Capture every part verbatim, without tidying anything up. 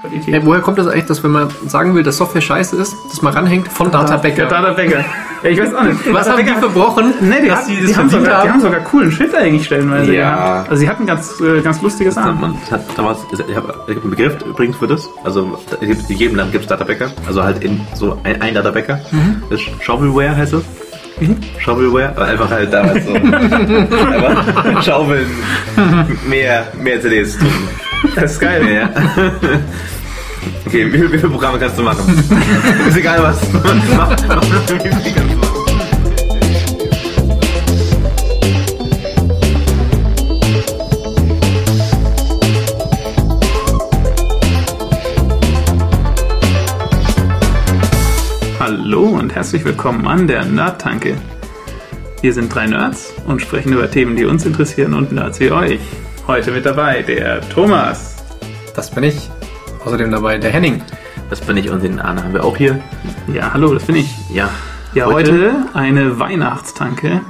Qualität. Ja, woher kommt das eigentlich, dass wenn man sagen will, dass Software scheiße ist, dass man ranhängt von Data Becker? Ja, Data Becker. Ja, ich weiß auch nicht. Was haben die verbrochen? Nee, die, hat, die, das haben sogar, haben. die haben sogar coolen Shit eigentlich stellenweise. Ja. Ja. Also sie hatten ganz, äh, ganz lustiges an. Man hat damals, ich habe hab einen Begriff übrigens für das. Also in jedem Land gibt es Data Becker. Also halt in so ein, ein Data Becker. Mhm. Das Shovelware heißt es. Mhm. Shovelware, aber einfach halt damals so. Einfach schaufeln, mehr, mehr C Ds tun. Das ist geil. Ja. Okay, wie, wie viele Programme kannst du machen? Ist egal was. Mach, mach, wie viel kannst du machen? Hallo und herzlich willkommen an der Nerd-Tanke. Wir sind drei Nerds und sprechen über Themen, die uns interessieren und Nerds wie euch. Heute mit dabei der Thomas. Das bin ich. Außerdem dabei der Henning. Das bin ich und den Arne haben wir auch hier. Ja, hallo, das bin ich. Ja, ja heute, heute eine Weihnachtstanke.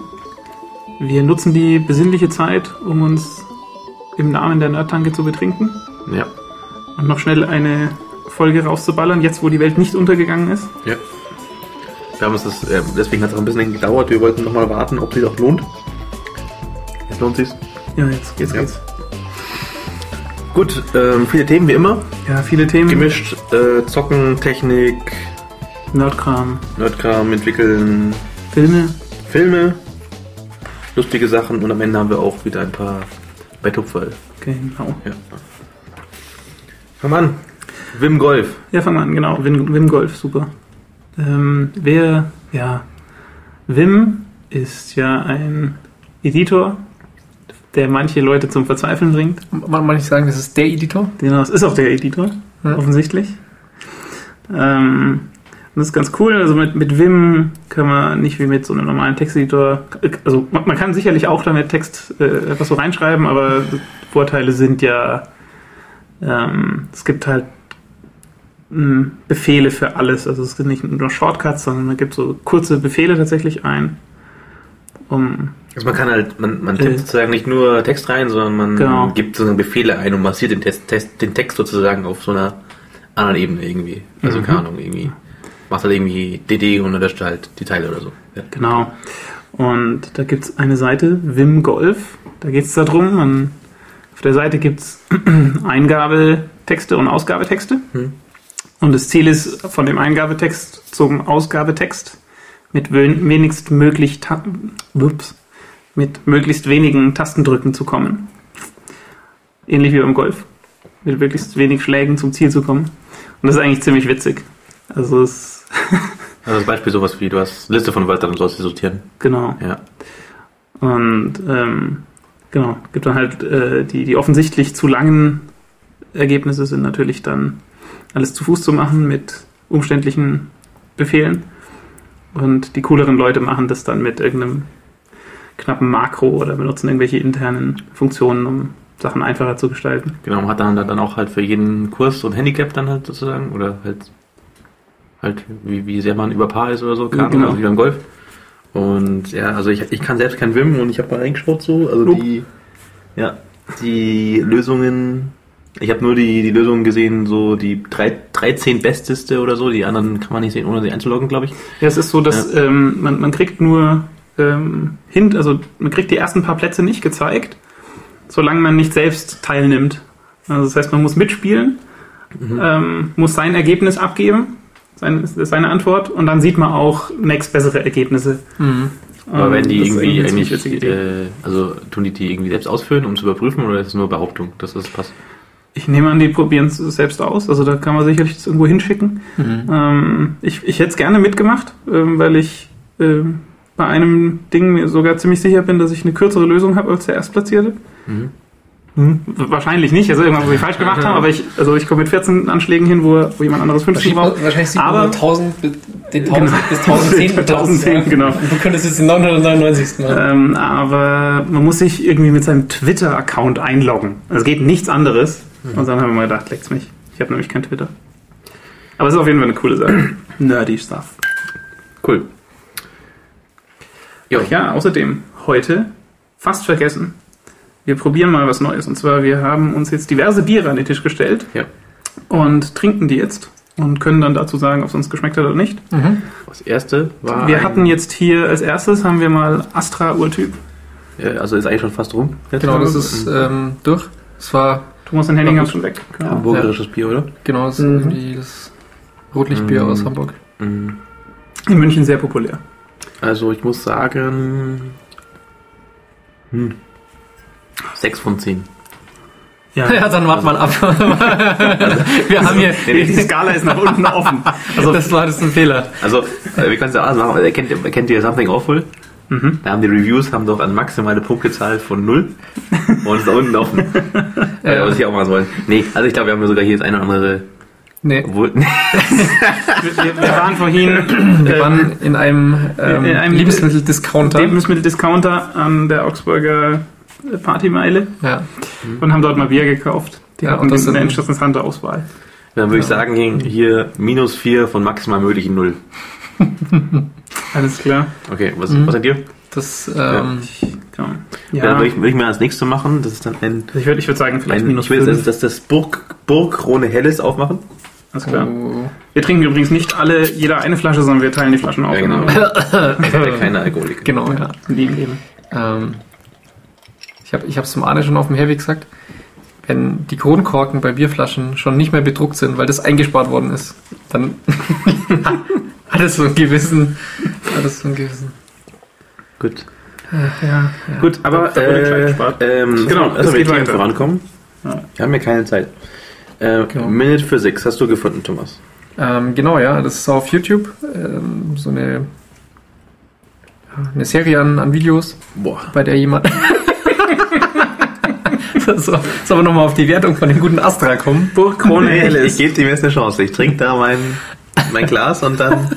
Wir nutzen die besinnliche Zeit, um uns im Namen der Nerd-Tanke zu betrinken. Ja. Und noch schnell eine Folge rauszuballern, jetzt wo die Welt nicht untergegangen ist. Ja. Wir haben uns das, deswegen hat es auch ein bisschen gedauert. Wir wollten nochmal warten, ob es sich auch lohnt. Jetzt lohnt es sich. Ja, jetzt geht's ja. geht's. Gut, ähm, viele Themen wie immer. Ja, viele Themen. Gemischt, äh, Zocken, Technik, Nerdkram. Nerdkram, entwickeln. Filme. Filme. Lustige Sachen und am Ende haben wir auch wieder ein paar bei Tupferl. Genau. Ja. Fang mal an. Vim Golf. Ja, fang mal an, genau. Vim, Vim Golf, super. Ähm, wer, ja. Vim ist ja ein Editor, der manche Leute zum Verzweifeln bringt. Manche sagen, das ist der Editor. Genau, es ist auch der Editor, ja. Offensichtlich. Ähm, das ist ganz cool. Also mit, mit Vim kann man nicht wie mit so einem normalen Texteditor, also man, man kann sicherlich auch damit Text äh, etwas so reinschreiben, aber Vorteile sind ja, ähm, es gibt halt mh, Befehle für alles. Also es sind nicht nur Shortcuts, sondern man gibt so kurze Befehle tatsächlich ein, um... Also man kann halt, man, man tippt äh, sozusagen nicht nur Text rein, sondern man genau. gibt sozusagen Befehle ein und massiert den, Test, Test, den Text sozusagen auf so einer anderen Ebene irgendwie. Also mhm. keine Ahnung, irgendwie. Macht halt irgendwie D D und löscht halt die Teile oder so. Ja. Genau. Und da gibt es eine Seite, Vim Golf. Da geht es darum, man, auf der Seite gibt es Eingabetexte und Ausgabetexte. Mhm. Und das Ziel ist, von dem Eingabetext zum Ausgabetext mit wenigst möglich ta- ups. mit möglichst wenigen Tastendrücken zu kommen. Ähnlich wie beim Golf. Mit möglichst wenig Schlägen zum Ziel zu kommen. Und das ist eigentlich ziemlich witzig. Also es... also das Beispiel sowas wie, du hast Liste von Wörtern und sollst sie sortieren. Genau. Ja. Und ähm, genau, gibt dann halt äh, die, die offensichtlich zu langen Ergebnisse sind natürlich dann alles zu Fuß zu machen mit umständlichen Befehlen. Und die cooleren Leute machen das dann mit irgendeinem knappen Makro oder benutzen irgendwelche internen Funktionen, um Sachen einfacher zu gestalten. Genau, man hat dann, dann auch halt für jeden Kurs so ein Handicap dann halt sozusagen oder halt, halt wie, wie sehr man über Paar ist oder so, kann, genau. Also wie beim Golf. Und ja, also ich, ich kann selbst kein Vim und ich habe mal reingeschaut so, also nope. die, ja, die Lösungen, ich habe nur die, die Lösungen gesehen, so die dreizehn besteste oder so, die anderen kann man nicht sehen, ohne sie einzuloggen, glaube ich. Ja, es ist so, dass ja. ähm, man, man kriegt nur Ähm, hint, also man kriegt die ersten paar Plätze nicht gezeigt, solange man nicht selbst teilnimmt. Also das heißt, man muss mitspielen, mhm. ähm, muss sein Ergebnis abgeben, seine, seine Antwort, und dann sieht man auch nächst bessere Ergebnisse. Mhm. Aber ähm, wenn die irgendwie, irgendwie äh, also tun die die irgendwie selbst ausfüllen, um zu überprüfen, oder ist es nur Behauptung, dass das passt? Ich nehme an, die probieren es selbst aus. Also da kann man sicherlich das irgendwo hinschicken. Mhm. Ähm, ich ich hätte es gerne mitgemacht, ähm, weil ich ähm, bei einem Ding mir sogar ziemlich sicher bin, dass ich eine kürzere Lösung habe als der Erstplatzierte. Mhm. Hm. Wahrscheinlich nicht, also irgendwas, was wir falsch gemacht haben, aber ich, also ich komme mit vierzehn Anschlägen hin, wo, wo jemand anderes fünfzehn braucht. Wahrscheinlich sieht man den tausend bis tausendzehn. Genau. Du könntest jetzt den neunhundertneunundneunzig machen. Ähm, aber man muss sich irgendwie mit seinem Twitter-Account einloggen. Also geht nichts anderes. Mhm. Und dann haben wir mal gedacht, leckt's mich. Ich habe nämlich kein Twitter. Aber es ist auf jeden Fall eine coole Sache. Nerdy Stuff. Cool. Jo. Ach ja, außerdem heute fast vergessen. Wir probieren mal was Neues. Und zwar, wir haben uns jetzt diverse Biere an den Tisch gestellt. Ja. und trinken die jetzt und können dann dazu sagen, ob es uns geschmeckt hat oder nicht. Mhm. Das erste war... Wir hatten jetzt hier als erstes, haben wir mal Astra-Urtyp. Ja, also ist eigentlich schon fast rum. Jetzt genau, das ist ähm, durch. Es war... Thomas und Henning haben es schon weg. Genau. Hamburgerisches ja. Bier, oder? Genau, das mhm. ist irgendwie das Rotlichtbier mhm. aus Hamburg. Mhm. In München sehr populär. Also ich muss sagen... Hm. sechs von zehn. Ja. ja, dann warten wir also, ab. Also, wir haben hier... Nee, die Skala ist nach unten offen. Also, das war das ein Fehler. Also, wir können es ja auch machen. Erkennt, erkennt ihr Something Awful? Mhm. Da haben die Reviews haben doch eine maximale Punktzahl von null und ist da unten offen. Ja. Was ich auch mal so wollen. Nee, also ich glaube, wir haben sogar hier das eine oder andere... Nee. Obwohl, nee. Wir, wir waren vorhin... Wir waren in einem, ähm, in einem Lebensmitteldiscounter. Lebensmitteldiscounter an der Augsburger... Partymeile ja. und haben dort mal Bier gekauft. Die ja, hatten eine interessante Auswahl. Dann würde ja. ich sagen, hier minus vier von maximal möglichen null. Alles klar. Okay, was, mhm. was seid ihr? Das, ähm, ja. Genau. Ja. Dann würde ich, würd ich mir das nächste machen. Das ist dann ein, ich würde ich würd sagen, vielleicht ein, minus ich will fünf. Jetzt, dass das Burg, Burgkrone Helles aufmachen. Alles klar. Oh. Wir trinken übrigens nicht alle, jeder eine Flasche, sondern wir teilen die Flaschen auf. Ja, genau. Ich habe ja keine Alkoholik. Genau, ja. Lieben, lieben. Ähm. Ich habe ich habe es zum Arne schon auf dem Herweg gesagt, wenn die Kronkorken bei Bierflaschen schon nicht mehr bedruckt sind, weil das eingespart worden ist, dann hat es so ein Gewissen. Hat es so ein Gewissen. Gut. Ja, ja. Gut, aber äh, ähm, genau, also wir können vorankommen. Ja. Wir haben ja keine Zeit. Äh, genau. Minute Physics hast du gefunden, Thomas. Ähm, genau, ja, das ist auf YouTube. Ähm, so eine, eine Serie an, an Videos, Boah. bei der jemand... So, sollen wir nochmal auf die Wertung von dem guten Astra kommen? Burgkrone Helles. Ich, ich gebe dem jetzt eine Chance. Ich trinke da mein, mein Glas und dann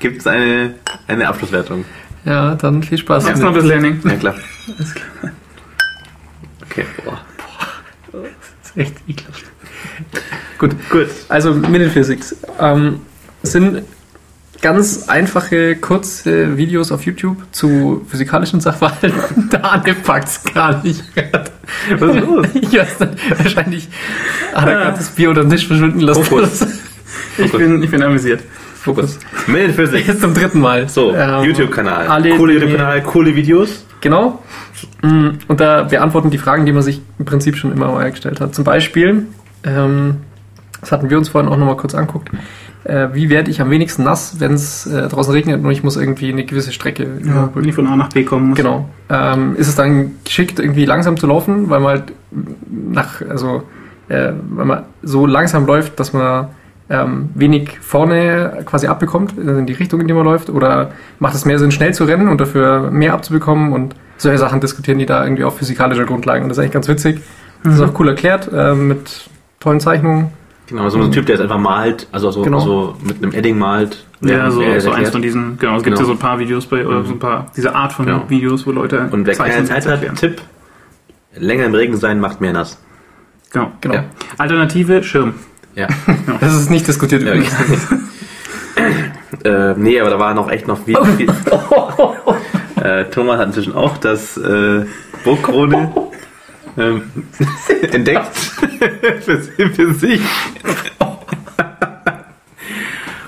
gibt es eine, eine Abschlusswertung. Ja, dann viel Spaß. Mach's noch ein bisschen Learning. Ja, klar. Alles klar. Okay, boah. boah. Das ist echt ekelhaft. Gut. Gut. Also, Minute Physics. Ähm, sind ganz einfache, kurze Videos auf YouTube zu physikalischen Sachverhalten. Der Arne packt's gar nicht. Was ist los? Ich weiß nicht, wahrscheinlich hat er gerade das Bier unter den Tisch verschwinden lassen. Fokus. Ich, Fokus. Bin, ich bin amüsiert. Fokus. Mail für sich. Jetzt zum dritten Mal. So, ähm, YouTube-Kanal. Coole YouTube-Kanal, coole Videos. Genau. Und da beantworten die Fragen, die man sich im Prinzip schon immer mal gestellt hat. Zum Beispiel, ähm, das hatten wir uns vorhin auch nochmal kurz anguckt, äh, wie werde ich am wenigsten nass, wenn es äh, draußen regnet und ich muss irgendwie eine gewisse Strecke... Ja, wenn ich von A nach B kommen muss. Genau. Ähm, ist es dann geschickt, irgendwie langsam zu laufen, weil man halt nach, also, äh, weil man so langsam läuft, dass man ähm, wenig vorne quasi abbekommt, in die Richtung, in die man läuft, oder macht es mehr Sinn, schnell zu rennen und dafür mehr abzubekommen, und solche Sachen diskutieren die da irgendwie auf physikalischer Grundlage, und das ist eigentlich ganz witzig. Das mhm. ist auch cool erklärt, äh, mit tollen Zeichnungen. Genau, so ein mhm. Typ, der jetzt einfach malt, also so, genau. so mit einem Edding malt. Ja, so, so eins von diesen, genau, es gibt genau. ja so ein paar Videos bei, oder mhm. so ein paar, diese Art von genau. Videos, wo Leute und wer keine Zeit hat, Tipp, länger im Regen sein, macht mehr nass. Genau, genau. Ja. Alternative, Schirm. Ja. Genau. Das ist nicht diskutiert ja, übrigens. äh, nee, aber da war noch echt noch viel... viel äh, Thomas hat inzwischen auch das äh, Burgkrone... Ähm, entdeckt für, für sich.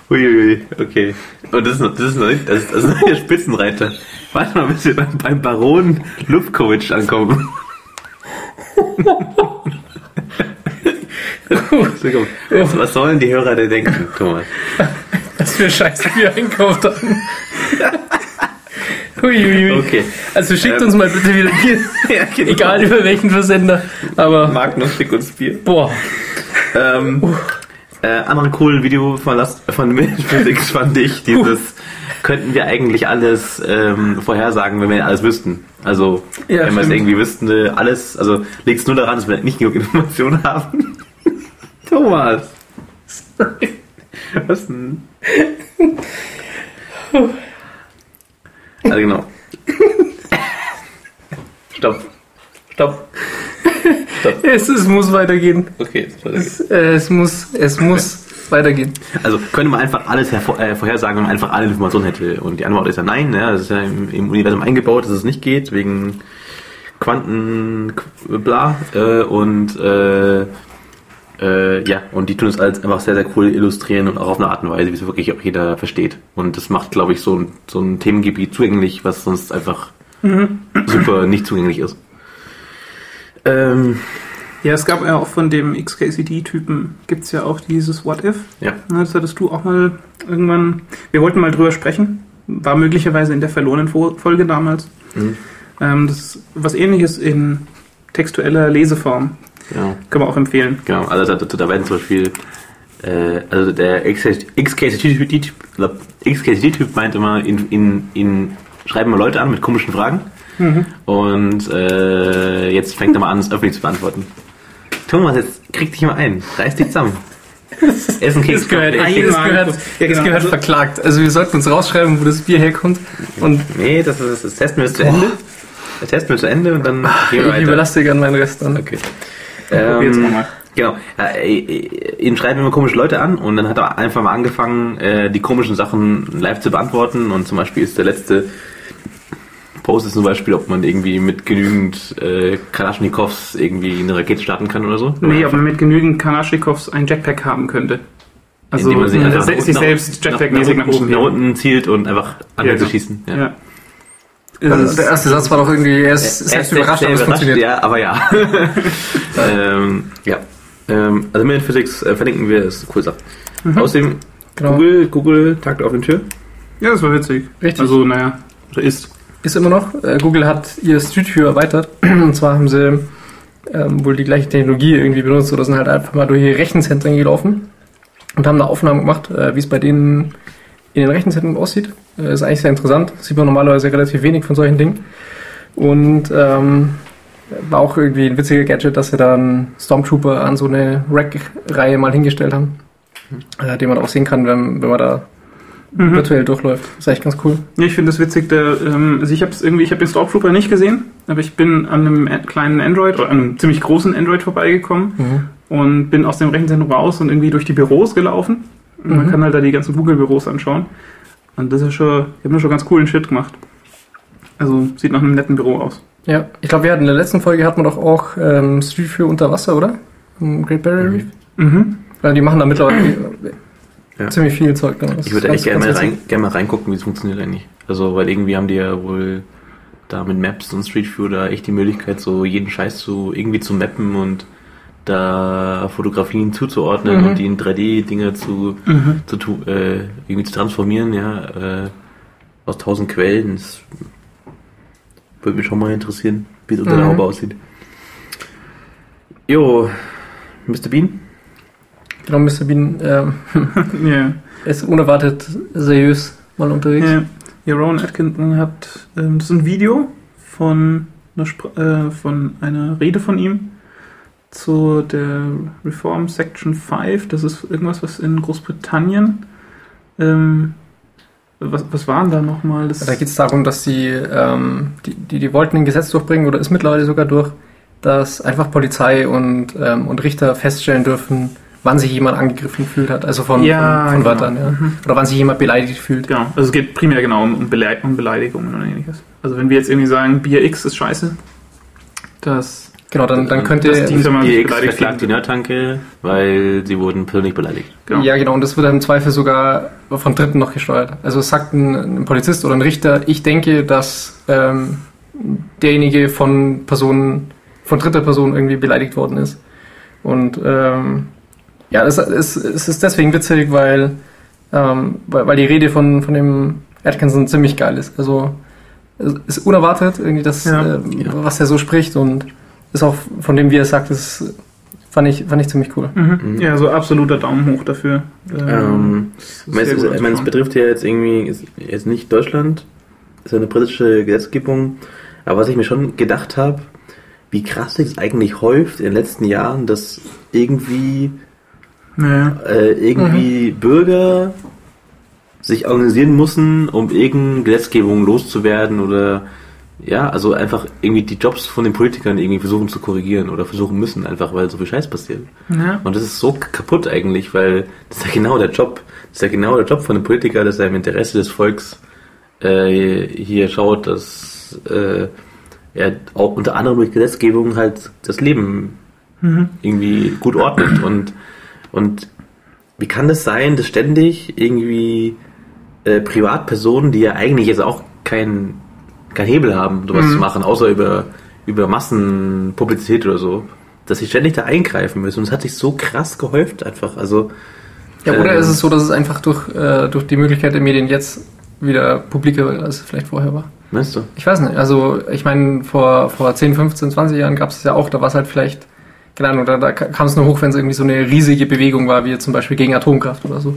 Uiuiui, okay. Und das ist noch, das ist noch nicht, das ist, das ist noch der Spitzenreiter. Warte mal, bis wir beim, beim Baron Lupkowitsch ankommen. was, was sollen die Hörer denn denken, Thomas? Dass wir Scheiße hier einkauft haben. Uiuiui. Okay. Also schickt ähm, uns mal bitte wieder Bier. Ja, genau. Egal über welchen Versender. Aber Magnus, schickt uns Bier. Boah. Ähm, uh. äh, anderen coolen Video von, von Physics fand ich dieses, uh. könnten wir eigentlich alles ähm, vorhersagen, wenn wir alles wüssten. Also, ja, wenn wir es irgendwie wüssten, alles, also liegt es nur daran, dass wir nicht genug Informationen haben. Thomas. Sorry. Was denn? Oh. Also genau. Stopp. Stopp. Stopp. Es, es muss weitergehen. Okay, es, weitergehen. Es, äh, es muss, es muss okay. weitergehen. Also könnte man einfach alles hervor, äh, vorhersagen, wenn man einfach alle Informationen hätte. Und die Antwort ist ja nein. Ja, das ist ja im, im Universum eingebaut, dass es nicht geht, wegen Quanten, bla. Äh, und äh, Äh, ja, und die tun es als einfach sehr, sehr cool illustrieren und auch auf eine Art und Weise, wie es wirklich auch jeder versteht. Und das macht, glaube ich, so ein, so ein Themengebiet zugänglich, was sonst einfach mhm. super nicht zugänglich ist. Ähm, ja, es gab ja auch von dem X K C D-Typen, gibt es ja auch dieses What If. Ja. Das hattest du auch mal irgendwann, wir wollten mal drüber sprechen, war möglicherweise in der verlorenen Folge damals. Mhm. Ähm, das ist was Ähnliches in textueller Leseform. Genau. Können wir auch empfehlen. Genau, also da, da werden zum Beispiel, äh, also der X K C D-Typ meint immer, in, in, in schreiben mal Leute an mit komischen Fragen mhm. und äh, jetzt fängt er mal an, es öffentlich zu beantworten. Thomas, jetzt krieg dich mal ein, reiß dich zusammen. Essen Keks gehört, gehört, ja, genau. gehört verklagt. Also wir sollten uns rausschreiben, wo das Bier herkommt. Und nee, das, ist, das testen wir jetzt zu Ende. Das testen wir zu Ende und dann Ach, gehen wir weiter. Ich überlasse dir gerne meinen Rest dann. Okay. Ähm, mal. Genau. Äh, ihn schreiben immer komische Leute an und dann hat er einfach mal angefangen, äh, die komischen Sachen live zu beantworten. Und zum Beispiel ist der letzte Post ist zum Beispiel, ob man irgendwie mit genügend äh, Kalaschnikows irgendwie eine Rakete starten kann oder so. Nee, oder ob man mit genügend Kalaschnikows ein Jetpack haben könnte. Also indem man sich, einfach nach sich nach selbst Jetpack-mäßig nach, nach, nach, nach, nach unten zielt und einfach anfängt ja, zu schießen. Ja. Ja. Also der erste Satz war doch irgendwie, er ist selbst überrascht, aber es funktioniert. Ja, aber ja. ähm, ja. Ähm, also mit Physics äh, verlinken wir, ist eine coole Sache. Mhm. Außerdem, genau. Google, Google tagt auf den Tür. Ja, das war witzig. Richtig. Also, naja, ist. Ist immer noch. Äh, Google hat ihr Street View erweitert. Und zwar haben sie ähm, wohl die gleiche Technologie irgendwie benutzt oder sind halt einfach mal durch die Rechenzentren gelaufen und haben da Aufnahmen gemacht, äh, wie es bei denen in den Rechenzentren aussieht. Ist eigentlich sehr interessant. Sieht man normalerweise relativ wenig von solchen Dingen. Und ähm, war auch irgendwie ein witziger Gadget, dass sie dann Stormtrooper an so eine Rack-Reihe mal hingestellt haben, äh, den man auch sehen kann, wenn, wenn man da mhm. virtuell durchläuft. Ist eigentlich ganz cool. Ja, ich finde das witzig. Der, ähm, also ich habe hab den Stormtrooper nicht gesehen, aber ich bin an einem kleinen Android oder an einem ziemlich großen Android vorbeigekommen mhm. und bin aus dem Rechenzentrum raus und irgendwie durch die Büros gelaufen. Und man mhm. kann halt da die ganzen Google-Büros anschauen. Und das ist schon, ich habe mir schon ganz coolen Shit gemacht. Also sieht nach einem netten Büro aus. Ja, ich glaube, wir hatten in der letzten Folge hatten wir doch auch ähm, Street View unter Wasser, oder? Im Great Barrier Reef. Mhm. Ja, die machen da mittlerweile ja. ziemlich viel Zeug. Ich würde echt gerne mal, rein, gerne mal reingucken, wie es funktioniert eigentlich. Also, weil irgendwie haben die ja wohl da mit Maps und Street View da echt die Möglichkeit, so jeden Scheiß zu irgendwie zu mappen und da Fotografien zuzuordnen mhm. und die in drei D-Dinger zu, mhm. zu äh, irgendwie zu transformieren, ja, äh, aus tausend Quellen. Das würde mich schon mal interessieren, wie es unter mhm. der Haube aussieht. Jo, Mister Bean? Genau, Mister Bean, ähm, yeah. ist unerwartet seriös mal unterwegs. Ja, yeah. Rowan Atkinson hat, ähm, das ist ein Video von einer, Sp äh, von einer Rede von ihm, zu der Reform Section fünf, das ist irgendwas, was in Großbritannien, ähm, was, was waren da nochmal? Da geht es darum, dass die, ähm, die, die, die wollten ein Gesetz durchbringen, oder ist mittlerweile sogar durch, dass einfach Polizei und, ähm, und Richter feststellen dürfen, wann sich jemand angegriffen fühlt hat, also von, ja, von, von Wörtern, genau. ja. Mhm. Oder wann sich jemand beleidigt fühlt. Genau, also es geht primär genau um, um, Bele um Beleidigungen oder ähnliches. Also wenn wir jetzt irgendwie sagen, Bier X ist scheiße, das... Genau, dann, dann könnte die verklagt die Nerd-Tanke, weil sie wurden persönlich beleidigt. Genau. Ja, genau, und das wird im Zweifel sogar von Dritten noch gesteuert. Also es sagt ein, ein Polizist oder ein Richter, ich denke, dass ähm, derjenige von Personen, von dritter Person irgendwie beleidigt worden ist. Und ähm, ja, es ist deswegen witzig, weil, ähm, weil, weil die Rede von, von dem Atkinson ziemlich geil ist. Also es ist unerwartet, irgendwie das, ja. Äh, ja. was er so spricht und ist auch, von dem, wie er sagt, das fand ich, fand ich ziemlich cool. Mhm. Mhm. Ja, so absoluter Daumen hoch dafür. Ähm, ähm, es, es, ich meine, es betrifft ja jetzt irgendwie, ist, jetzt nicht Deutschland, ist ja eine britische Gesetzgebung, aber was ich mir schon gedacht habe, wie krass sich es eigentlich häuft in den letzten Jahren, dass irgendwie, naja. äh, irgendwie mhm. Bürger sich organisieren müssen, um irgendeine Gesetzgebung loszuwerden oder ja, also einfach irgendwie die Jobs von den Politikern irgendwie versuchen zu korrigieren oder versuchen müssen, einfach weil so viel Scheiß passiert. Ja. Und das ist so kaputt eigentlich, weil das ist ja genau der Job. Das ist ja genau der Job von einem Politiker, dass er im Interesse des Volks äh, hier schaut, dass äh, er auch unter anderem mit Gesetzgebung halt das Leben mhm. irgendwie gut ordnet. Und, und wie kann das sein, dass ständig irgendwie äh, Privatpersonen, die ja eigentlich jetzt auch keinen kein Hebel haben, sowas mhm. zu machen, außer über, über Massenpublizität oder so, dass sie ständig da eingreifen müssen. Und es hat sich so krass gehäuft einfach. Also, ja, oder ähm, ist es so, dass es einfach durch, äh, durch die Möglichkeit der Medien jetzt wieder publiker wird, als es vielleicht vorher war? Meinst du? Ich weiß nicht. Also, ich meine, vor, vor zehn, fünfzehn, zwanzig Jahren gab es ja auch, da war es halt vielleicht, keine Ahnung, da, da kam es nur hoch, wenn es irgendwie so eine riesige Bewegung war, wie zum Beispiel gegen Atomkraft oder so.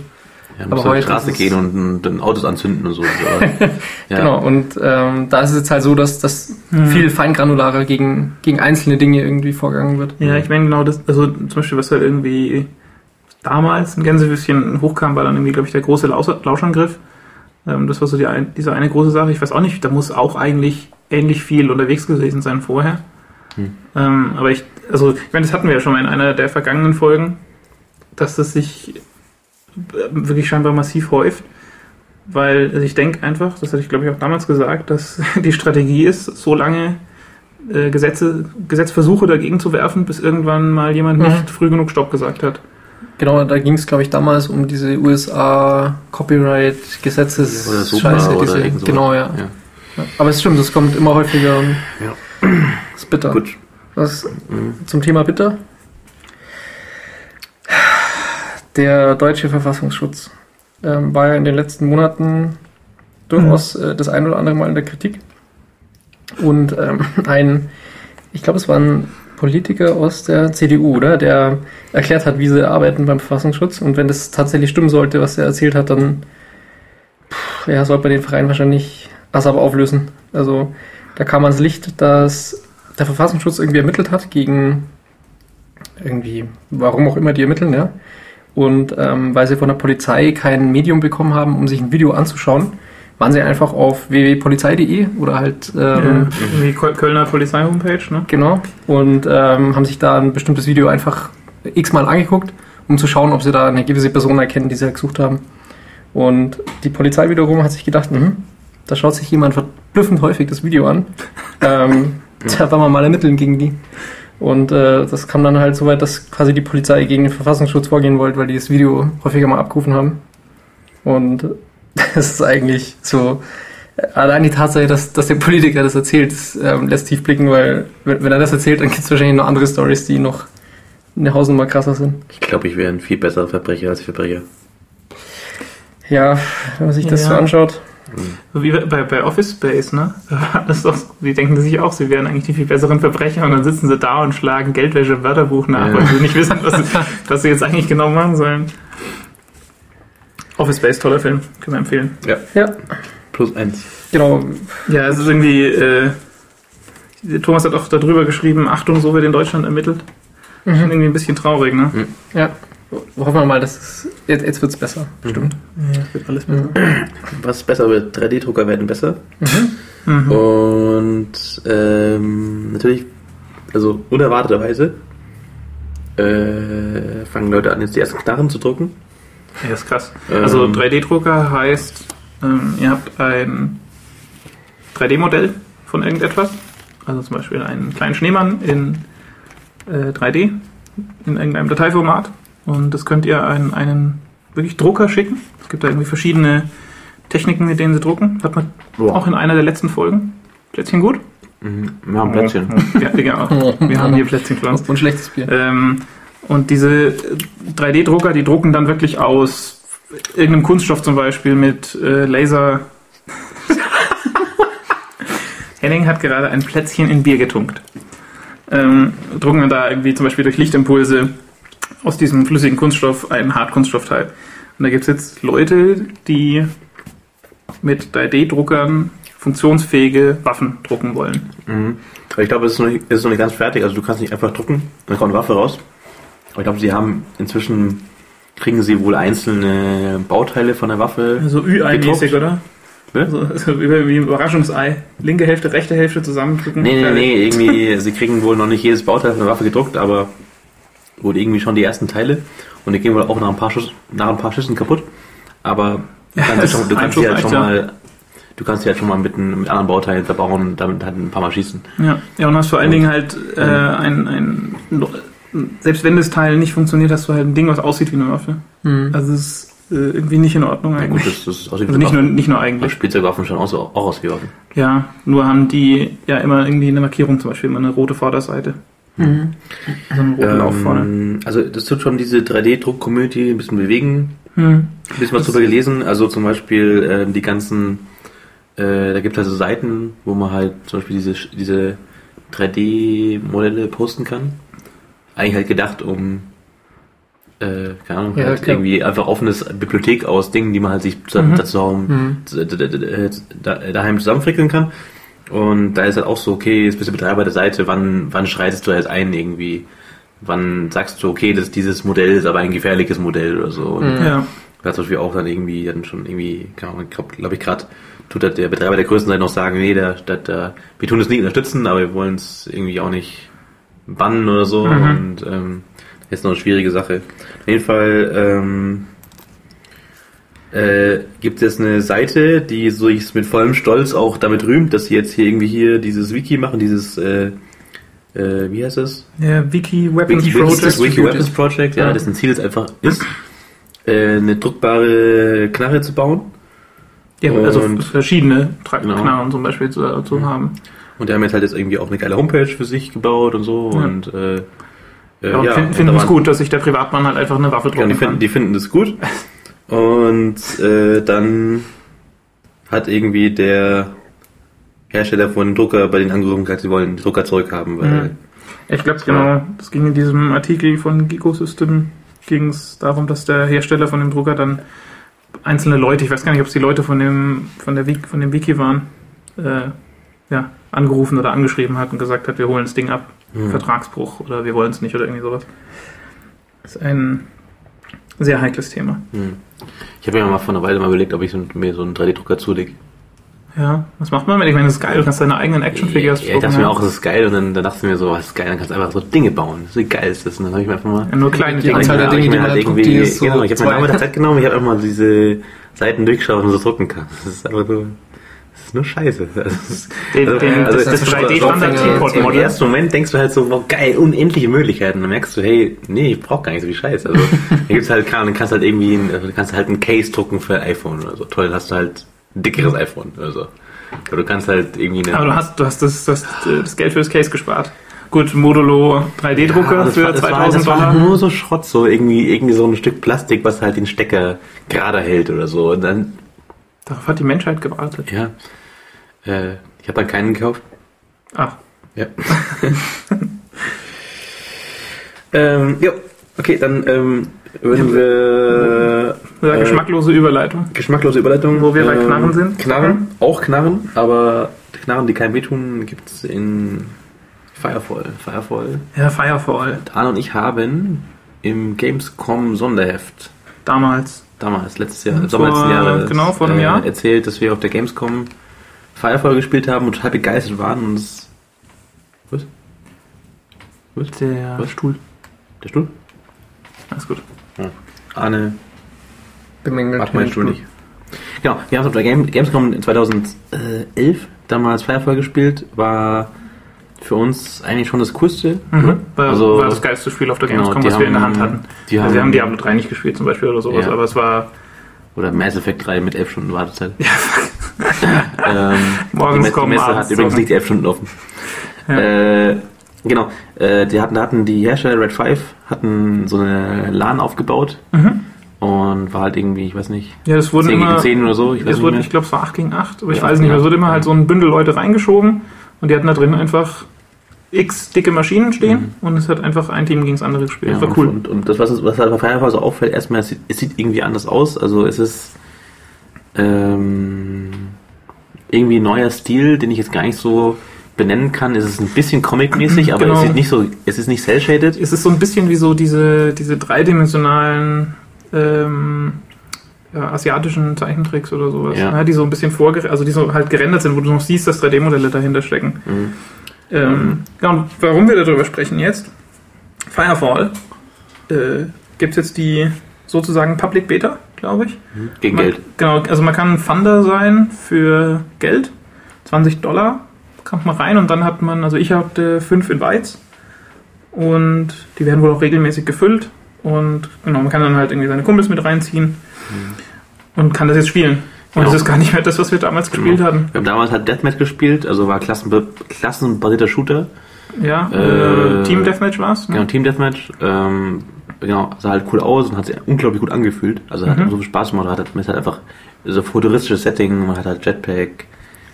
Ja, man muss auf die Straße gehen und dann Autos anzünden und so. Ja. Genau, und ähm, da ist es jetzt halt so, dass das mhm. viel feingranularer gegen, gegen einzelne Dinge irgendwie vorgegangen wird. Ja, ich meine genau das, also zum Beispiel, was halt irgendwie damals ein Gänsefüßchen hochkam, war dann irgendwie, glaube ich, der große Lauschangriff. Das war so die ein, diese eine große Sache. Ich weiß auch nicht, da muss auch eigentlich ähnlich viel unterwegs gewesen sein vorher. Hm. Ähm, aber ich, also ich meine, das hatten wir ja schon mal in einer der vergangenen Folgen, dass das sich wirklich scheinbar massiv häuft, weil also ich denke einfach, das hatte ich glaube ich auch damals gesagt, dass die Strategie ist, so lange äh, Gesetze, Gesetzversuche dagegen zu werfen, bis irgendwann mal jemand mhm. nicht früh genug Stopp gesagt hat. Genau, da ging es, glaube ich, damals um diese U S A-Copyright-Gesetzes-Scheiße. Oder diese, oder genau, ja. Ja. ja. Aber es stimmt, das kommt immer häufiger. Ja. Das ist bitter. Gut. Das mhm. zum Thema bitter. Der deutsche Verfassungsschutz ähm, war ja in den letzten Monaten durchaus mhm. äh, das ein oder andere Mal in der Kritik. Und ähm, ein, ich glaube, es war ein Politiker aus der C D U, oder? Der erklärt hat, wie sie arbeiten beim Verfassungsschutz. Und wenn das tatsächlich stimmen sollte, was er erzählt hat, dann pff, ja, sollte man den Verein wahrscheinlich ASAP auflösen. Also da kam ans Licht, dass der Verfassungsschutz irgendwie ermittelt hat gegen irgendwie, warum auch immer die ermitteln, ja. Und ähm, weil sie von der Polizei kein Medium bekommen haben, um sich ein Video anzuschauen, waren sie einfach auf w w w punkt polizei punkt d e oder halt ähm, ja, die Kölner Polizei-Homepage, ne? Genau. Und ähm, haben sich da ein bestimmtes Video einfach x-mal angeguckt, um zu schauen, ob sie da eine gewisse Person erkennen, die sie halt gesucht haben. Und die Polizei wiederum hat sich gedacht, mhm, da schaut sich jemand verblüffend häufig das Video an. ähm, da wollen wir mal ermitteln gegen die. Und äh, das kam dann halt so weit, dass quasi die Polizei gegen den Verfassungsschutz vorgehen wollte, weil die das Video häufiger mal abgerufen haben. Und das ist eigentlich so, allein die Tatsache, dass, dass der Politiker das erzählt, das, ähm, lässt tief blicken, weil wenn, wenn er das erzählt, dann gibt es wahrscheinlich noch andere Storys, die noch eine Hausnummer krasser sind. Ich glaube, ich wäre ein viel besserer Verbrecher als Verbrecher. Ja, wenn man sich ja. das so anschaut. So wie bei, bei Office Space, ne? Das ist doch, die denken sich auch, sie wären eigentlich die viel besseren Verbrecher und dann sitzen sie da und schlagen Geldwäsche im Wörterbuch nach, ja. weil sie nicht wissen, was, was sie jetzt eigentlich genau machen sollen. Office Space, toller Film, können wir empfehlen. Ja. ja. Plus eins. Genau. Ja, es ist irgendwie, äh, Thomas hat auch darüber geschrieben, Achtung, so wird in Deutschland ermittelt. Mhm. Schon irgendwie ein bisschen traurig, ne? Mhm. Ja. Hoffen wir mal, dass es, jetzt, jetzt wird es besser, bestimmt. Mhm. Ja, wird alles besser. Was besser wird, drei D Drucker werden besser. Mhm. Mhm. Und ähm, natürlich, also unerwarteterweise, äh, fangen Leute an, jetzt die ersten Knarren zu drucken. Ja, ist krass. Also ähm, drei D Drucker heißt, ähm, ihr habt ein drei D Modell von irgendetwas, also zum Beispiel einen kleinen Schneemann in äh, drei D, in irgendeinem Dateiformat und das könnt ihr an einen wirklich Drucker schicken. Es gibt da irgendwie verschiedene Techniken, mit denen sie drucken. Hat man wow. auch in einer der letzten Folgen. Plätzchen gut? Mhm, wir haben Plätzchen. Ja, genau. Wir haben hier Plätzchen für uns. Und schlechtes Bier. Ähm, Und diese drei D Drucker, die drucken dann wirklich aus irgendeinem Kunststoff zum Beispiel mit äh, Laser. Henning hat gerade ein Plätzchen in Bier getunkt. Ähm, drucken dann da irgendwie zum Beispiel durch Lichtimpulse aus diesem flüssigen Kunststoff einen Hartkunststoffteil. Und da gibt es jetzt Leute, die mit drei D Druckern funktionsfähige Waffen drucken wollen. Mhm. Ich glaube, es ist noch nicht, ist noch nicht ganz fertig. Also du kannst nicht einfach drucken, dann kommt eine Waffe raus. Ich glaube, sie haben inzwischen, kriegen sie wohl einzelne Bauteile von der Waffe. So Ü-Ei-mäßig, oder? Ne? So, so wie ein Überraschungsei. Linke Hälfte, rechte Hälfte zusammendrücken. Nee, nee, nee, irgendwie, sie kriegen wohl noch nicht jedes Bauteil von der Waffe gedruckt, aber wohl irgendwie schon die ersten Teile. Und die gehen wohl auch nach ein paar, Schuss, nach ein paar Schüssen kaputt. Aber du kannst ja, schon, du kannst sie halt schon ja. mal... Du kannst ja halt schon mal mit, ein, mit anderen Bauteilen verbauen und damit halt ein paar Mal schießen. Ja, ja und hast vor allen Dingen halt äh, ein... ein selbst wenn das Teil nicht funktioniert, hast du halt ein Ding, was aussieht wie eine Waffe. Mhm. Also es ist äh, irgendwie nicht in Ordnung eigentlich. Ja, gut, das, das aussieht also nicht nur, nicht nur eigentlich. Spielzeugwaffen schon auch, auch aus wie Waffen. Ja, nur haben die ja immer irgendwie eine Markierung, zum Beispiel immer eine rote Vorderseite. Mhm. So einen roten ähm, Lauf vorne. Also das tut schon diese drei D Druck Community ein bisschen bewegen. Mhm. Ein bisschen was drüber gelesen. Also zum Beispiel äh, die ganzen, äh, da gibt es also Seiten, wo man halt zum Beispiel diese, diese drei D Modelle posten kann. Eigentlich halt gedacht, um äh, keine Ahnung, ja, halt okay. irgendwie einfach offenes Bibliothek aus Dingen, die man halt sich mhm. dazu mhm. daheim zusammenfrickeln kann. Und da ist halt auch so, okay, jetzt bist du Betreiber der Seite, wann, wann schreitest du jetzt ein irgendwie? Wann sagst du, okay, das, dieses Modell ist aber ein gefährliches Modell oder so? Und ja. Da zum Beispiel auch dann irgendwie, dann schon irgendwie, glaube ich, gerade tut halt der Betreiber der größten Seite noch sagen, nee, da, da, da, wir tun das nicht unterstützen, aber wir wollen es irgendwie auch nicht bannen oder so. Mhm. Und ähm, das ist noch eine schwierige Sache. Auf jeden Fall ähm, äh, gibt es eine Seite, die sich mit vollem Stolz auch damit rühmt, dass sie jetzt hier irgendwie hier dieses Wiki machen, dieses äh, äh, wie heißt das? Ja, Wiki Weapons Wiki, Project. Das Wiki Weapons Project, ja, ja. Dessen Ziel jetzt einfach ist, äh, eine druckbare Knarre zu bauen. Ja, und also verschiedene Tra- genau. Knarren zum Beispiel zu, zu mhm. haben. Und die haben jetzt halt jetzt irgendwie auch eine geile Homepage für sich gebaut und so. Ja. Und äh, ja, ja, finden, finden es gut, dass sich der Privatmann halt einfach eine Waffe drucken kann. Die finden, die finden das gut. Und äh, dann hat irgendwie der Hersteller von dem Drucker bei den angerufen gesagt, sie wollen den Drucker zurückhaben. Weil mhm. Ich glaube, genau, das ging in diesem Artikel von Geekosystem, ging es darum, dass der Hersteller von dem Drucker dann einzelne Leute, ich weiß gar nicht, ob es die Leute von dem von der Wiki, von dem Wiki waren, äh, ja, angerufen oder angeschrieben hat und gesagt hat, wir holen das Ding ab, hm. Vertragsbruch oder wir wollen es nicht oder irgendwie sowas. Das ist ein sehr heikles Thema. Hm. Ich habe mir mal vor einer Weile mal überlegt, ob ich so, mir so einen drei D Drucker zulege. Ja, was macht man? Ich meine, das ist geil, du kannst deine eigenen Action-Figures drucken. Ja, ich dachte mir auch, das ist geil und dann, dann dachte ich mir so, das ist geil, dann kannst du einfach so Dinge bauen. So geil ist das. Und dann habe ich mir einfach mal... Ja, nur kleine Dinge. Ich habe mir halt irgendwie... Genau, ich habe mir damals Zeit genommen, ich habe einfach mal diese Seiten durchgeschaut, und so drucken kann. Das ist einfach so... Das ist nur scheiße. Das drei D Standard T-Pod. Im ersten Moment denkst du halt so, wow, geil, unendliche Möglichkeiten. Dann merkst du, hey, nee, ich brauch gar nicht so viel Scheiß. Also, dann gibt's halt, kann, dann kannst halt irgendwie, ein, kannst halt ein Case drucken für ein iPhone oder so. Toll, dann hast du halt ein dickeres iPhone oder so. Aber du kannst halt irgendwie eine... Aber du hast, du hast das, das, das Geld für das Case gespart. Gut, Modulo drei D Drucker ja, für war, zweitausend Dollar. War halt nur so Schrott, so irgendwie, irgendwie so ein Stück Plastik, was halt den Stecker gerade hält oder so. Und dann... Darauf hat die Menschheit gewartet. Ja. Äh, ich habe dann keinen gekauft. Ach. Ja. ähm, jo. Okay, dann ähm, würden wir... Äh, geschmacklose Überleitung. Geschmacklose Überleitung. Wo wir bei Knarren ähm, sind. Knarren, auch Knarren, aber Knarren, die kein weh tun, gibt es in Firefall. Firefall. Ja, Firefall. Dan und ich haben im Gamescom Sonderheft... Damals. Damals, letztes Jahr, im Sommer letzten Jahres. Genau, vor einem äh, Jahr. Erzählt, dass wir auf der Gamescom Firefall gespielt haben und total begeistert waren. Und es was? Was? Der was? Stuhl. Der Stuhl? Alles gut. Ja. Arne bemängelt mag meinen Stuhl nicht. Genau, wir haben es auf der Game- Gamescom zweitausendelf damals Firefall gespielt, war für uns eigentlich schon das Coolste. Mhm. War, also, war das geilste Spiel auf der Gamescom, genau, was haben, wir in der Hand hatten. Die also haben, wir haben Diablo drei nicht gespielt zum Beispiel oder sowas, ja. aber es war... Oder Mass Effect drei mit elf Stunden Wartezeit. Ja. ähm, Morgens kommen Messe hat übrigens nicht die elf Stunden offen. Ja. Äh, genau, äh, die hatten, da hatten die Hersteller Red fünf hatten so eine LAN aufgebaut mhm. und war halt irgendwie, ich weiß nicht, ja, das wurden zehn gegen zehn oder so. Ich, das wurde, ich glaube, es war acht gegen acht, aber ja, ich weiß nicht mehr. Es wurde immer halt so ein Bündel Leute reingeschoben. Und die hatten da drin einfach x dicke Maschinen stehen mhm. und es hat einfach ein Team gegen das andere gespielt. Ja, war und, cool. Und, und das, was, was halt bei Firefall so auffällt, erstmal, es sieht, es sieht irgendwie anders aus. Also es ist ähm, irgendwie ein neuer Stil, den ich jetzt gar nicht so benennen kann. Es ist ein bisschen comic-mäßig, aber genau. es, sieht nicht so, es ist nicht cel-shaded. Es ist so ein bisschen wie so diese, diese dreidimensionalen ähm, ja, asiatischen Zeichentricks oder sowas, ja. Ja, die so ein bisschen vorgerendert, also die so halt gerendert sind, wo du noch siehst, dass drei D Modelle dahinter stecken. Mhm. Ähm, ja, und warum wir darüber sprechen jetzt? Firefall äh, gibt es jetzt die sozusagen Public Beta, glaube ich. Mhm. Gegen man, Geld. Genau, also man kann Funder sein für Geld, zwanzig Dollar, kommt man rein und dann hat man, also ich hatte fünf Invites und die werden wohl auch regelmäßig gefüllt und genau, man kann dann halt irgendwie seine Kumpels mit reinziehen mhm. und kann das jetzt spielen. Und genau. Das ist gar nicht mehr das, was wir damals genau. gespielt hatten. Wir haben damals halt Deathmatch gespielt, also war klassenbe- klassenbasierter Shooter. Ja, äh, Team Deathmatch war es. Ne? Genau, Team Deathmatch. Ähm, genau, sah halt cool aus und hat sich unglaublich gut angefühlt. Also mhm. hat so viel Spaß gemacht. Hat, man hat halt einfach so futuristisches Setting, man hat halt Jetpack,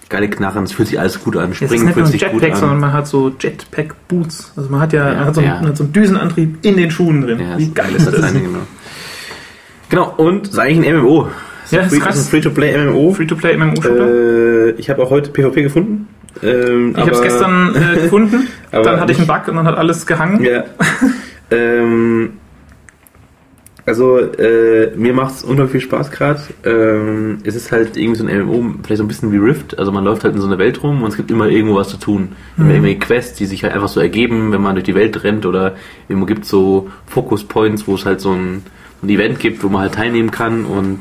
geile Knarren, es fühlt sich alles gut an. Springen fühlt sich Jetpack, gut an. Es ist nicht nur ein Jetpack, sondern man hat so Jetpack-Boots. Also man hat ja, ja, man hat so einen, ja. man hat so einen Düsenantrieb in den Schuhen drin. Ja, wie geil ist das? das genau. genau, und es ist eigentlich ein M M O. Ja, das ist krass. Ein Free-to-Play-M M O. Free-to-Play-M M O-Shooter. Äh, ich habe auch heute P V P gefunden. Ähm, ich habe es gestern äh, gefunden, dann hatte ich einen Bug und dann hat alles gehangen. Ja. ähm, also äh, mir macht es unglaublich viel Spaß gerade. Ähm, es ist halt irgendwie so ein M M O, vielleicht so ein bisschen wie Rift. Also man läuft halt in so einer Welt rum und es gibt immer irgendwo was zu tun. Mhm. Irgendwelche Quests, die sich halt einfach so ergeben, wenn man durch die Welt rennt, oder irgendwo gibt es so Focus Points, wo es halt so ein, ein Event gibt, wo man halt teilnehmen kann. Und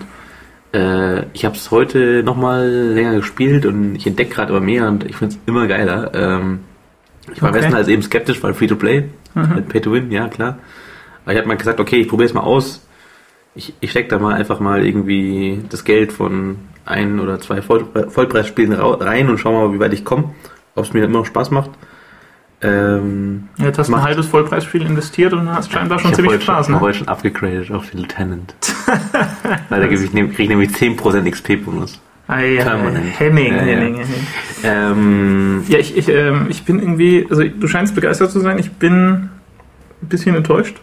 ich habe es heute nochmal länger gespielt und ich entdecke gerade immer mehr und ich finde es immer geiler. Ähm, ich war okay. am besten halt eben skeptisch, weil Free-to-Play, mhm. Pay-to-Win, ja klar. Aber ich habe mal gesagt, okay, ich probiere es mal aus. Ich, ich stecke da mal einfach mal irgendwie das Geld von ein oder zwei Voll- Vollpreisspielen rein und schau mal, wie weit ich komme, ob es mir immer noch Spaß macht. Ähm, Jetzt hast du ein halbes Vollpreisspiel investiert und hast scheinbar schon ziemlich Spaß. Ich habe heute schon abgegradet auf den Lieutenant. Weil da kriege ich nämlich zehn Prozent X P-Bonus. Ah ja, Permanent. Hemming, ja, Hemming, ja. Hemming. Ähm, ja, ich, ich, ähm, ich bin irgendwie, also du scheinst begeistert zu sein, ich bin ein bisschen enttäuscht.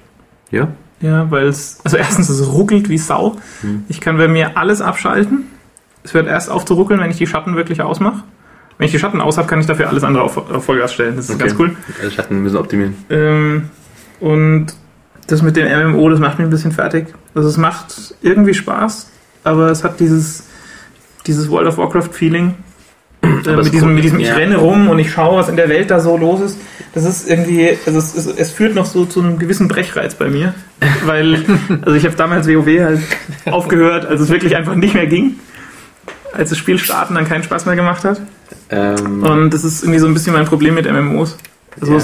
Ja? Ja, weil es, also erstens, es ruckelt wie Sau. Hm. Ich kann bei mir alles abschalten. Es wird erst auf zu ruckeln, wenn ich die Schatten wirklich ausmache. Wenn ich die Schatten aus habe, kann ich dafür alles andere auf, auf Vollgas stellen. Das ist okay. ganz cool. Alle Schatten müssen optimieren. Ähm, und das mit dem M M O, das macht mich ein bisschen fertig. Also es macht irgendwie Spaß, aber es hat dieses, dieses World of Warcraft-Feeling. Äh, mit, diesem, mit diesem, ich renne rum und ich schaue, was in der Welt da so los ist. Das ist irgendwie, also es, es, es führt noch so zu einem gewissen Brechreiz bei mir. Weil, also ich habe damals WoW halt aufgehört, als es wirklich einfach nicht mehr ging. Als das Spiel starten dann keinen Spaß mehr gemacht hat. Ähm, und das ist irgendwie so ein bisschen mein Problem mit M M Os. Also ja.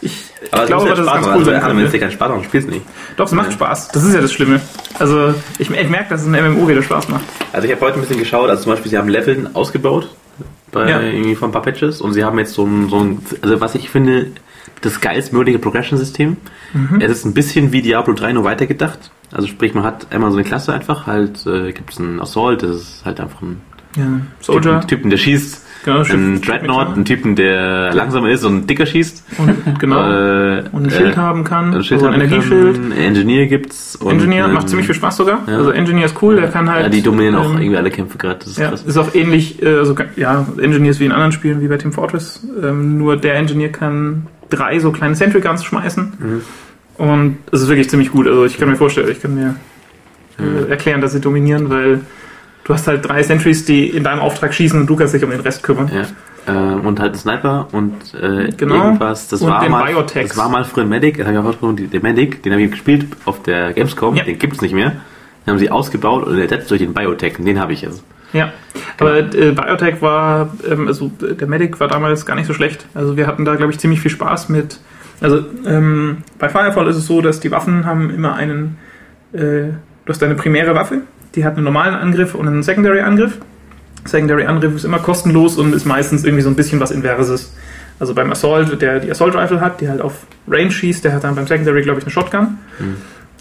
ich, ich aber glaube, das ist ganz cool sein kann. Wenn es dir keinen Spaß macht, spielst du nicht. Doch, es macht ja. Spaß. Das ist ja das Schlimme. Also ich, ich merke, dass es ein M M O wieder Spaß macht. Also ich habe heute ein bisschen geschaut. Also zum Beispiel, sie haben Leveln ausgebaut bei ja. irgendwie von ein paar Patches und sie haben jetzt so ein, so ein also was ich finde, das geilstmögliche Progression-System. Mhm. Es ist ein bisschen wie Diablo drei nur weitergedacht. Also sprich, man hat einmal so eine Klasse einfach, halt äh, gibt es einen Assault, das ist halt einfach ein ja. Soldier. Typen, Typen, der schießt, genau, ein Dreadnought, einen Typen, der langsamer ist und dicker schießt. Und, genau. äh, und ein Schild äh, haben kann, ein Schild, also ein Energieschild. Kann. Engineer gibt's. Und Engineer einen, macht ziemlich viel Spaß sogar. Ja. Also Engineer ist cool, der kann halt... Ja, die dominieren ähm, auch irgendwie alle Kämpfe gerade, das ist ja, krass. Ist auch ähnlich, äh, so, ja, Engineers wie in anderen Spielen, wie bei Team Fortress, ähm, nur der Engineer kann drei so kleine Sentry Guns schmeißen. Mhm. Und es ist wirklich ziemlich gut. Also ich kann mir vorstellen, ich kann mir äh, erklären, dass sie dominieren, weil du hast halt drei Sentries, die in deinem Auftrag schießen und du kannst dich um den Rest kümmern. Ja. Äh, und halt einen Sniper und äh, genau. irgendwas. Das, und war den mal, das war mal früher ein Medic. Das habe ich auch ausprobiert. Den Medic, den habe ich gespielt auf der Gamescom. Ja. Den gibt es nicht mehr. Den haben sie ausgebaut und ersetzt durch den Biotech. Den habe ich jetzt. Ja, aber äh, Biotech war, ähm, also der Medic war damals gar nicht so schlecht. Also wir hatten da, glaube ich, ziemlich viel Spaß mit. Also ähm, bei Firefall ist es so, dass die Waffen haben immer einen, äh, du hast deine primäre Waffe, die hat einen normalen Angriff und einen Secondary-Angriff. Secondary-Angriff ist immer kostenlos und ist meistens irgendwie so ein bisschen was Inverses. Also beim Assault, der die Assault-Rifle hat, die halt auf Range schießt, der hat dann beim Secondary, glaube ich, eine Shotgun. Mhm.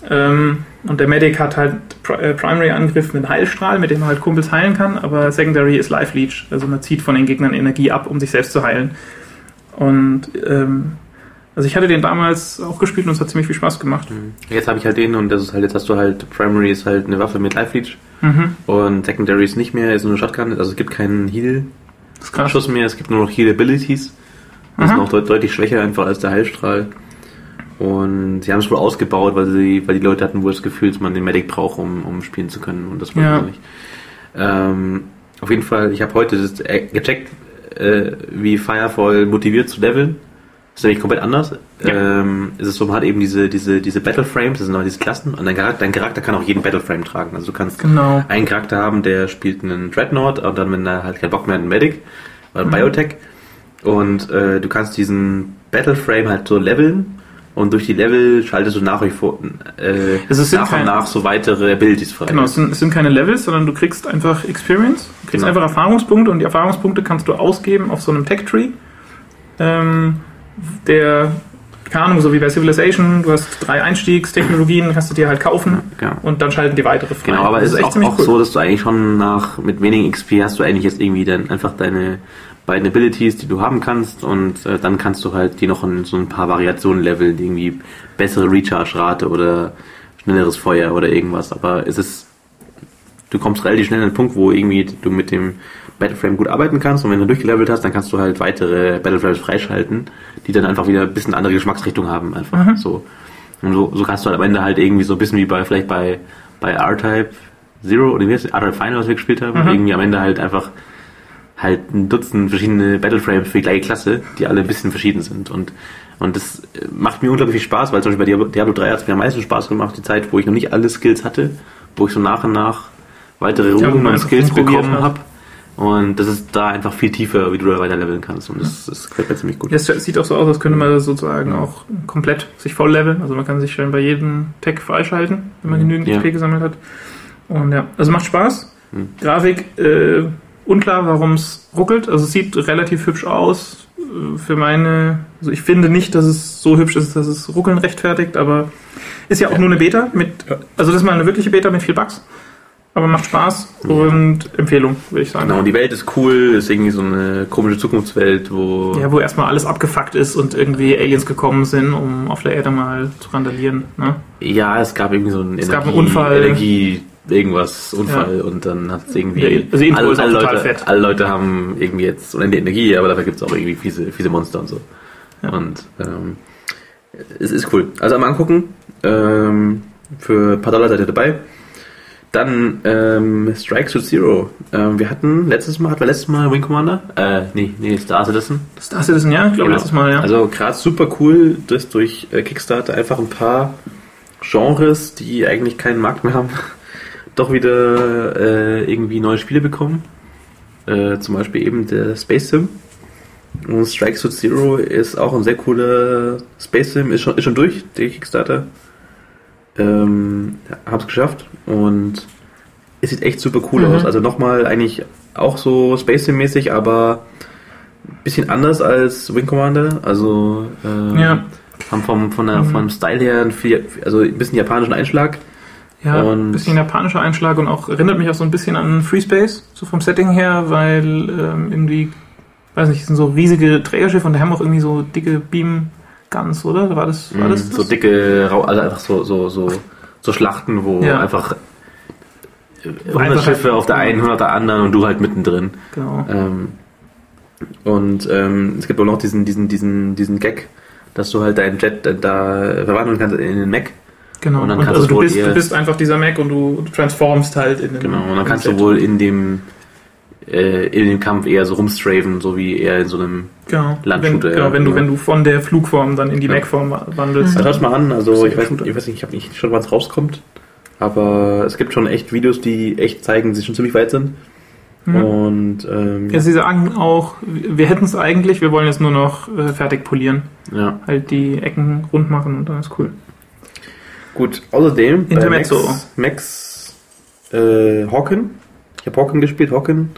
Ähm, und der Medic hat halt Pri- äh, Primary-Angriff mit einem Heilstrahl, mit dem man halt Kumpels heilen kann, aber Secondary ist Life Leech, also man zieht von den Gegnern Energie ab, um sich selbst zu heilen. Und ähm, also ich hatte den damals auch gespielt und es hat ziemlich viel Spaß gemacht. Jetzt habe ich halt den und das ist halt, jetzt hast du halt, Primary ist halt eine Waffe mit Life Leech mhm. und Secondary ist nicht mehr, ist nur eine Shotgun, also es gibt keinen Heal-Schuss mehr, es gibt nur noch Heal-Abilities. Das mhm. ist noch deut- deutlich schwächer einfach als der Heilstrahl. Und sie haben es wohl ausgebaut, weil sie, weil die Leute hatten wohl das Gefühl, dass man den Medic braucht, um, um spielen zu können und das wollte ja. ich nicht. Ähm, auf jeden Fall, ich habe heute das gecheckt, äh, wie Firefall motiviert zu leveln. Das ist nämlich komplett anders. Ja. Ähm, es ist so, man hat eben diese, diese, diese Battleframes, das sind auch diese Klassen, und dein Charakter, dein Charakter kann auch jeden Battleframe tragen. Also du kannst genau. einen Charakter haben, der spielt einen Dreadnought, und dann, wenn er halt keinen Bock mehr hat, einen Medic oder einen mhm. Biotech. Und äh, du kannst diesen Battleframe halt so leveln, Und durch die Level schaltest du nach, euch vor, äh, also es sind nach kein, und nach so weitere Abilities frei. Genau, es sind, es sind keine Levels, sondern du kriegst einfach Experience, du kriegst genau. einfach Erfahrungspunkte und die Erfahrungspunkte kannst du ausgeben auf so einem Tech-Tree, ähm, der, keine Ahnung, so wie bei Civilization, du hast drei Einstiegstechnologien, kannst du dir halt kaufen ja. und dann schalten die weitere frei. Genau, aber es ist echt auch, auch cool. so, dass du eigentlich schon nach, mit wenigen X P hast du eigentlich jetzt irgendwie dann einfach deine beiden Abilities, die du haben kannst und äh, dann kannst du halt die noch in so ein paar Variationen leveln, irgendwie bessere Recharge-Rate oder schnelleres Feuer oder irgendwas, aber es ist, du kommst relativ schnell an den Punkt, wo irgendwie du mit dem Battleframe gut arbeiten kannst und wenn du durchgelevelt hast, dann kannst du halt weitere Battleframes freischalten, die dann einfach wieder ein bisschen andere Geschmacksrichtung haben, einfach mhm. so. Und so, so kannst du halt am Ende halt irgendwie so ein bisschen wie bei, vielleicht bei, bei R-Type Zero oder wie heißt das, R-Type Final, was wir gespielt haben, mhm. irgendwie am Ende halt einfach halt ein Dutzend verschiedene Battleframes für die gleiche Klasse, die alle ein bisschen verschieden sind. Und, und das macht mir unglaublich viel Spaß, weil zum Beispiel bei Diablo drei hat es mir am meisten Spaß gemacht, die Zeit, wo ich noch nicht alle Skills hatte, wo ich so nach und nach weitere Runden und Skills bekommen habe. Und das ist da einfach viel tiefer, wie du da weiter leveln kannst. Und das, das gefällt mir ziemlich gut. Es sieht auch so aus, als könnte man das sozusagen auch komplett sich voll leveln. Also man kann sich schon bei jedem Tag freischalten, wenn man genügend X P ja. gesammelt hat. Und ja, also macht Spaß. Hm. Grafik, äh, unklar, warum es ruckelt. Also es sieht relativ hübsch aus. Für meine, also ich finde nicht, dass es so hübsch ist, dass es ruckeln rechtfertigt, aber ist ja auch ja. nur eine Beta mit, also das ist mal eine wirkliche Beta mit viel Bugs. Aber macht Spaß und ja. Empfehlung, würde ich sagen. Genau, die Welt ist cool, ist irgendwie so eine komische Zukunftswelt, wo... Ja, wo erstmal alles abgefuckt ist und irgendwie Aliens gekommen sind, um auf der Erde mal zu randalieren, ne? Ja, es gab irgendwie so einen, es Energie, gab einen Unfall. Energie... irgendwas, Unfall ja. und dann hat es irgendwie... Also alle, alle, Leute, alle Leute haben irgendwie jetzt unendliche Energie, aber dafür gibt es auch irgendwie fiese, fiese Monster und so. Ja. Und ähm, es ist cool. Also einmal angucken. Ähm, für ein paar Dollar seid ihr dabei. Dann ähm, Strike Suit Zero. Ähm, wir hatten letztes Mal, hatten wir letztes Mal Wing Commander? Äh, nee, nee, Star Citizen. Star Citizen, ja, ich glaube genau. letztes Mal, ja. Also gerade super cool, dass durch äh, Kickstarter einfach ein paar Genres, die eigentlich keinen Markt mehr haben, doch wieder äh, irgendwie neue Spiele bekommen. Äh, zum Beispiel eben der Space Sim. Und Strike Suit Zero ist auch ein sehr cooler Space Sim. Ist schon, ist schon durch, der Kickstarter. Ähm, hab's geschafft. Und es sieht echt super cool mhm. aus. Also nochmal eigentlich auch so Space Sim mäßig, aber ein bisschen anders als Wing Commander. Also ähm, ja. haben vom, von der, mhm. vom Style her ein, viel, also ein bisschen japanischen Einschlag. Ja, ein bisschen japanischer Einschlag und auch erinnert mich auch so ein bisschen an Free Space, so vom Setting her, weil ähm, irgendwie, weiß nicht, sind so riesige Trägerschiffe und die haben auch irgendwie so dicke Beam-Guns, oder? War das, war das, mm, das? So dicke, also einfach so, so, so, so Schlachten, wo ja. einfach hundert Schiffe auf der einen, hundert auf der anderen und du halt mittendrin. Genau. Ähm, und ähm, es gibt auch noch diesen, diesen, diesen, diesen Gag, dass du halt deinen Jet da verwandeln kannst in den Mac. Genau, und dann und kannst also du, bist, du bist einfach dieser Mac und du transformst halt in den Genau, und dann kannst du wohl in dem äh, in dem Kampf eher so rumstraven, so wie eher in so einem genau. Landshooter. Wenn, genau, wenn, ja. du, wenn du von der Flugform dann in die ja. Mac-Form wandelst. Also schaut mal an, also ich weiß, ich weiß nicht, ich habe nicht schon, wann es rauskommt, aber es gibt schon echt Videos, die echt zeigen, dass sie schon ziemlich weit sind. Mhm. Und ähm, ja, sie sagen auch, wir hätten es eigentlich, wir wollen jetzt nur noch äh, fertig polieren. Ja. Halt die Ecken rund machen und dann ist cool. Gut, außerdem bei Max, Max äh, Hawken. Ich habe Hawken gespielt. Hawken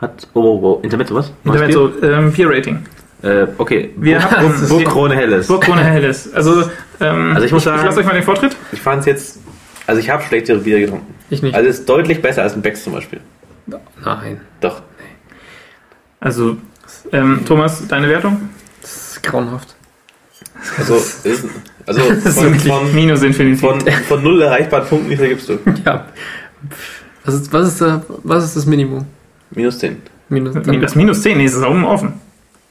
hat... Oh, oh, oh. Intermezzo was? Intermezzo, ähm, Peer-Rating. Äh, okay. Wir haben Burgkrone Helles. Burgkrone Helles. Also, ähm, also ich muss sagen... Ich lasse euch mal den Vortritt. Ich fand es jetzt... Also ich habe schlechtere Bier getrunken. Ich nicht. Also es ist deutlich besser als ein Becks zum Beispiel. Nein. Doch. Also, ähm, Thomas, deine Wertung? Das ist grauenhaft. Also... ist, Also von, von, Minus von, von null erreichbaren Punkten, wie viel gibst du? Ja. Was ist, was ist, da, was ist das Minimum? Minus zehn. Minus, das Minus zehn, nee, ist oben offen.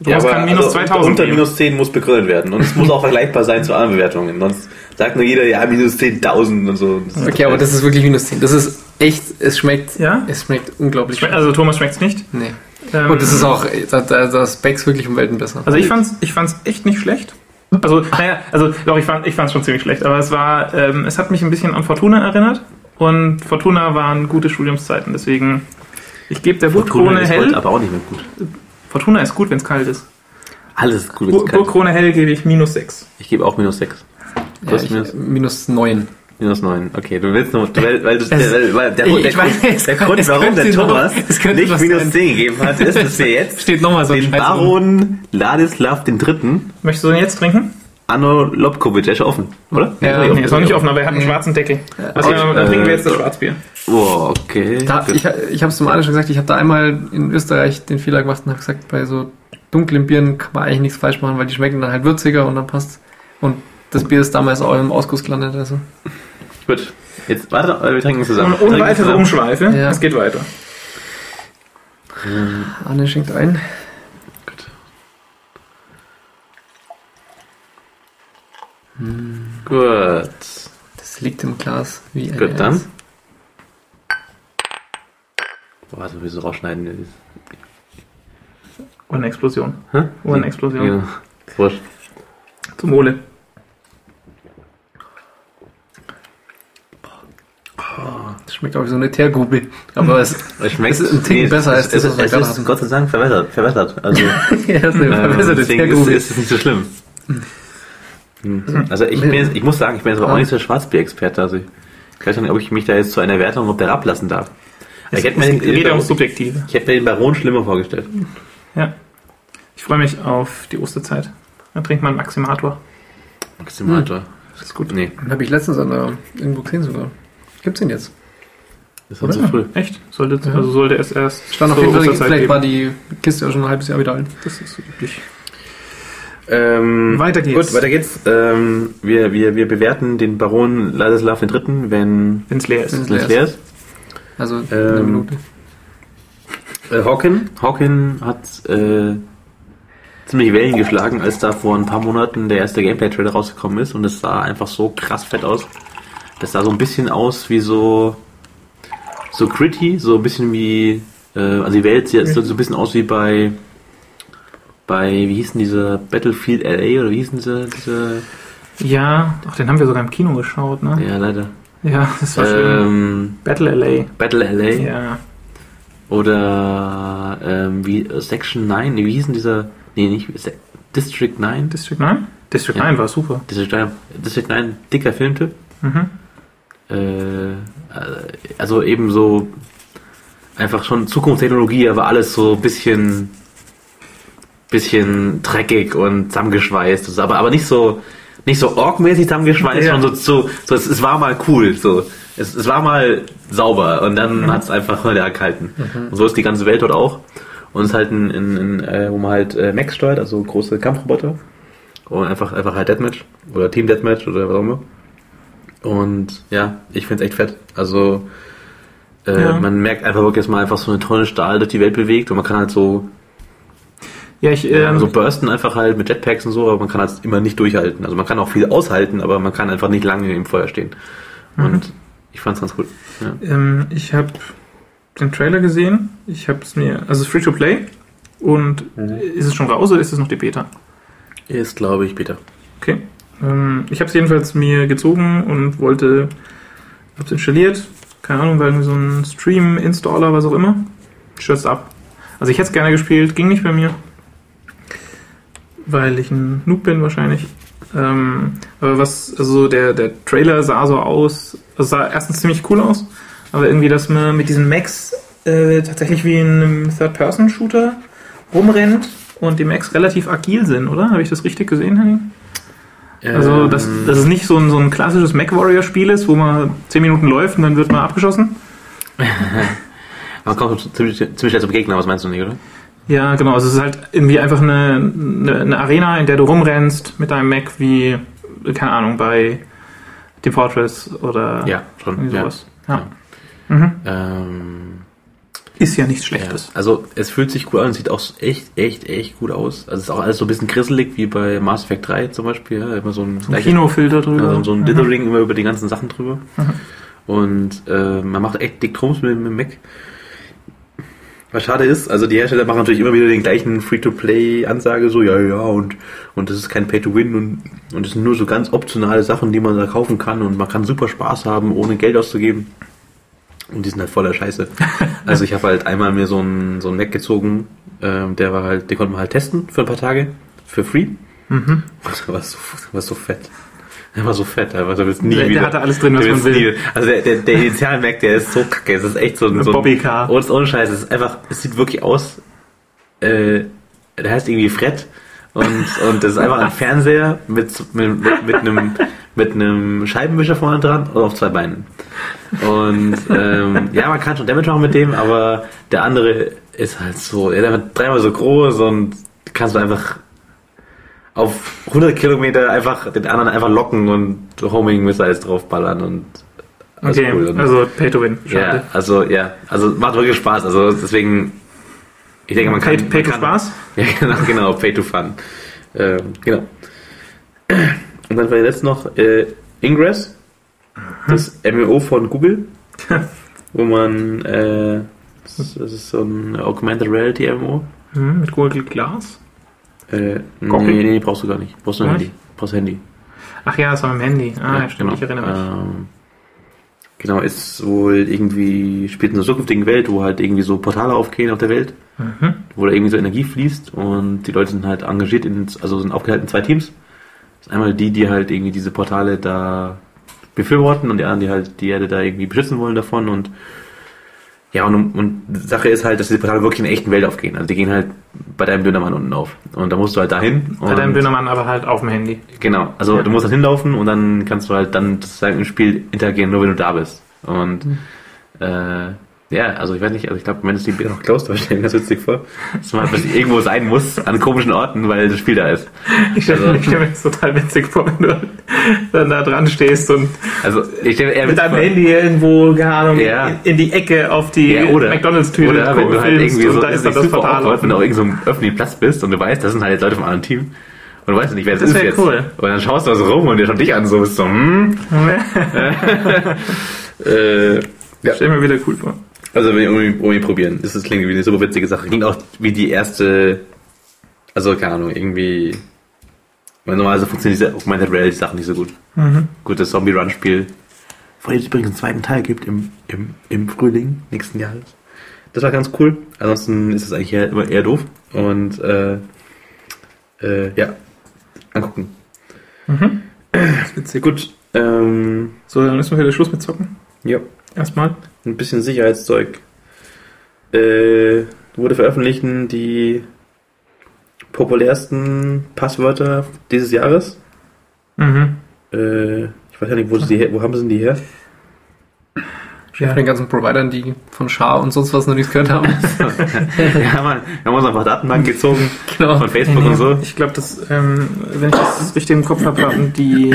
Du ja, kann Minus also zweitausend unter geben. Minus zehn muss begründet werden. Und es muss auch vergleichbar sein zu anderen Bewertungen. Sonst sagt nur jeder, ja, Minus zehntausend und so. Das okay, aber das ist wirklich Minus zehn. Das ist echt, es schmeckt, ja? es schmeckt unglaublich. Schme- also Thomas schmeckt es nicht? Nee. Ähm, Und das ist auch, da, da, da ist Becks wirklich um Welten besser. Also ich fand's, ich fand's echt nicht schlecht. Also, naja, also doch, ich fand ich fand es schon ziemlich schlecht, aber es war, ähm, es hat mich ein bisschen an Fortuna erinnert und Fortuna waren gute Studiumszeiten, deswegen ich gebe der Burgkrone hell. Fortuna ist aber auch nicht mehr gut. Fortuna ist gut, wenn es kalt ist. Alles gut. Bur Burgkrone Hell gebe ich minus sechs. Ich gebe auch minus sechs. Ja, ich, minus? minus neun. minus neun, okay. Du willst nur, weil, weil das, der, weil der, der, der, weiß, Grund, der kann, Grund, warum der Thomas noch, nicht minus zehn gegeben hat, ist, dass wir jetzt steht noch mal so den Baron um. Ladislav den Dritten. Möchtest du den jetzt trinken? Anno Lobkovic, der ist offen, oder? Ja, nee, nee, ist noch nicht offen, aber er hat einen schwarzen Deckel. Also ja, dann trinken wir jetzt das Schwarzbier. Oh, okay. Da, ich ich habe es zum Arne schon gesagt, ich habe da einmal in Österreich den Fehler gemacht und habe gesagt, bei so dunklen Bieren kann man eigentlich nichts falsch machen, weil die schmecken dann halt würziger und dann passt. Und das Bier ist damals auch im Ausguss gelandet. Also. Gut, jetzt warte, wir trinken zusammen. Und ohne weitere Umschweife, ja. Es geht weiter. Hm. Arne schenkt ein. Gut. Hm. Gut. Das liegt im Glas wie ein Gut, Eis. Dann. Boah, so wie so rausschneiden. Ohne Explosion. Hä? Ohne Explosion. Ja. Wurscht. Zum Wohle. Das schmeckt auch wie so eine Teergrube. Aber es, es ist ein Tick nee, besser als das, was wir gerade hatten. Es ist Gott sei Dank verbessert. verbessert. Also, ja, das ist eine verbesserte ähm, Teergrube. Ist, ist es nicht so schlimm. Also ich, bin jetzt, ich muss sagen, ich bin jetzt aber auch nicht so Schwarzbier-Experte. Also ich weiß nicht, ob ich mich da jetzt zu einer Wertung ob der ablassen darf. Es, ich hätte mir den Baron schlimmer vorgestellt. Ja. Ich freue mich auf die Osterzeit. Dann trinkt man Maximator. Maximator. Hm. Das ist gut. Nee. Den habe ich letztens an der irgendwo gesehen sogar. Gibt's den jetzt? Das ist zu früh. Echt? Sollte, ja. Also sollte es erst. Stand auf jeden Fall, vielleicht geben. War die Kiste ja schon ein halbes Jahr wieder alt. Das ist üblich. Ähm, weiter geht's. Gut, weiter geht's. Ähm, wir, wir, wir bewerten den Baron Ladislav den Dritten, wenn es leer ist. Wenn's leer, wenn's leer ist. ist. Also ähm, eine Minute. Äh, Hawken. Hawken hat äh, ziemlich Wellen geschlagen, als da vor ein paar Monaten der erste Gameplay-Trailer rausgekommen ist und es sah einfach so krass fett aus. Das sah so ein bisschen aus wie so so gritty, so ein bisschen wie äh, also die Welt sieht so ein bisschen aus wie bei bei wie hießen diese Battlefield L A oder wie hießen diese, diese ja, auch den haben wir sogar im Kino geschaut, ne? Ja, leider. Ja, das war schön. Ähm, Battle L A. Battle L A. Ja. Oder ähm, wie Section neun, wie hießen dieser nee, nicht District neun. District neun? District ja. neun war super. District neun, District neun dicker Filmtipp. Mhm. Also eben so einfach schon Zukunftstechnologie, aber alles so ein bisschen bisschen dreckig und zusammengeschweißt, aber, aber nicht so nicht so org-mäßig zusammengeschweißt, sondern ja. so, so, so es, es war mal cool, so es, es war mal sauber und dann mhm. hat es einfach nur leer gehalten. Mhm. Und so ist die ganze Welt dort auch und es ist halt ein, ein, ein, wo man halt Max steuert, also große Kampfroboter und einfach, einfach halt Deathmatch oder Team Deathmatch oder was auch immer. Und ja, ich find's echt fett. Also äh, ja. man merkt einfach wirklich, dass man einfach so eine Tonne Stahl durch die Welt bewegt und man kann halt so ja, ich, äh, ja, so bursten einfach halt mit Jetpacks und so, aber man kann halt immer nicht durchhalten. Also man kann auch viel aushalten, aber man kann einfach nicht lange im Feuer stehen. Und mhm. ich fand's ganz cool. Ja. Ähm, ich habe den Trailer gesehen. Ich hab's mir, also Free to Play. Und mhm. ist es schon raus oder ist es noch die Beta? Ist, glaube ich, Beta. Okay. Ich habe es jedenfalls mir gezogen und wollte, habe es installiert, keine Ahnung, war irgendwie so ein Stream-Installer, was auch immer, stürzt ab. Also ich hätte es gerne gespielt, ging nicht bei mir, weil ich ein Noob bin wahrscheinlich. Ähm, aber was, also der, der Trailer sah so aus, also sah erstens ziemlich cool aus, aber irgendwie, dass man mit diesen Mechs äh, tatsächlich wie in einem Third-Person-Shooter rumrennt und die Mechs relativ agil sind, oder? Habe ich das richtig gesehen, Henning? Also, dass, dass es nicht so ein, so ein klassisches MechWarrior-Spiel ist, wo man zehn Minuten läuft und dann wird man abgeschossen. Man kommt ziemlich schnell zum Gegner, was meinst du nicht, oder? Ja, genau. Also es ist halt irgendwie einfach eine, eine, eine Arena, in der du rumrennst mit deinem Mech wie, keine Ahnung, bei The Fortress oder ja, schon, sowas. Ja. Ja. Mhm. Ähm, ist ja nichts Schlechtes. Ja, also es fühlt sich cool an und sieht auch echt, echt, echt gut aus. Also es ist auch alles so ein bisschen grisselig, wie bei Mass Effect drei zum Beispiel. Ja, immer so ein, so ein Kinofilter drüber. Also so ein Dithering mhm. immer über die ganzen Sachen drüber. Mhm. Und äh, man macht echt dick Trumps mit dem Mac. Was schade ist, also die Hersteller machen natürlich immer wieder den gleichen Free-to-Play-Ansage, so ja, ja, und, und das ist kein Pay-to-Win und, und das sind nur so ganz optionale Sachen, die man da kaufen kann und man kann super Spaß haben, ohne Geld auszugeben. Und die sind halt voller Scheiße. Also ich habe halt einmal mir so einen so einen Mac gezogen, ähm, der war halt, den konnte man halt testen für ein paar Tage. für free. Mhm. Der war so, der war so fett. Der war so fett, einfach. Der, nie der, wieder, der hatte alles drin, was man will. Nie, also der, der, der Initial-Mac, der ist so kacke. Es ist echt so ein, so ein Bobby-Car. Und ohne Scheiß, es ist einfach, es sieht wirklich aus, äh, der heißt irgendwie Fred. Und, und das ist einfach ein Fernseher mit, mit, mit, mit einem, mit einem Scheibenwischer vorne dran und auf zwei Beinen. Und ähm, ja, man kann schon Damage machen mit dem, aber der andere ist halt so, er ist dreimal so groß und kannst du einfach auf hundert Kilometer einfach den anderen einfach locken und Homing-Missiles draufballern und alles okay, cool. Und, also Pay to Win. Ja, also ja, also macht wirklich Spaß. Also deswegen, ich denke, man kann... Pay, pay man to kann, Spaß? Ja, genau, genau, Pay to Fun. Ähm, genau. Und dann war jetzt noch äh, Ingress, das M M O von Google, wo man, äh, das, das ist so ein Augmented Reality M M O. Mhm, mit Google Glass? Äh, Google? Nee, nee, brauchst du gar nicht. Brauchst du ein Handy. Brauchst ein Handy. Ach ja, das war mit dem Handy. Ah, ja, stimmt, genau. Ich erinnere mich. Ähm, genau, ist wohl irgendwie, spielt in einer zukünftigen Welt, wo halt irgendwie so Portale aufgehen auf der Welt, mhm. wo da irgendwie so Energie fließt und die Leute sind halt engagiert, in, also sind aufgeteilt in zwei Teams. Das ist einmal die, die halt irgendwie diese Portale da befürworten und die anderen, die halt die Erde da irgendwie beschützen wollen davon und ja, und, und die Sache ist halt, dass diese Portale wirklich in der echten Welt aufgehen. Also die gehen halt bei deinem Dönermann unten auf. Und da musst du halt dahin. Bei deinem Dönermann aber halt auf dem Handy. Genau. Also ja. Du musst halt hinlaufen und dann kannst du halt dann sozusagen im Spiel interagieren, nur wenn du da bist. Und mhm. äh, ja, also ich weiß nicht, also ich glaube, wenn es die Bier noch closed war, stellen, das witzig vor, dass man halt irgendwo sein muss, an komischen Orten, weil das Spiel da ist. Ich stelle also, stell mir das total witzig vor, wenn du dann da dran stehst und also, ich stell mir eher mit deinem Handy irgendwo, keine Ahnung, ja. in, in die Ecke auf die ja, McDonalds-Tüte oder guck, wenn du halt irgendwie so, da ist das Portal offen. Wenn du auf irgendeinem so öffentlichen Platz bist und du weißt, das sind halt jetzt Leute vom anderen Team und du weißt nicht, wer das, das ist jetzt. Cool. Und dann schaust du da so rum und der schaut dich an so, bist so, hm. äh, ja. Stell mir wieder cool vor. Also wenn ihr irgendwie, irgendwie probieren, das klingt wie eine super witzige Sache. Klingt auch wie die erste, also keine Ahnung, irgendwie, weil normalerweise funktionieren diese Augmented Reality Sachen nicht so gut. Mhm. Gut, das Zombie-Run-Spiel, von dem es übrigens einen zweiten Teil gibt im, im, im Frühling nächsten Jahres. Das war ganz cool, ansonsten ist das eigentlich eher, immer eher doof und äh, äh, ja, angucken. Mhm. Das ist witzig. Gut. Ähm, so, dann müssen wir wieder Schluss mit zocken. Ja. Erstmal. Ein bisschen Sicherheitszeug. Äh, wurde veröffentlicht die populärsten Passwörter dieses Jahres. Mhm. Äh, ich weiß ja nicht, wo, sie her, wo haben sie die her? Ja, von den ganzen Providern, die von Schar und sonst was noch nichts gehört haben. Ja, Mann, wir haben uns einfach Datenbank gezogen. Genau. Von Facebook ja, und so. Ich glaube, dass, ähm, wenn ich das richtig im Kopf habe, haben die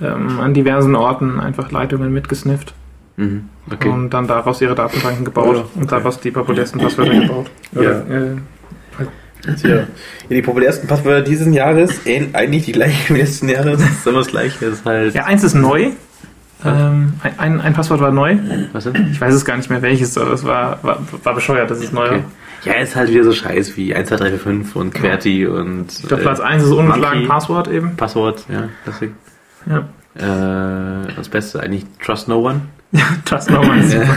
ähm, an diversen Orten einfach Leitungen mitgesnifft. Mhm. Okay. Und dann daraus ihre Datenbanken gebaut oh, okay. und daraus die populärsten Passwörter gebaut. Oder, ja. Äh, halt. ja. Die populärsten Passwörter dieses Jahres, äh, eigentlich die gleichen letzten Jahre, das ist immer das Gleiche. Das halt ja, eins ist neu. Ähm, ein, ein Passwort war neu. Was denn? Ich weiß es gar nicht mehr welches, aber es war, war, war bescheuert, dass es neu war. Okay. Ja, ist halt wieder so Scheiß wie eins, zwei, drei, vier, fünf und QWERTY ja. und. Ich glaube, Platz eins ist ungeschlagen Passwort eben. Passwort, ja, deswegen. Ja. Äh, das Beste eigentlich Trust No One. Ja, Trust No One ist super.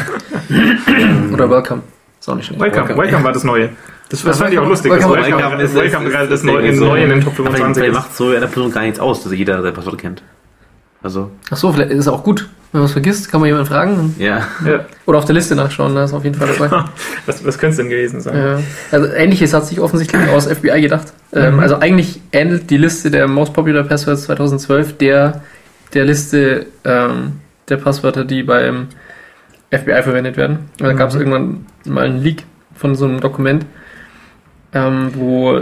Oder Welcome. Ist auch nicht schlecht. Welcome, Welcome, Welcome war das Neue. Das, das fand ich auch lustig. Welcome, das Welcome, Welcome, ist, Welcome ist, gerade das Neue so in den Top fünfundzwanzig. Aber macht so einer Person gar nichts aus, dass jeder sein Passwort kennt. Also. Achso, vielleicht ist es auch gut. Wenn man es vergisst, kann man jemanden fragen. Ja. ja. Oder auf der Liste nachschauen, da ist auf jeden Fall dabei. was was könnte es denn gewesen sein? Ja. Also Ähnliches hat sich offensichtlich aus F B I gedacht. Mhm. Ähm, also eigentlich ähnelt die Liste der Most Popular Passwords zweitausendzwölf der, der Liste... Ähm, der Passwörter, die beim F B I verwendet werden. Und da gab es mhm. irgendwann mal einen Leak von so einem Dokument, ähm, wo,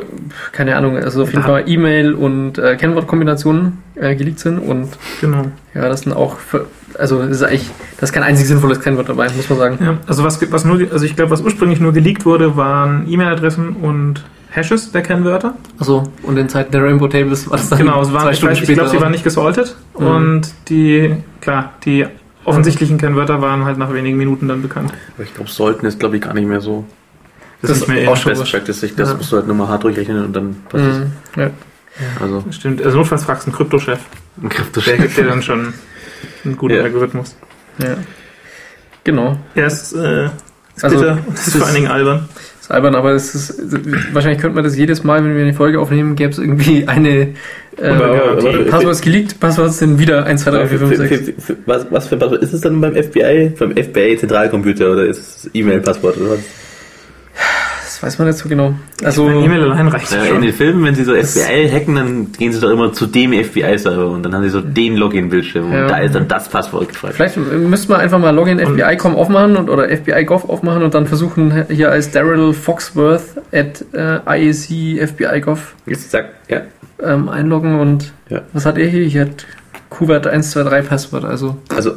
keine Ahnung, also auf jeden Fall E-Mail und äh, Kennwortkombinationen äh, geleakt sind und genau. ja, das sind auch, für, also das ist eigentlich, das ist kein einzig sinnvolles Kennwort dabei, muss man sagen. Ja, also was, was nur, also ich glaube, was ursprünglich nur geleakt wurde, waren E-Mail-Adressen und Hashes der Kennwörter. Achso, und in Zeiten der Rainbow Tables war es dann genau, es waren, zwei Stunden ich weiß, später. Ich glaube, sie waren nicht gesaltet mhm. und die, klar, die offensichtlichen Kennwörter waren halt nach wenigen Minuten dann bekannt. Aber ich glaube, sollten ist, glaube ich, gar nicht mehr so. Das, das ist nicht mehr auch schon Best Practice. Ich, das ja. musst du halt nur mal hart durchrechnen und dann passt es. Mhm. Ja. Ja. Also. Stimmt, also notfalls fragst du einen Kryptochef. Ein Kryptochef. Der gibt dir dann schon einen guten ja. Algorithmus. Ja. Genau. Er ist, äh, ist also, bitter und ist vor allen Dingen albern. ist albern, aber es ist, wahrscheinlich könnte man das jedes Mal, wenn wir eine Folge aufnehmen, gäbe es irgendwie eine äh, Passwort ist geleakt, Passwort ist dann wieder eins, zwei, drei, vier, fünf, sechs. Was, was für ein Passwort? Ist es dann beim F B I? Beim F B I-Zentralcomputer oder ist es E-Mail-Passwort oder was? Das weiß man nicht so genau. Also E-Mail allein reicht ja, schon. In den Filmen, wenn sie so das F B I hacken, dann gehen sie doch immer zu dem F B I-Server und dann haben sie so den Login-Bildschirm ja. Und da ist dann das Passwort gefragt. Vielleicht müssten wir einfach mal Login F B I Punkt com aufmachen und, oder F B I Punkt gov aufmachen und dann versuchen hier als Daryl Foxworth at äh, I A C F B I Punkt gov ja. ähm, einloggen und ja. Was hat er hier? Hier hat Kubert eins zwei drei Passwort. Also, also,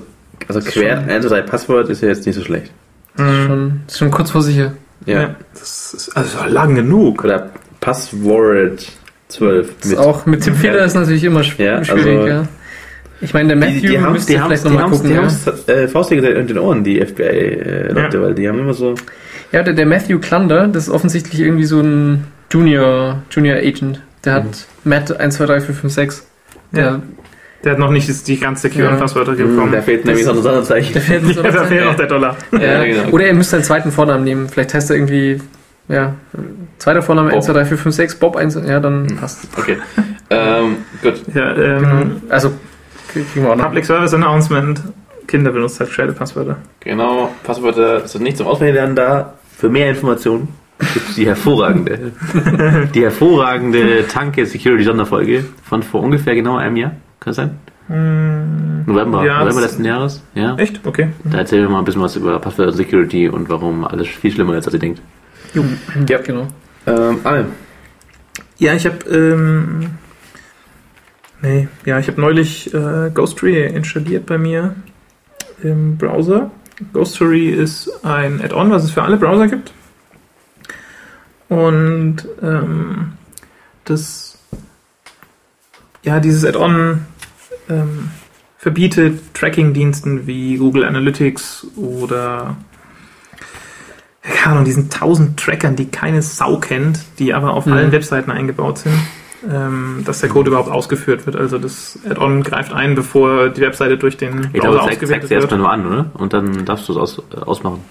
also quer eins zwei drei Passwort ist ja jetzt nicht so schlecht. Das ist schon, das ist schon kurz vor sicher. Ja. ja, das ist also lang genug. Oder Password zwölf. Mit auch mit dem Fehler ist natürlich immer schwierig. Ja, also ja. Ich meine, der Matthew die, die müsste haben, vielleicht nochmal gucken. Die haben es äh, faustig in den Ohren, die F B I-Leute, ja. Weil die haben immer so... Ja, der, der Matthew Clunder, das ist offensichtlich irgendwie so ein Junior, Junior Agent. Der hat mhm. Matt eins zwei drei vier fünf sechs. Der ja. Der hat noch nicht die ganz securen ja. Passwörter bekommen. Da fehlt nämlich noch ein Sonderzeichen. Da fehlt, ja, da fehlt noch der Dollar. Ja. Ja, genau. Oder er müsste einen zweiten Vornamen nehmen. Vielleicht heißt er irgendwie, ja, zweiter Vorname eins zwei drei vier fünf sechs, Bob eins, ja, dann passt. Okay. ähm, gut. Ja, ähm, genau. Also, kriegen wir auch noch. Public Service Announcement. Kinder benutzt halt gescheite Passwörter. Genau, Passwörter sind nicht zum Auswendiglernen da. Für mehr Informationen gibt es die hervorragende, die hervorragende Tanke Security Sonderfolge von vor ungefähr genau einem Jahr. Kann das sein? Hm, November, ja, November letzten Jahres. Ja. Echt? Okay. Mhm. Da erzählen wir mal ein bisschen was über Passwort Security und warum alles viel schlimmer ist, als ihr denkt. Jo. Ja, genau. Ähm, Anne. Ja, ich habe ähm, nee, ja, ich habe neulich äh, Ghostery installiert bei mir im Browser. Ghostery ist ein Add-on, was es für alle Browser gibt. Und ähm, das ja, dieses Add-on ähm, verbietet Tracking-Diensten wie Google Analytics oder keine Ahnung, diesen tausend Trackern, die keine Sau kennt, die aber auf mhm. allen Webseiten eingebaut sind, ähm, dass der Code überhaupt ausgeführt wird. Also das Add-on greift ein, bevor die Webseite durch den ich Browser glaube, ausgewertet wird. Ich glaube, erstmal nur an, oder? Und dann darfst du es aus, äh, ausmachen.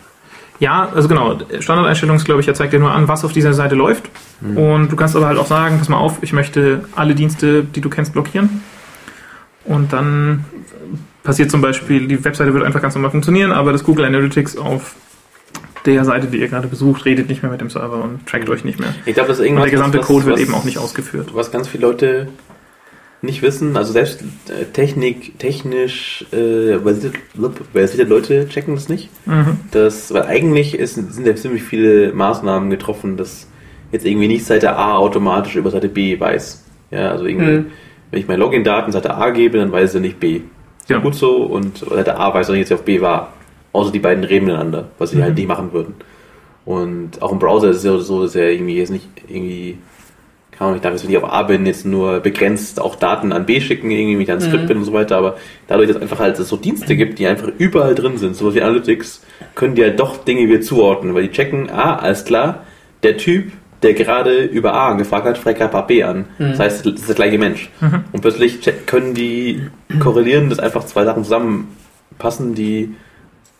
Ja, also genau, Standardeinstellung ist, glaube ich, er zeigt dir nur an, was auf dieser Seite läuft. Mhm. Und du kannst aber halt auch sagen, pass mal auf, ich möchte alle Dienste, die du kennst, blockieren. Und dann passiert zum Beispiel, die Webseite wird einfach ganz normal funktionieren, aber das Google Analytics auf der Seite, die ihr gerade besucht, redet nicht mehr mit dem Server und trackt euch nicht mehr. Ich glaube, das ist irgendwas, und der gesamte was, Code wird was, eben auch nicht ausgeführt. Was ganz viele Leute nicht wissen, also selbst äh, Technik, technisch äh, versierte Leute checken das nicht. Mhm. Das, weil eigentlich ist, sind ja ziemlich viele Maßnahmen getroffen, dass jetzt irgendwie nicht Seite A automatisch über Seite B weiß. Ja, also irgendwie, mhm. wenn ich meine Login-Daten Seite A gebe, dann weiß es nicht B. Ja. Gut so, und Seite A weiß, dass ich jetzt auf B war. Außer die beiden reden miteinander, was sie mhm. halt nicht machen würden. Und auch im Browser ist es ja so, dass er irgendwie jetzt nicht irgendwie ich darf jetzt, wenn ich auf A bin, jetzt nur begrenzt auch Daten an B schicken, irgendwie mit einem Skript bin und so weiter, aber dadurch, dass einfach halt es so Dienste gibt, die einfach überall drin sind, sowas wie Analytics, können die halt doch Dinge wieder zuordnen, weil die checken, ah, alles klar, der Typ, der gerade über A angefragt hat, fragt gerade B an. Mhm. Das heißt, das ist der gleiche Mensch. Mhm. Und plötzlich können die korrelieren, dass einfach zwei Sachen zusammenpassen, die,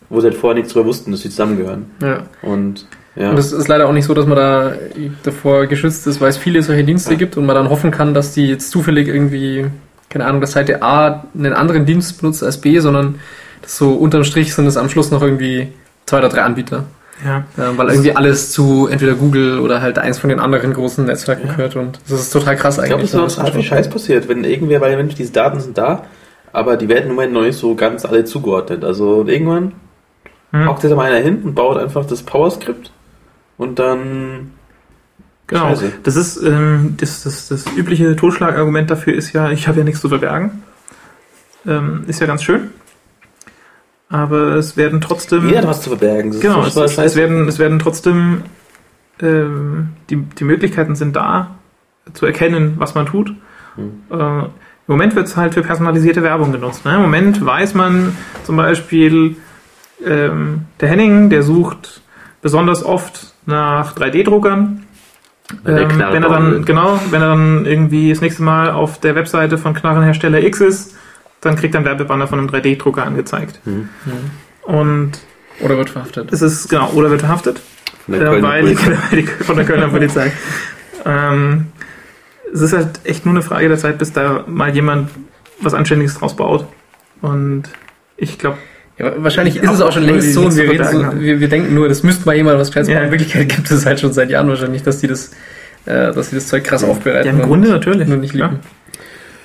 wo sie halt vorher nichts drüber wussten, dass sie zusammengehören. Ja. Und Ja. Und es ist leider auch nicht so, dass man da davor geschützt ist, weil es viele solche Dienste ja. gibt und man dann hoffen kann, dass die jetzt zufällig irgendwie, keine Ahnung, dass Seite A einen anderen Dienst benutzt als B, sondern dass so unterm Strich sind es am Schluss noch irgendwie zwei oder drei Anbieter. Ja. Äh, weil irgendwie alles zu entweder Google oder halt eins von den anderen großen Netzwerken ja. gehört und das ist total krass ich eigentlich. Ich glaube, das ist noch total Scheiß passiert, wenn irgendwer, weil Mensch, diese Daten sind da, aber die werden im Moment noch nicht so ganz alle zugeordnet. Also irgendwann hm. hockt jetzt mal einer hin und baut einfach das Power-Skript. Und dann... Genau, Scheiße. das ist ähm, das, das, das übliche Totschlagargument dafür ist ja, ich habe ja nichts zu verbergen. Ähm, ist ja ganz schön. Aber es werden trotzdem... Jeder hat was zu verbergen. Das genau, ist es, es, werden, es werden trotzdem... Ähm, die, die Möglichkeiten sind da, zu erkennen, was man tut. Hm. Äh, im Moment wird es halt für personalisierte Werbung genutzt. Ne? Im Moment weiß man zum Beispiel, ähm, der Henning, der sucht besonders oft nach drei D-Druckern. Wenn, ähm, wenn er dann genau, wenn er dann irgendwie das nächste Mal auf der Webseite von Knarrenhersteller X ist, dann kriegt er einen Werbebanner von einem drei D-Drucker angezeigt. Mhm. Und oder wird verhaftet. Es ist genau, oder wird verhaftet. Von der, äh, weil, von der Kölner Polizei. ähm, es ist halt echt nur eine Frage der Zeit, bis da mal jemand was Anständiges draus baut. Und ich glaube... Ja, wahrscheinlich ist auch es auch schon längst so, und wir, reden so wir, wir denken nur, das müsste mal jemand was Kleines bauen. Ja. In Wirklichkeit gibt es halt schon seit Jahren wahrscheinlich, dass die das, äh, dass die das Zeug krass aufbereiten. Ja, im Grunde natürlich. Nur nicht lieben.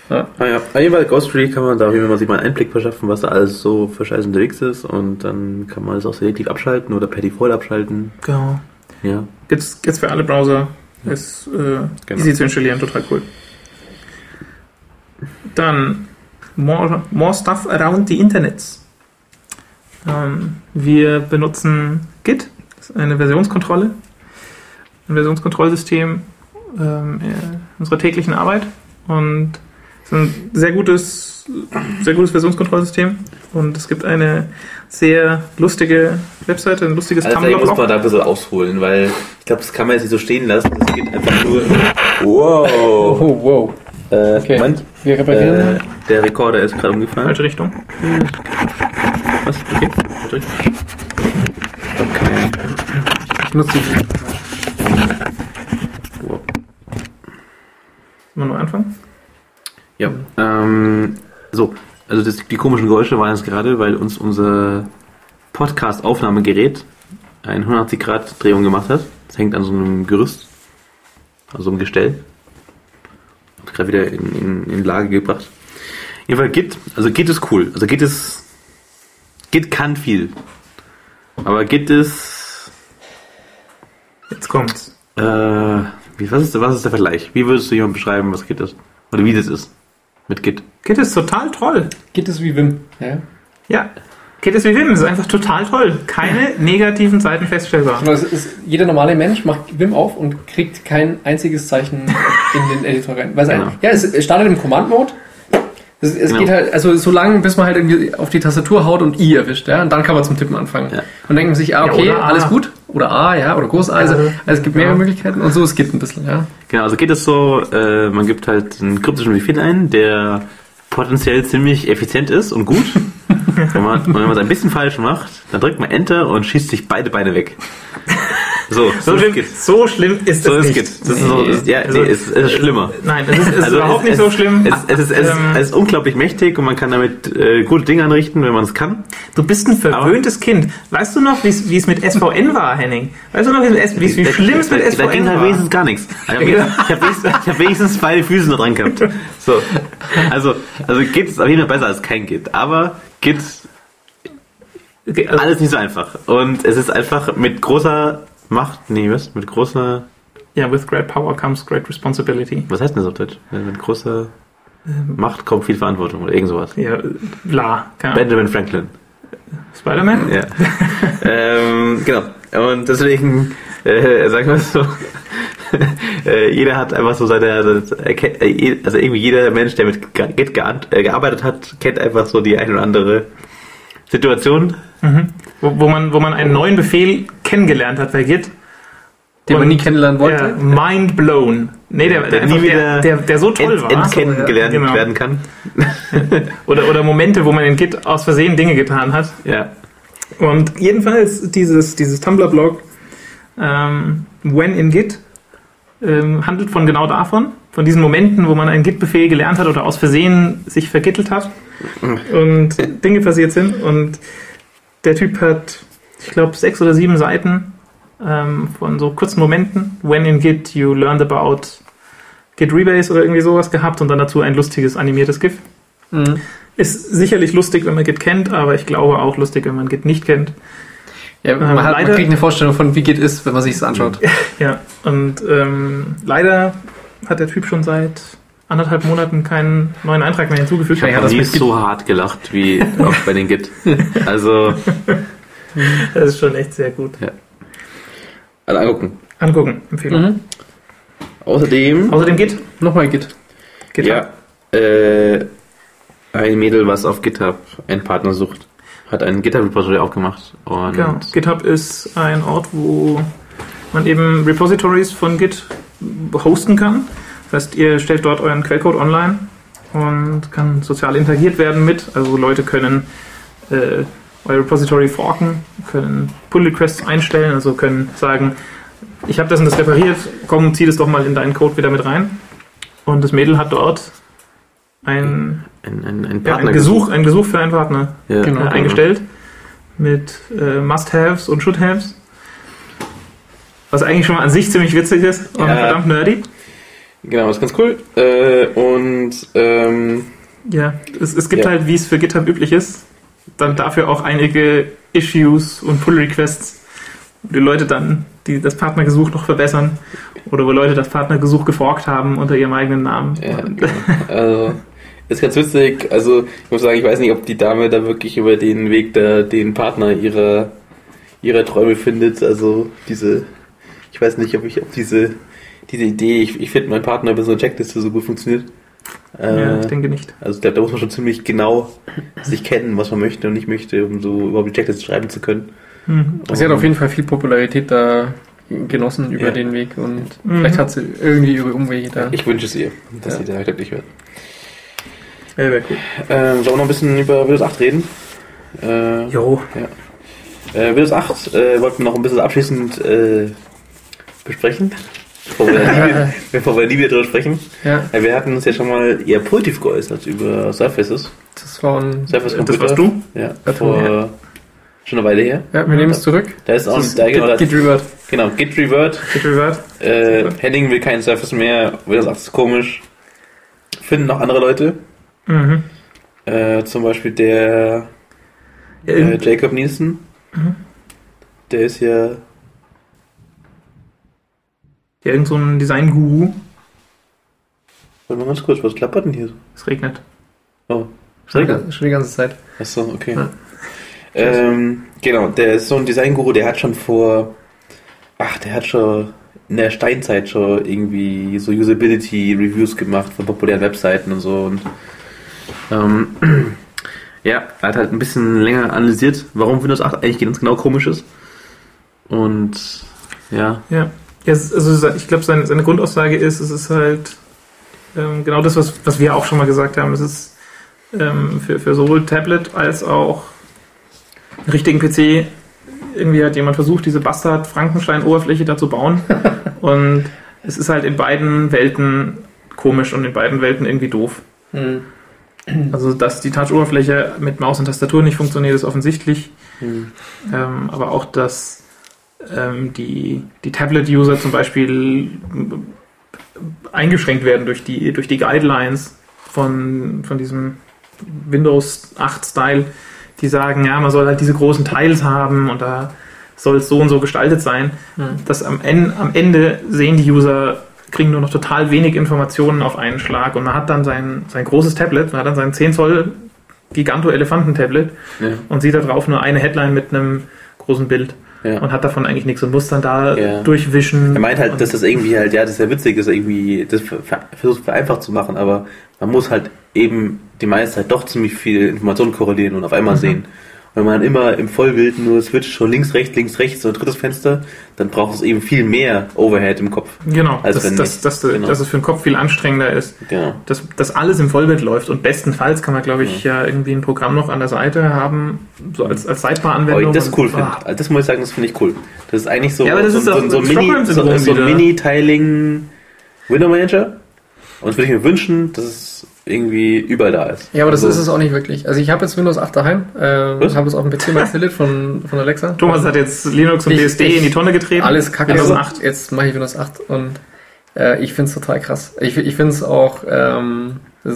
Ja. Ah ja, auf jeden Fall Ghostery kann man da, wenn man sich mal einen Einblick verschaffen, was da alles so für Scheiß unterwegs ist, und dann kann man es auch selektiv abschalten oder per Default abschalten. Genau. Ja. Gibt's, gibt's für alle Browser. Ja. Ist äh, genau. easy zu installieren, total cool. Dann more, more stuff around the Internets. Ähm, wir benutzen Git, das ist eine Versionskontrolle, ein Versionskontrollsystem ähm, in unserer täglichen Arbeit, und es ist ein sehr gutes, sehr gutes Versionskontrollsystem, und es gibt eine sehr lustige Webseite, ein lustiges also Tumblr. Ich muss mal da ein bisschen ausholen, weil ich glaube, das kann man jetzt nicht so stehen lassen. Das geht einfach nur... Wow! Oh, wow. Äh, okay. Manch, Wir reparieren. Äh, der Rekorder ist gerade umgefallen. Falsche Richtung. Was? Okay. Okay. Ich nutze die. Wow. Wollen wir anfangen? Ja, ähm, so, also das, die komischen Geräusche waren jetzt gerade, weil uns unser Podcast-Aufnahmegerät eine hundertachtzig Grad Drehung gemacht hat. Das hängt an so einem Gerüst, also so einem Gestell. Hat gerade wieder in, in, in Lage gebracht. Jedenfalls Git, also Git ist cool, also Git ist, Git kann viel, aber Git ist, jetzt kommt's, äh, was ist, was ist der Vergleich? Wie würdest du jemand beschreiben, was Git ist? Oder wie das ist mit Git. Git ist total toll. Git ist wie Vim. Ja. ja. Git ist wie Vim. Es ist einfach total toll. Keine negativen Seiten feststellbar. Ist, ist, jeder normale Mensch macht Vim auf und kriegt kein einziges Zeichen in den Editor rein. Weil genau. Ja, es startet im Command-Mode. Es, es genau. geht halt, also so lange, bis man halt irgendwie auf die Tastatur haut und I erwischt. Ja? Und dann kann man zum Tippen anfangen. Ja. Und denkt man sich, ah, okay, ja, alles A. gut. Oder A, ja, oder groß A. Also, also es gibt mehrere ja. Möglichkeiten, und so es gibt ein bisschen, ja. Genau, also geht es so, äh, man gibt halt einen kryptischen Befehl ein, der potenziell ziemlich effizient ist und gut. wenn man, und wenn man es ein bisschen falsch macht, dann drückt man Enter und schießt sich beide Beine weg. So, so, so, schlimm, so schlimm ist so es nicht. Geht. Das nee. Ist so, ist, ja, also, nee, es, es ist schlimmer. Nein, es ist, es ist also überhaupt es, nicht so schlimm. Es, es, es, es, ähm, es ist unglaublich mächtig, und man kann damit äh, gute Dinge anrichten, wenn man es kann. Du bist ein verwöhntes Aber, Kind. Weißt du noch, wie es mit S V N war, Henning? Weißt du noch, wie, wie, wie da, schlimm es mit S V N war? Da ging halt wenigstens gar nichts. Also, ich habe wenigstens, hab wenigstens beide Füße noch dran gehabt. So. Also, also Git ist auf jeden Fall besser als kein Git. Aber Git okay, also, alles nicht so einfach. Und es ist einfach mit großer Macht, nee, was? Mit großer... Ja, with great power comes great responsibility. Was heißt denn das auf Deutsch? Mit großer ähm, Macht kommt viel Verantwortung oder irgend sowas. Ja, bla. Benjamin Franklin. Spider-Man? Ja. ähm, genau. Und deswegen, äh, sagen wir so, äh, jeder hat einfach so seine... Also irgendwie jeder Mensch, der mit Git gearbeitet hat, kennt einfach so die ein oder andere Situation. Mhm. Wo, wo, man, wo man einen neuen Befehl kennengelernt hat bei Git. Den man nie kennenlernen wollte. Mind blown. Nee, der, der, der, nie der, der, der so toll end, war. End kennengelernt genau. werden kann. oder, oder Momente, wo man in Git aus Versehen Dinge getan hat. Ja. Und jedenfalls dieses, dieses Tumblr-Blog ähm, When in Git ähm, handelt von genau davon. Von diesen Momenten, wo man einen Git-Befehl gelernt hat oder aus Versehen sich vergittelt hat. Und Dinge passiert sind. Und der Typ hat, ich glaube, sechs oder sieben Seiten ähm, von so kurzen Momenten. When in Git you learned about Git Rebase oder irgendwie sowas gehabt, und dann dazu ein lustiges animiertes GIF. Mhm. Ist sicherlich lustig, wenn man Git kennt, aber ich glaube auch lustig, wenn man Git nicht kennt. Ja, man, ähm, hat, leider, man kriegt eine Vorstellung von, wie Git ist, wenn man sich das anschaut. Ja, und ähm, leider hat der Typ schon seit anderthalb Monaten keinen neuen Eintrag mehr hinzugefügt. Ich habe nie so hart gelacht wie auch bei den Git. Also das ist schon echt sehr gut. Ja. Also angucken. Angucken, Empfehlung. Mhm. Außerdem Außerdem Git. Nochmal Git. GitHub. Ja, äh, ein Mädel, was auf GitHub einen Partner sucht, hat einen GitHub-Repository aufgemacht. Und genau. GitHub ist ein Ort, wo man eben Repositories von Git hosten kann. Das heißt, ihr stellt dort euren Quellcode online und kann sozial interagiert werden mit. Also Leute können äh, euer Repository forken, können Pull-Requests einstellen, also können sagen, ich habe das und das repariert, komm, zieh das doch mal in deinen Code wieder mit rein. Und das Mädel hat dort ein, ein, ein, ein, ja, ein Gesuch, ein Gesuch für einen Partner ja, genau, äh, eingestellt genau. mit äh, Must-Haves und Should-Haves. Was eigentlich schon mal an sich ziemlich witzig ist und ja. verdammt nerdy. Genau, das ist ganz cool. Äh, und ähm, ja, es, es gibt ja. halt, wie es für GitHub üblich ist, dann dafür auch einige Issues und Pull-Requests, wo die Leute dann die das Partnergesuch noch verbessern oder wo Leute das Partnergesuch geforkt haben unter ihrem eigenen Namen. Ja, genau. Also ist ganz witzig. Also ich muss sagen, ich weiß nicht, ob die Dame da wirklich über den Weg da den Partner ihrer ihrer Träume findet. Also diese, ich weiß nicht, ob ich ob diese diese Idee, ich, ich finde meinen Partner über so eine Checkliste so gut funktioniert. Äh, ja, ich denke nicht. Also da, da muss man schon ziemlich genau sich kennen, was man möchte und nicht möchte, um so überhaupt die Checkliste schreiben zu können. Mhm. Sie hat auf jeden Fall viel Popularität da genossen über ja. den Weg und mhm. vielleicht hat sie irgendwie über Umwege da. Ich wünsche es ihr, dass ja. sie da glücklich wird. Ja, wäre cool. Ähm, sollen wir noch ein bisschen über Windows acht reden? Äh, jo. Ja. Äh, Windows acht äh, wollten wir noch ein bisschen abschließend äh, besprechen. Bevor wir, bevor wir nie wieder drüber sprechen. Ja. Wir hatten uns ja schon mal eher positiv geäußert über Surfaces. Das war ein Surface Computer. Das warst du? Ja. Vor ja. schon eine Weile her. Ja, wir nehmen es zurück. Da ist auch da genau Git Revert. Genau, Git Revert. Git Revert. Äh, Henning will keinen Surface mehr. Windows acht ist komisch. Finden noch andere Leute. Mhm. Äh, zum Beispiel der äh, Jacob Nielsen. Mhm. Der ist ja irgend so ein Design-Guru. Warte mal ganz kurz, was klappert denn hier so? Es regnet. Oh, es regnet? Schon die ganze Zeit. Achso, okay. Ja. Ähm, genau, der ist so ein Design-Guru, der hat schon vor... Ach, der hat schon in der Steinzeit schon irgendwie so Usability-Reviews gemacht von populären Webseiten und so. Und, ähm, ja, hat halt ein bisschen länger analysiert, warum Windows acht eigentlich ganz genau komisch ist. Und ja... ja. Ja, also ich glaube, seine, seine Grundaussage ist, es ist halt ähm, genau das, was, was wir auch schon mal gesagt haben. Es ist ähm, für, für sowohl Tablet als auch einen richtigen P C, irgendwie hat jemand versucht, diese Bastard-Frankenstein-Oberfläche da zu bauen. Und es ist halt in beiden Welten komisch und in beiden Welten irgendwie doof. Mhm. Also, dass die Touch-Oberfläche mit Maus und Tastatur nicht funktioniert, ist offensichtlich. Mhm. Ähm, aber auch, dass Die, die Tablet-User zum Beispiel eingeschränkt werden durch die, durch die Guidelines von, von diesem Windows acht Style, die sagen, ja, man soll halt diese großen Tiles haben und da soll es so und so gestaltet sein. Mhm. Dass am Ende, am Ende sehen die User, kriegen nur noch total wenig Informationen auf einen Schlag und man hat dann sein, sein großes Tablet, man hat dann sein zehn Zoll Giganto-Elefanten-Tablet ja. und sieht da drauf nur eine Headline mit einem großen Bild. Ja. Und hat davon eigentlich nichts und muss dann da ja. durchwischen. Er meint halt, dass das irgendwie halt, ja, das ist ja witzig, das irgendwie, das versucht vereinfacht zu machen, aber man muss halt eben die meiste Zeit doch ziemlich viel Informationen korrelieren und auf einmal mhm. sehen. Und wenn man dann immer im Vollbild nur switcht, schon links, rechts, links, rechts, so ein drittes Fenster, dann braucht es eben viel mehr Overhead im Kopf. Genau, als das, wenn das, das, das, genau. dass es für den Kopf viel anstrengender ist. Genau. Dass, dass alles im Vollbild läuft und bestenfalls kann man, glaube ich, ja. ja irgendwie ein Programm noch an der Seite haben, so als, als Sidebar-Anwendung. Aber ich das cool finde. Ah. Das muss ich sagen, das finde ich cool. Das ist eigentlich so, ja, so, so, so, so ein Mini, so, so Mini-Tiling-Window-Manager. Und das würde ich mir wünschen, dass es irgendwie überall da ist. Ja, aber das also, ist es auch nicht wirklich. Also ich habe jetzt Windows acht daheim, ähm, habe es auf dem P C mal installiert von, von Alexa. Thomas hat jetzt Linux und ich, B S D ich, in die Tonne getreten. Alles kacke. Windows acht. Jetzt mache ich Windows acht und äh, ich finde es total krass. Ich, ich finde es auch, ähm, das,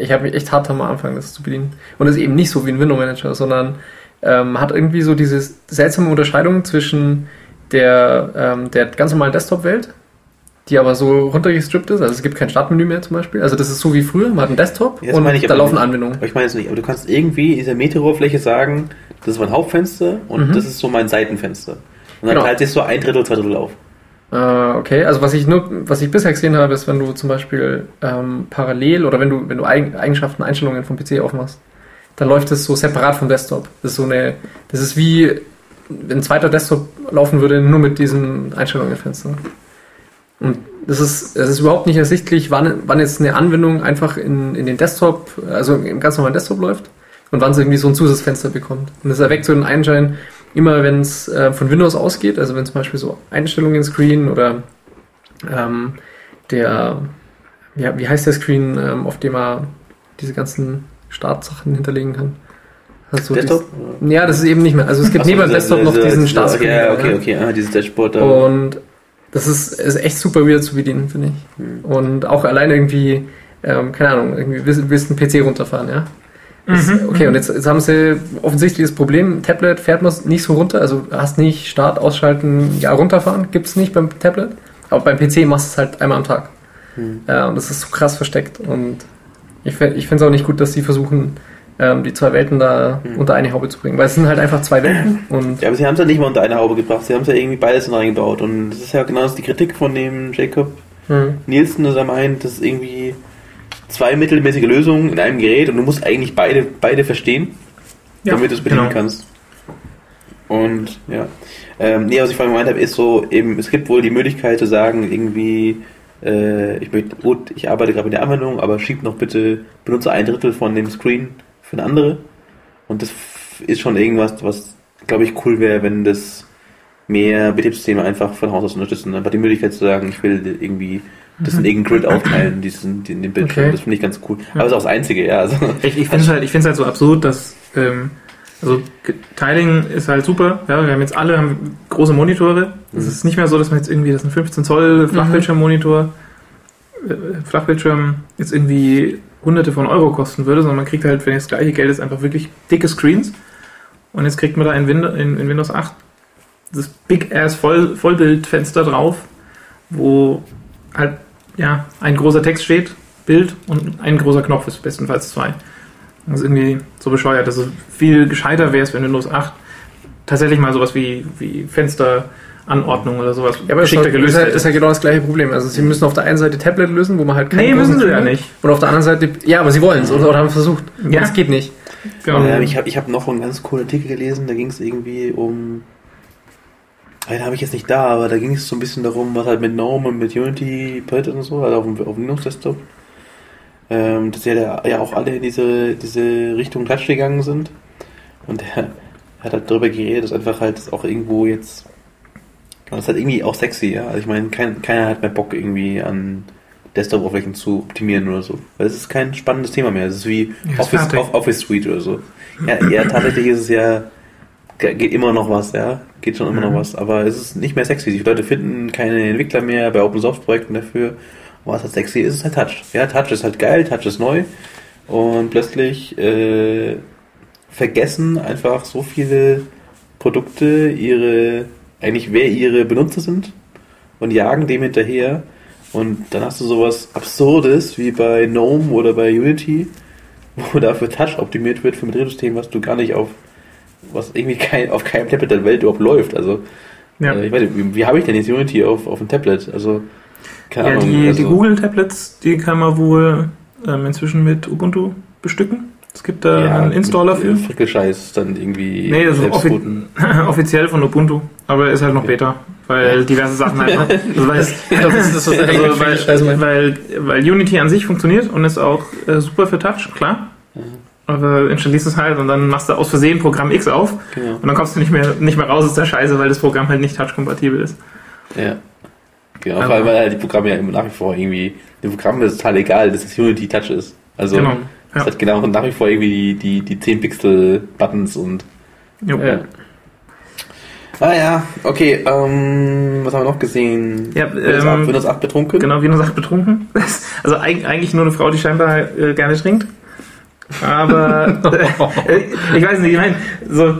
ich habe mich echt hart am Anfang, das zu bedienen. Und es ist eben nicht so wie ein Window Manager, sondern ähm, hat irgendwie so diese seltsame Unterscheidung zwischen der, ähm, der ganz normalen Desktop-Welt, die aber so runtergestrippt ist, also es gibt kein Startmenü mehr zum Beispiel, also das ist so wie früher, man hat einen Desktop jetzt und ich, da laufen Anwendungen. Ich meine es nicht, aber du kannst irgendwie in dieser Meteo-Oberfläche sagen, das ist mein Hauptfenster und mhm. das ist so mein Seitenfenster. Und dann teilt genau. sich so ein Drittel, zwei Drittel auf. Äh, okay, also was ich nur, was ich bisher gesehen habe, ist, wenn du zum Beispiel ähm, parallel oder wenn du, wenn du Eigenschaften, Einstellungen vom P C aufmachst, dann läuft das so separat vom Desktop. Das ist so eine, das ist wie wenn ein zweiter Desktop laufen würde, nur mit diesen Einstellungenfenstern. Und das ist, das ist überhaupt nicht ersichtlich, wann, wann jetzt eine Anwendung einfach in, in den Desktop, also im ganz normalen Desktop läuft und wann es irgendwie so ein Zusatzfenster bekommt. Und das erweckt so den Anschein, immer wenn es äh, von Windows ausgeht, also wenn zum Beispiel so Einstellungen Screen oder ähm, der, ja, wie heißt der Screen, ähm, auf dem man diese ganzen Startsachen hinterlegen kann? Also Desktop? Dies, ja, das ist eben nicht mehr. Also es gibt so, neben dem Desktop diese, noch diesen diese, Startscreen. Ja, okay, ja. okay, ah, dieses Dashboard. Da. Und das ist, ist echt super weird zu bedienen, finde ich. Hm. Und auch allein irgendwie, ähm, keine Ahnung, irgendwie willst, willst einen P C runterfahren, ja? Das, mhm. Okay, und jetzt, jetzt haben sie offensichtlich das Problem, Tablet fährt man nicht so runter, also hast nicht Start, Ausschalten, ja, runterfahren, gibt's nicht beim Tablet, aber beim P C machst du es halt einmal am Tag. Hm. Ja, und das ist so krass versteckt und ich, ich finde es auch nicht gut, dass sie versuchen, die zwei Welten da hm. unter eine Haube zu bringen, weil es sind halt einfach zwei Welten. Und ja, aber sie haben es ja nicht mal unter eine Haube gebracht, sie haben es ja irgendwie beides reingebaut und das ist ja genau die Kritik von dem Jacob hm. Nielsen, dass er meint, dass irgendwie zwei mittelmäßige Lösungen in einem Gerät und du musst eigentlich beide, beide verstehen, ja, damit du es bedienen genau. kannst. Und ja, ähm, nee, was ich vorhin gemeint habe, ist so, eben, es gibt wohl die Möglichkeit zu sagen, irgendwie äh, ich möchte, gut, ich arbeite gerade mit der Anwendung, aber schieb noch bitte, benutze ein Drittel von dem Screen eine andere. Und das ist schon irgendwas, was, glaube ich, cool wäre, wenn das mehr Betriebssysteme einfach von Haus aus unterstützen. Einfach die Möglichkeit zu sagen, ich will irgendwie das in irgendeinen Grid aufteilen, diesen, den, den Bildschirm. Okay. Das finde ich ganz cool. Aber es ja. ist auch das Einzige, ja. Also. Ich, ich finde es halt, ich finde es halt so absurd, dass ähm, also Tiling ist halt super. Ja, wir haben jetzt alle haben große Monitore. Es mhm. ist nicht mehr so, dass man jetzt irgendwie, das ist ein fünfzehn Zoll Flachbildschirm-Monitor, äh, Flachbildschirm jetzt irgendwie Hunderte von Euro kosten würde, sondern man kriegt halt, wenn das gleiche Geld ist, einfach wirklich dicke Screens. Und jetzt kriegt man da in Windows, in, in Windows acht das Big-Ass Voll, Vollbildfenster drauf, wo halt ja ein großer Text steht, Bild und ein großer Knopf ist, bestenfalls zwei. Das ist irgendwie so bescheuert, dass es viel gescheiter wäre, wenn Windows acht tatsächlich mal sowas wie, wie Fenster Anordnung oder sowas. Ja, aber das ist, halt, ist ja genau das gleiche Problem. Also sie müssen auf der einen Seite Tablet lösen, wo man halt keine. Nee, müssen sie ja nicht. Und auf der anderen Seite, ja, aber sie wollen es oder, oder haben es versucht. Ja, es geht nicht. Genau. Ähm, ich habe ich hab noch einen ganz coolen Artikel gelesen, da ging es irgendwie um. Den habe ich jetzt nicht da, aber da ging es so ein bisschen darum, was halt mit GNOME und mit Unity passiert und so, also auf dem, auf dem Linux-Desktop. Ähm, dass ja, ja auch alle in diese, diese Richtung Touch gegangen sind. Und der hat halt darüber geredet, dass einfach halt das auch irgendwo jetzt. Und das ist halt irgendwie auch sexy, ja. Also ich meine, kein, keiner hat mehr Bock irgendwie an Desktop-Oberflächen zu optimieren oder so. Weil es ist kein spannendes Thema mehr. Es ist wie ja, Office, ist Office Suite oder so. Ja, ja, tatsächlich ist es ja, geht immer noch was, ja. Geht schon immer mhm. noch was. Aber es ist nicht mehr sexy. Die Leute finden keine Entwickler mehr bei Open-Source-Projekten dafür. Und was halt sexy ist, ist halt Touch. Ja, Touch ist halt geil, Touch ist neu. Und plötzlich äh, vergessen einfach so viele Produkte ihre eigentlich wer ihre Benutzer sind und jagen dem hinterher und dann hast du sowas Absurdes wie bei GNOME oder bei Unity, wo dafür Touch optimiert wird für ein Betriebssystem, was du gar nicht auf, was irgendwie kein, auf keinem Tablet der Welt überhaupt läuft. Also, ja. äh, ich weiß nicht, wie, wie habe ich denn jetzt Unity auf, auf dem Tablet? Also, keine ja, Ahnung. Die, also, die Google-Tablets, die kann man wohl ähm, inzwischen mit Ubuntu bestücken. Es gibt da ja, einen Installer für. Frickelscheiß dann irgendwie. Nee, das ist offi- offiziell von Ubuntu, aber ist halt noch Beta, weil ja. diverse Sachen halt. Also weil, das, das ist, also weil, weil, weil Unity an sich funktioniert und ist auch äh, super für Touch, klar. Mhm. Aber installierst es halt und dann machst du aus Versehen Programm X auf genau. und dann kommst du nicht mehr, nicht mehr raus aus der Scheiße, weil das Programm halt nicht touch-kompatibel ist. Ja. Genau, also, vor allem, weil halt die Programme ja immer nach wie vor irgendwie. Dem Programm ist total egal, dass es Unity Touch ist. Also. Genau. Ja. Das hat genau nach wie vor irgendwie die, die, die zehn Pixel Buttons und. Jo. Ja. Ah ja, okay, ähm, was haben wir noch gesehen? Ja, Windows, ähm, Windows acht betrunken? Genau, Windows acht betrunken. Also eigentlich nur eine Frau, die scheinbar äh, gerne trinkt. Aber äh, ich weiß nicht, ich meine, so,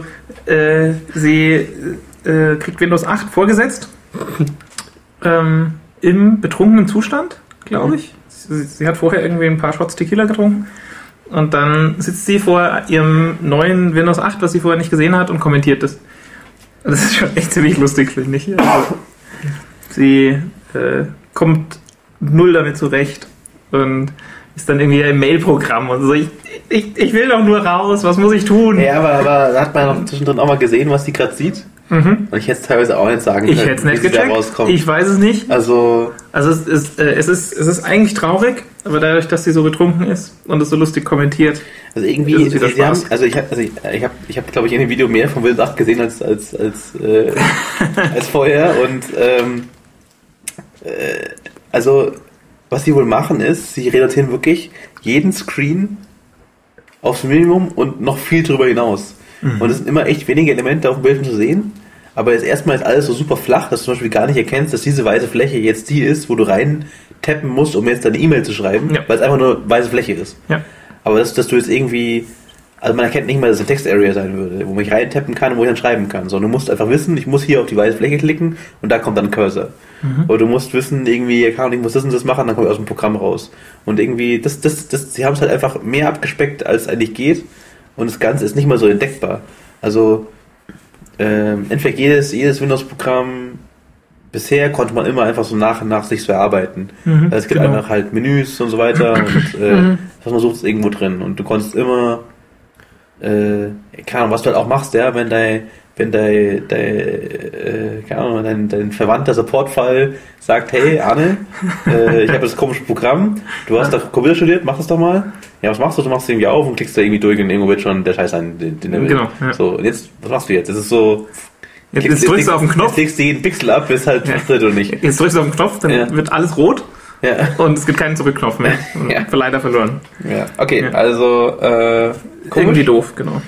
äh, sie äh, kriegt Windows acht vorgesetzt. ähm, im betrunkenen Zustand, glaube ich. Sie, sie hat vorher irgendwie ein paar Shots Tequila getrunken. Und dann sitzt sie vor ihrem neuen Windows acht, was sie vorher nicht gesehen hat, und kommentiert das. Das ist schon echt ziemlich lustig, finde ich. Also, sie äh, kommt null damit zurecht und ist dann irgendwie im Mail-Programm und so. Ich, ich, ich will doch nur raus, was muss ich tun? Ja, aber, aber hat man doch zwischendrin auch mal gesehen, was sie gerade sieht? Mhm. Und ich hätte es teilweise auch nicht sagen können. Ich hätte es nicht gecheckt. Ich weiß es nicht. Also, also es, ist, äh, es, ist, es ist eigentlich traurig, aber dadurch, dass sie so betrunken ist und es so lustig kommentiert. Also irgendwie, ist es wieder Spaß. Haben, also ich habe, also ich, ich habe, ich hab, glaube ich, in dem Video mehr von Windows acht gesehen als, als, als, äh, als vorher. Und ähm, äh, also, was sie wohl machen ist, sie reduzieren wirklich jeden Screen aufs Minimum und noch viel drüber hinaus. Mhm. Und es sind immer echt wenige Elemente auf dem Bildschirm zu sehen. Aber jetzt erstmal ist alles so super flach, dass du zum Beispiel gar nicht erkennst, dass diese weiße Fläche jetzt die ist, wo du rein tappen musst, um jetzt deine E-Mail zu schreiben, ja, weil es einfach nur weiße Fläche ist. Ja. Aber das, dass du jetzt irgendwie, also man erkennt nicht mal, dass es ein Text-Area sein würde, wo man rein tappen kann und wo ich dann schreiben kann. Sondern du musst einfach wissen, ich muss hier auf die weiße Fläche klicken und da kommt dann ein Cursor. Mhm. Oder du musst wissen, irgendwie, ich muss das und das machen, dann komme ich aus dem Programm raus. Und irgendwie, das, das, das, sie haben es halt einfach mehr abgespeckt, als es eigentlich geht. Und das Ganze ist nicht mal so entdeckbar. Also, ähm, entweder jedes, jedes Windows-Programm bisher konnte man immer einfach so nach und nach sich so erarbeiten. Mhm, also es gibt genau. einfach halt Menüs und so weiter und äh, mhm. was man sucht, ist irgendwo drin. Und du konntest immer, äh, keine Ahnung, was du halt auch machst, ja, wenn dein, wenn dein, dein, äh, keine Ahnung, dein, dein verwandter Support-Fall sagt, hey Arne, äh, ich habe das komische Programm, du hast doch Computer studiert, mach das doch mal. Ja, was machst du? Du machst irgendwie auf und klickst da irgendwie durch und irgendwo wird schon der Scheiß an, den, den der will. Genau. Ja. So, und jetzt, was machst du jetzt? Es ist so... Jetzt, klickst, jetzt drückst jetzt, du auf den Knopf. Jetzt legst du jeden Pixel ab, ist halt ja. oder nicht. Jetzt drückst du auf den Knopf, dann ja. wird alles rot ja. und es gibt keinen Zurückknopf mehr. ja. Leider verloren. Ja. Okay, ja. also... Äh, irgendwie doof, genau.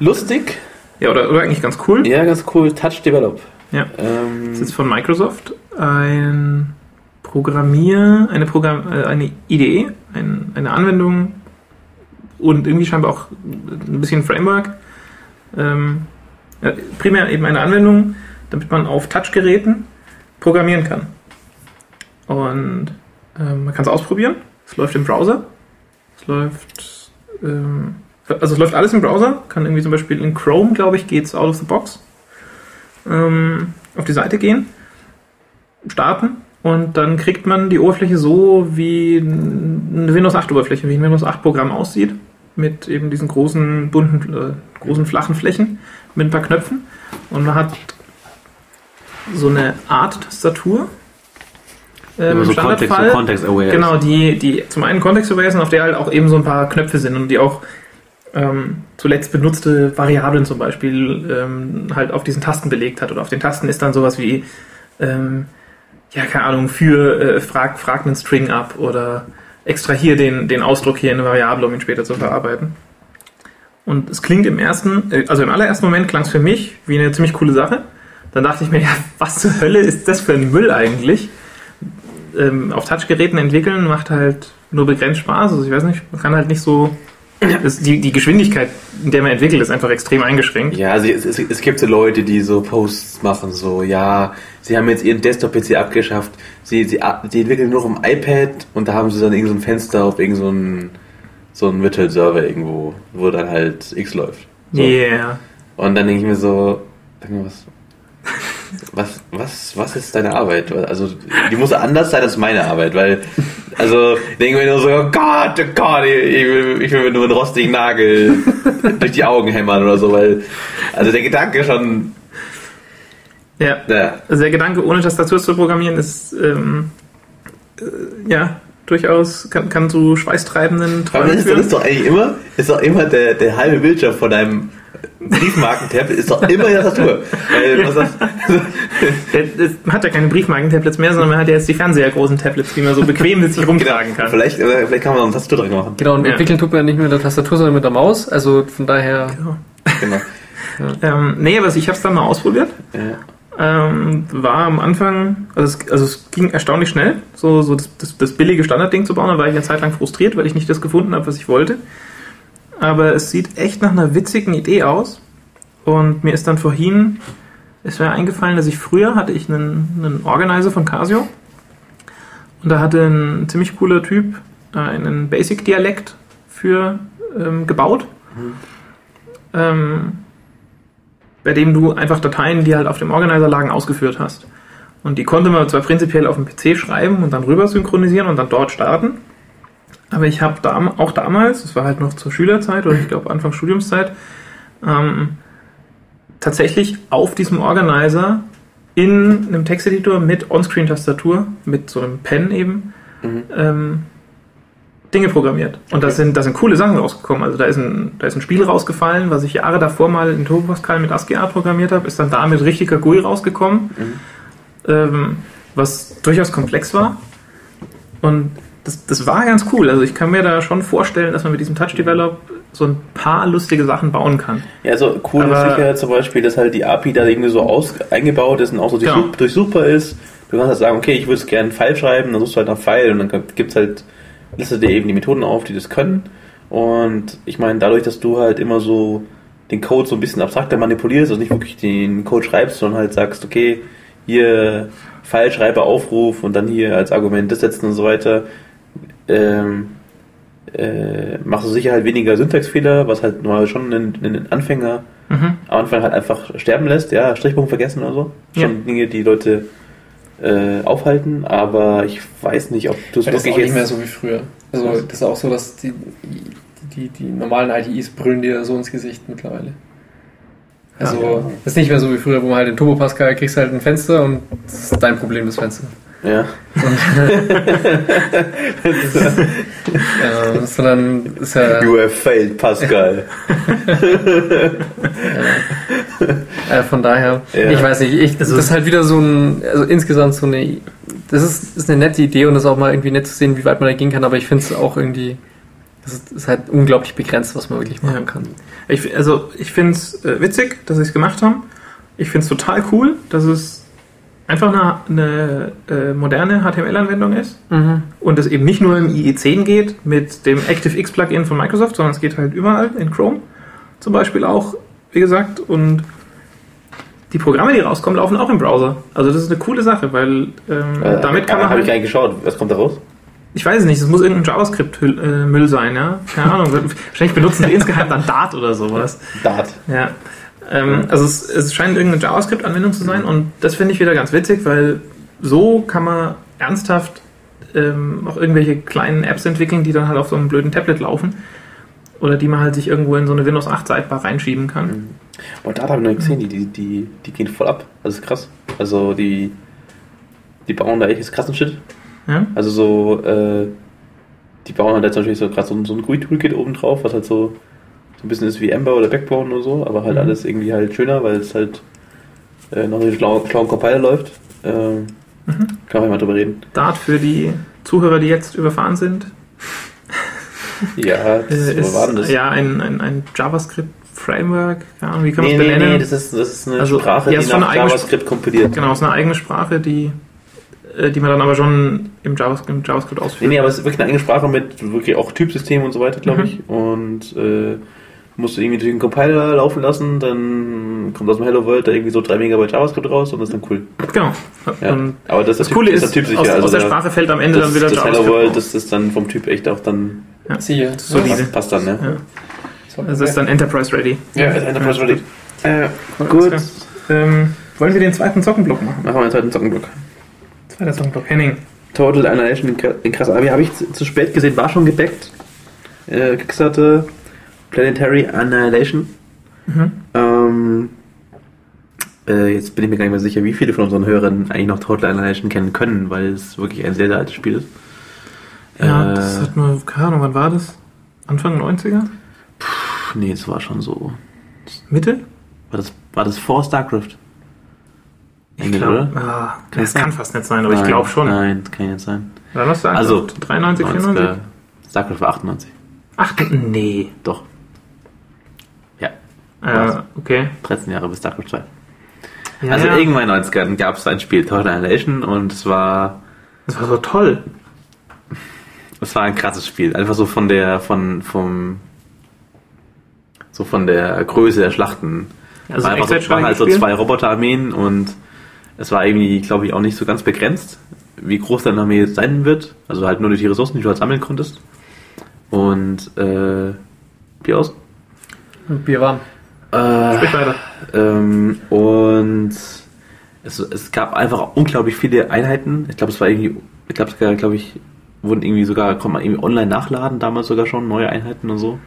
Lustig. Ja, oder, oder eigentlich ganz cool. Ja, ganz cool. Touch Develop. Ja. Ähm, das ist von Microsoft. Ein... Programmier, eine Programm, eine I D E, ein, eine Anwendung und irgendwie scheinbar auch ein bisschen Framework. Ähm, ja, primär eben eine Anwendung, damit man auf Touchgeräten programmieren kann. Und ähm, man kann es ausprobieren. Es läuft im Browser. Es läuft, ähm, also es läuft alles im Browser. Kann irgendwie zum Beispiel in Chrome, glaube ich, geht's out of the box. Ähm, auf die Seite gehen, starten. Und dann kriegt man die Oberfläche so, wie eine Windows acht Oberfläche, wie ein Windows acht Programm aussieht, mit eben diesen großen, bunten, äh, großen, flachen Flächen, mit ein paar Knöpfen. Und man hat so eine Art Tastatur äh, im so Standardfall, Context, so Context genau, die, die zum einen Context-Aware sind, auf der halt auch eben so ein paar Knöpfe sind und die auch ähm, zuletzt benutzte Variablen zum Beispiel ähm, halt auf diesen Tasten belegt hat. Oder auf den Tasten ist dann sowas wie... Ähm, ja, keine Ahnung, für äh, frag, frag einen String ab oder extrahier den, den Ausdruck hier in eine Variable, um ihn später zu verarbeiten. Und es klingt im ersten, äh, also im allerersten Moment klang es für mich wie eine ziemlich coole Sache. Dann dachte ich mir, ja, was zur Hölle ist das für ein Müll eigentlich? Ähm, auf Touchgeräten entwickeln macht halt nur begrenzt Spaß. Also ich weiß nicht, man kann halt nicht so... Das, die, die Geschwindigkeit, in der man entwickelt, ist einfach extrem eingeschränkt. Ja, also es, es, es gibt so Leute, die so Posts machen, so, ja, sie haben jetzt ihren Desktop-P C abgeschafft, sie, sie, sie entwickeln nur auf dem iPad und da haben sie dann irgend so ein Fenster auf irgend so einen, so einen Virtual-Server irgendwo, wo dann halt X läuft. Ja. So. Yeah. Und dann denke ich mir so, was, was, was, was ist deine Arbeit? Also, die muss anders sein als meine Arbeit, weil... Also, denken wir nur so, oh Gott, oh Gott, ich will, ich will mir nur einen rostigen Nagel durch die Augen hämmern oder so, weil, also der Gedanke schon... Ja, ja. Also der Gedanke, ohne Tastatur zu programmieren, ist, ähm, äh, ja, durchaus, kann, kann zu schweißtreibenden Träumen führen. Aber das ist doch eigentlich immer, ist doch immer der, der halbe Bildschirm von deinem... Briefmarkentablet ist doch immer in der Tastatur. Weil, was das? Man hat ja keine Briefmarkentablets mehr, sondern man hat ja jetzt die fernsehergroßen Tablets, die man so bequem mit sich rumtragen kann. Vielleicht, vielleicht kann man noch eine Tastatur dran machen. Genau, und ja. entwickeln tut man ja nicht mit der Tastatur, sondern mit der Maus. Also von daher... Genau. genau. Ja. Ähm, nee, aber ich habe es dann mal ausprobiert. Ja. Ähm, war am Anfang... Also es, also es ging erstaunlich schnell, so, so das, das, das billige Standardding zu bauen. Da war ich eine Zeit lang frustriert, weil ich nicht das gefunden habe, was ich wollte. Aber es sieht echt nach einer witzigen Idee aus. Und mir ist dann vorhin, es wäre eingefallen, dass ich früher hatte ich einen, einen Organizer von Casio. Und da hatte ein ziemlich cooler Typ einen Basic-Dialekt für ähm, gebaut. Mhm. Ähm, bei dem du einfach Dateien, die halt auf dem Organizer lagen, ausgeführt hast. Und die konnte man zwar prinzipiell auf dem P C schreiben und dann rüber synchronisieren und dann dort starten. Aber ich habe da, auch damals, das war halt noch zur Schülerzeit oder ich glaube Anfang Studiumszeit, ähm, tatsächlich auf diesem Organizer in einem Texteditor mit Onscreen-Tastatur, mit so einem Pen eben, mhm. ähm, Dinge programmiert. Und okay. da sind, da sind coole Sachen rausgekommen. Also da ist ein, da ist ein Spiel rausgefallen, was ich Jahre davor mal in Turbo Pascal mit ASCII-A programmiert habe, ist dann da mit richtiger G U I rausgekommen, mhm. ähm, was durchaus komplex war. Und das, das war ganz cool. Also ich kann mir da schon vorstellen, dass man mit diesem Touch-Develop so ein paar lustige Sachen bauen kann. Ja, also cool ist sicher zum Beispiel, dass halt die A P I da irgendwie so aus, eingebaut ist und auch so genau. durchsuchbar ist. Du kannst halt sagen, okay, ich würde es gerne einen File schreiben, dann suchst du halt nach File und dann gibt's halt, listet dir eben die Methoden auf, die das können. Und ich meine, dadurch, dass du halt immer so den Code so ein bisschen abstrakter manipulierst, also nicht wirklich den Code schreibst, sondern halt sagst, okay, hier File schreibe Aufruf und dann hier als Argument das setzen und so weiter, ähm, äh, machst du sicher halt weniger Syntaxfehler, was halt normal schon einen Anfänger mhm. am Anfang halt einfach sterben lässt, ja, Strichpunkt vergessen oder so. Schon ja. Dinge, die Leute äh, aufhalten, aber ich weiß nicht, ob du es wirklich jetzt... Das ist auch nicht mehr so wie früher. Also was? Das ist auch so, dass die, die, die normalen I D Es brüllen dir so ins Gesicht mittlerweile. Also ja, ja. Das ist nicht mehr so wie früher, wo man halt in Turbo Pascal kriegst halt ein Fenster und das ist dein Problem, das Fenster. Ja. ähm, sondern ist ja, you have failed, Pascal. ja. äh, von daher, ja. ich weiß nicht, ich, das ist halt wieder so ein, also insgesamt so eine, das ist, ist eine nette Idee und das ist auch mal irgendwie nett zu sehen, wie weit man da gehen kann, aber ich finde es auch irgendwie, das ist, ist halt unglaublich begrenzt, was man wirklich machen kann. Ich, also ich finde es äh, witzig, dass sie es gemacht haben. Ich finde es total cool, dass es einfach eine, eine äh, moderne H T M L-Anwendung ist mhm. und es eben nicht nur im I E zehn geht mit dem ActiveX-Plugin von Microsoft, sondern es geht halt überall, in Chrome zum Beispiel auch, wie gesagt, und die Programme, die rauskommen, laufen auch im Browser. Also das ist eine coole Sache, weil ähm, äh, damit kann äh, man... Hab halt, ich eigentlich geschaut, was kommt da raus? Ich weiß es nicht, es muss irgendein JavaScript-Müll sein, ja? Keine Ahnung, wahrscheinlich benutzen sie insgeheim dann Dart oder sowas. Dart. Ja. Also es, es scheint irgendeine JavaScript-Anwendung zu sein und das finde ich wieder ganz witzig, weil so kann man ernsthaft ähm, auch irgendwelche kleinen Apps entwickeln, die dann halt auf so einem blöden Tablet laufen oder die man halt sich irgendwo in so eine Windows acht-Sidebar reinschieben kann. Boah, da habe ich noch gesehen, die, die, die, die gehen voll ab. Das ist krass. Also die, die bauen da echt krassen Shit. Ja? Also so äh, die bauen halt jetzt natürlich so gerade so, so ein G U I-Toolkit oben drauf, was halt so so ein bisschen ist wie Ember oder Backbone oder so, aber halt mhm. alles irgendwie halt schöner, weil es halt äh, noch nicht schlau, schlauen Compiler läuft. Ähm, mhm. Kann man mal drüber reden. Dart für die Zuhörer, die jetzt überfahren sind. Ja, das ist, war das? Ja, ein, ein, ein JavaScript-Framework. Ja, wie kann man nee, das benennen? Nee, nee, das ist, das ist eine also, Sprache, ja, die nach JavaScript Sp- kompiliert. Genau, es ist eine eigene Sprache, die, die man dann aber schon im JavaScript, im JavaScript ausführt. Nee, nee, aber es ist wirklich eine eigene Sprache mit wirklich auch Typsystemen und so weiter, glaube mhm. ich. Und äh, musst du irgendwie durch den Compiler laufen lassen, dann kommt aus dem Hello World da irgendwie so drei Megabyte JavaScript raus und das ist dann cool. Genau. Ja. Aber das, das Coole ist, ist typ sicher. Aus, also aus der Sprache fällt am Ende das, dann wieder das JavaScript Hello World, raus. Das ist dann vom Typ echt auch dann... Ja, siehe. So ja. Passt, passt dann, ja. ja. Das ist dann Enterprise-ready. Ja, ist Enterprise-ready. Ja. Äh, gut. Ähm, wollen wir den zweiten Zockenblock machen? Machen wir den zweiten Zockenblock. Zweiter Zockenblock, Henning. Total Annihilation in krass. Aber habe ich zu, zu spät gesehen, war schon gebackt. Äh, Kickstarter... Planetary Annihilation. Mhm. Ähm, äh, jetzt bin ich mir gar nicht mehr sicher, wie viele von unseren Hörern eigentlich noch Total Annihilation kennen können, weil es wirklich ein sehr, sehr altes Spiel ist. Ja, äh, das hat man, keine Ahnung, wann war das? Anfang neunziger? Pff, nee, es war schon so. Mitte? War das, war das vor StarCraft? Ende, oder? Ah, kann das sein? Kann fast nicht sein, aber nein, ich glaube schon. Nein, das kann nicht sein. Dann hast du also dreiundneunzig, vierundneunzig? StarCraft war achtundneunzig. Ach, nee. Doch. Ja, okay. dreizehn Jahre bis StarCraft zwei. Ja, also ja. irgendwann in den neunzigern gab es ein Spiel, Total Annihilation, und es war... Es war so toll. Es war ein krasses Spiel. Einfach so von der, von, vom... So von der Größe der Schlachten. Also es war einfach so, waren halt so zwei Roboterarmeen und es war irgendwie, glaube ich, auch nicht so ganz begrenzt, wie groß deine Armee jetzt sein wird. Also halt nur durch die Ressourcen, die du halt sammeln konntest. Und, äh... Bier aus? Bier warm. Sprich weiter. Ähm, und es, es gab einfach unglaublich viele Einheiten. Ich glaube, es war irgendwie, ich glaube, es glaube ich, wurden irgendwie sogar, konnte man irgendwie online nachladen, damals sogar schon, neue Einheiten und so.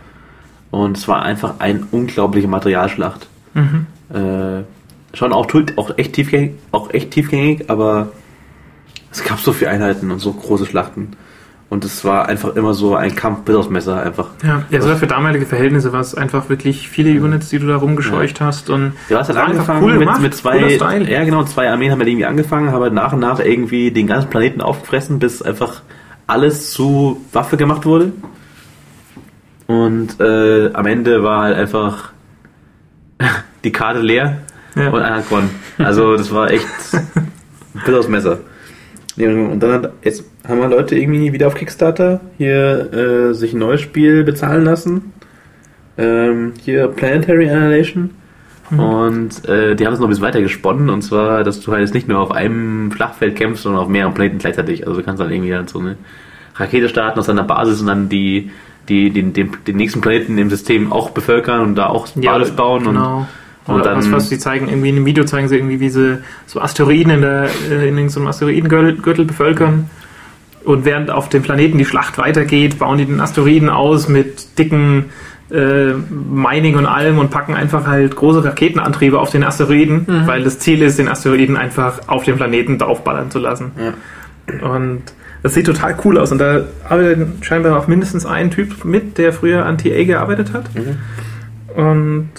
Und es war einfach eine unglaubliche Materialschlacht. Mhm. Äh, schon auch, auch, echt tiefgängig, auch echt tiefgängig, aber es gab so viele Einheiten und so große Schlachten. Und es war einfach immer so ein Kampf bis aufs Messer einfach. Ja, ja, so für damalige Verhältnisse war es einfach wirklich viele Units, die du da rumgescheucht ja. hast. Und ja, es hat angefangen cool mit, gemacht, mit zwei, ja genau, zwei Armeen haben wir irgendwie angefangen, haben nach und nach irgendwie den ganzen Planeten aufgefressen, bis einfach alles zu Waffe gemacht wurde. Und äh, am Ende war halt einfach die Karte leer ja. und einer hat gewonnen. Also das war echt bis aufs Messer. Und dann hat, jetzt haben wir Leute irgendwie wieder auf Kickstarter hier äh, sich ein neues Spiel bezahlen lassen. Ähm, hier Planetary Annihilation. Mhm. Und äh, die haben es noch ein bisschen weiter gesponnen. Und zwar, dass du halt jetzt nicht nur auf einem Flachfeld kämpfst, sondern auf mehreren Planeten gleichzeitig. Also du kannst dann irgendwie dann so eine Rakete starten aus deiner Basis und dann die, die, den, den, den nächsten Planeten im System auch bevölkern und da auch ja, alles bauen. Genau. Und Und dann, was, was die zeigen, irgendwie in einem Video zeigen sie irgendwie, wie sie so Asteroiden in, der, in so einem Asteroidengürtel bevölkern. Und während auf dem Planeten die Schlacht weitergeht, bauen die den Asteroiden aus mit dicken äh, Mining und allem und packen einfach halt große Raketenantriebe auf den Asteroiden, mhm. weil das Ziel ist, den Asteroiden einfach auf dem Planeten draufballern zu lassen. Ja. Und das sieht total cool aus. Und da arbeitet scheinbar auch mindestens ein Typ mit, der früher an T A gearbeitet hat. Mhm. Und